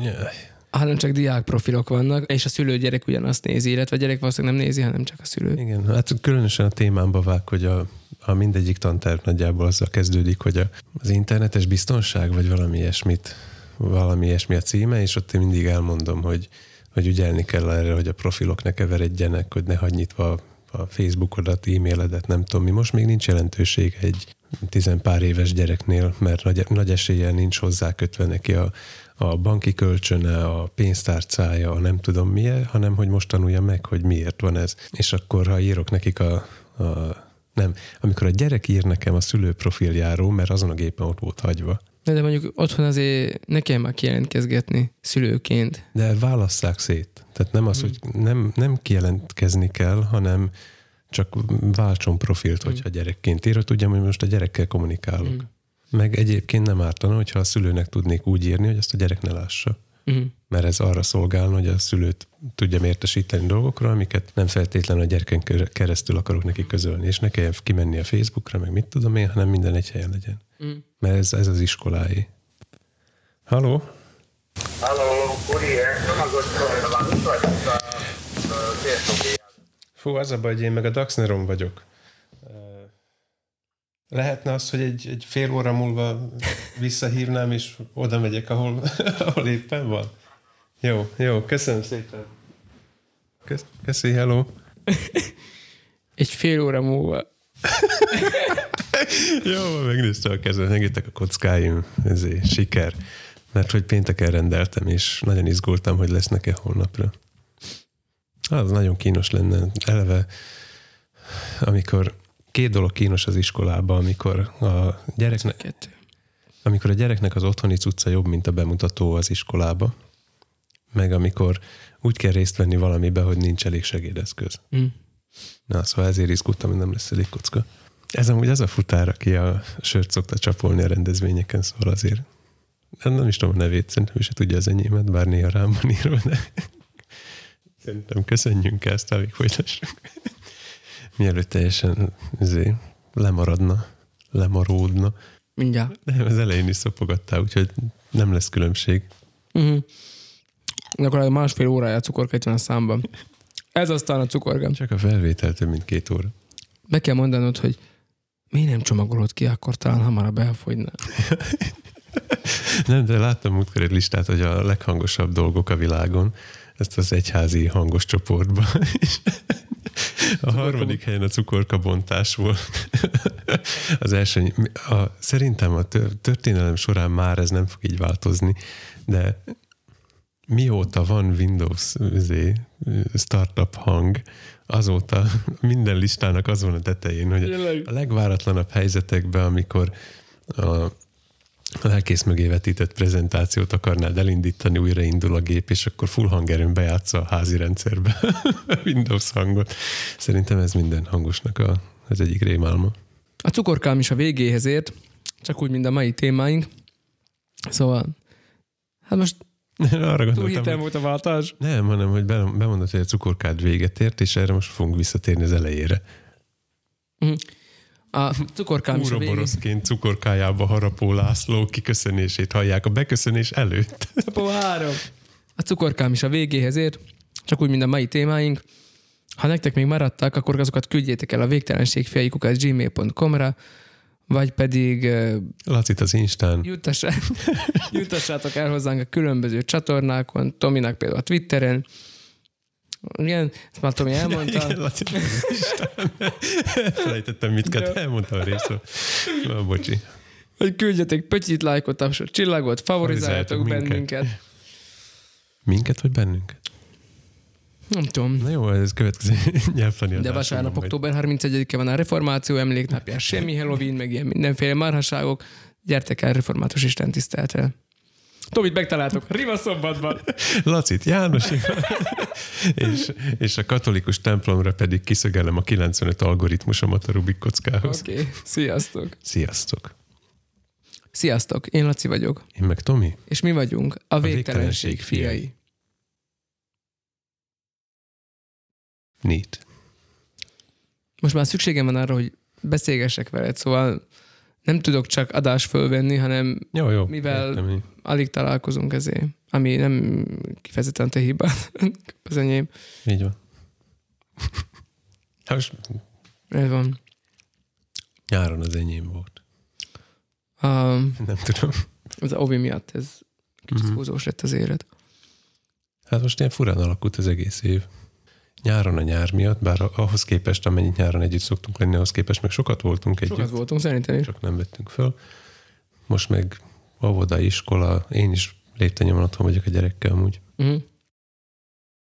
yeah. hanem csak diák profilok vannak, és a szülő-gyerek ugyanazt nézi, illetve a gyerek valószínűleg nem nézi, hanem csak a szülő. Igen, hát különösen a témámba vág, hogy a, a mindegyik tanterv nagyjából azzal kezdődik, hogy a, az internetes biztonság, vagy valami ilyesmit, valami ilyesmi a címe, és ott én mindig elmondom, hogy, hogy ügyelni kell erre, hogy a profilok ne keveredjenek, hogy ne hagyd nyitva a, a Facebookodat, e-mailedet, nem tudom mi. Most még nincs jelentőség egy tizenpár éves gyereknél, mert nagy, nagy eséllyel nincs hozzá kötve neki a, a banki kölcsöne, a pénztárcája, a nem tudom milyen, hanem hogy most tanulja meg, hogy miért van ez. És akkor, ha írok nekik a... a nem, amikor a gyerek ír nekem a szülő profiljáról, mert azon a gépen ott volt hagyva. De mondjuk otthon azért ne kell már kijelentkezgetni szülőként. De válasszák szét. Tehát nem az, hmm. hogy nem, nem kijelentkezni kell, hanem csak váltson profilt, hmm. hogyha gyerekként ír, hogy tudjam, hogy most a gyerekkel kommunikálok. Hmm. Meg egyébként nem ártana, hogyha a szülőnek tudnék úgy írni, hogy ezt a gyerek ne lássa. Uh-huh. Mert ez arra szolgálna, hogy a szülőt tudjam értesíteni dolgokra, amiket nem feltétlenül a gyereken keresztül akarok neki közölni, és ne kelljen kimenni a Facebookra, meg mit tudom én, hanem minden egy helyen legyen. Uh-huh. Mert ez, ez az iskolái. Halló? Halló, kuriér, csomagot a Fú, az a baj, hogy én meg a Daxneron vagyok. Lehetne az, hogy egy, egy fél óra múlva visszahívnám, és oda megyek, ahol, ahol éppen van. Jó, jó, köszönöm szépen. Kösz, köszi, hello. Egy fél óra múlva. Jó, megnéztem a kezem, megjöttek a kockáim, ezért siker. Mert hogy pénteken rendeltem, és nagyon izgultam, hogy lesz-e holnapra. Az nagyon kínos lenne. Eleve, amikor két dolog kínos az iskolában, amikor a gyereknek, amikor a gyereknek az otthoni cucca jobb, mint a bemutató az iskolába, meg amikor úgy kell részt venni valamibe, hogy nincs elég segédeszköz. Mm. Na, szóval ezért izgultam, hogy nem lesz elég kocka. Ez amúgy az a futár, aki a sört szokta csapolni a rendezvényeken, szóval azért nem is tudom a nevét, szerintem is tudja az enyémet, bár néha rám van írva, de szerintem köszönjünk ezt, amíg folytassuk. Mielőtt teljesen zé, lemaradna, lemaródna. Mindjárt. Nem, az elején is szopogattál, úgyhogy nem lesz különbség. Uh-huh. Akkor másfél órája cukorkát van a számban. Ez aztán a cukorgám. Csak a felvétel több mint két óra. Be kell mondanod, hogy miért nem csomagolod ki, akkor talán hamarabb elfogyna. Nem, de láttam múltkor egy listát, hogy a leghangosabb dolgok a világon, ezt az egyházi hangos csoportban. A harmadik helyen a cukorkabontás volt. Az első, a, szerintem a történelem során már ez nem fog így változni, de mióta van Windows startup hang, azóta minden listának az van a tetején, hogy a legváratlanabb helyzetekben, amikor a lelkész mögé vetített prezentációt akarnád elindítani, újraindul a gép, és akkor full hangerőn bejátsza a házi rendszerbe a Windows hangot. Szerintem ez minden hangosnak a, az egyik rémálma. A cukorkám is a végéhez ért, csak úgy, mint a mai témáink. Szóval, hát most túl hitem volt a váltás. Nem, hanem, hogy bemondod, hogy a cukorkád véget ért, és erre most fogunk visszatérni az elejére. Mhm. A cukorkám is a végén. Úroboroszként cukorkájába harapó László kiköszönését hallják a beköszönés előtt. Szapó három. A cukorkám is a végéhez ért, csak úgy, mint a mai témáink. Ha nektek még maradtak, akkor azokat küldjétek el a végtelenségfiaikukás gmail pont com-ra, vagy pedig... Lacit az Instán. Juttassátok el hozzánk a különböző csatornákon, Tominak például a Twitteren. Igen, ezt már Tomi elmondta. Igen, Laci, elfelejtettem mit kell, elmondtam a részről. Na, bocsi. Hogy küldjetek pötyit, lájkot, tapsot, csillagot, favorizáljatok minket. bennünket. Minket vagy bennünket? Nem tudom. Na jó, ez következő nyelvtani adásban. De vasárnap október harmincegyedike van a reformáció emléknapja, semmi Halloween, meg ilyen mindenféle marhaságok. Gyertek el református istentiszteletre. Tomit megtaláltok Rivaszombatban. Lacit Jánosig. és, és a katolikus templomra pedig kiszögelem a kilencvenöt algoritmusomat a Rubik kockához. Oké, okay. Sziasztok. Sziasztok. Sziasztok, én Laci vagyok. Én meg Tomi. És mi vagyunk a, a végtelenség, végtelenség fiai. Neat. Most már szükségem van arra, hogy beszélgessek veled, szóval nem tudok csak adást fölvenni, hanem jó, jó, mivel értem, alig találkozunk ezért, ami nem kifejezetten te hibád, az enyém. Így van. Most... Ez van. Nyáron az enyém volt. Um, nem tudom. Az ovi miatt ez kicsit mm-hmm. húzós lett az élet. Hát most ilyen furán alakult az egész év. Nyáron a nyár miatt, bár ahhoz képest, amennyit nyáron együtt szoktunk lenni, ahhoz képest meg sokat voltunk sokat együtt. Sokat voltunk, szerintem is. Csak nem vettünk föl. Most meg óvoda, iskola, én is lépten nyomon otthon vagyok a gyerekkel amúgy. Mm.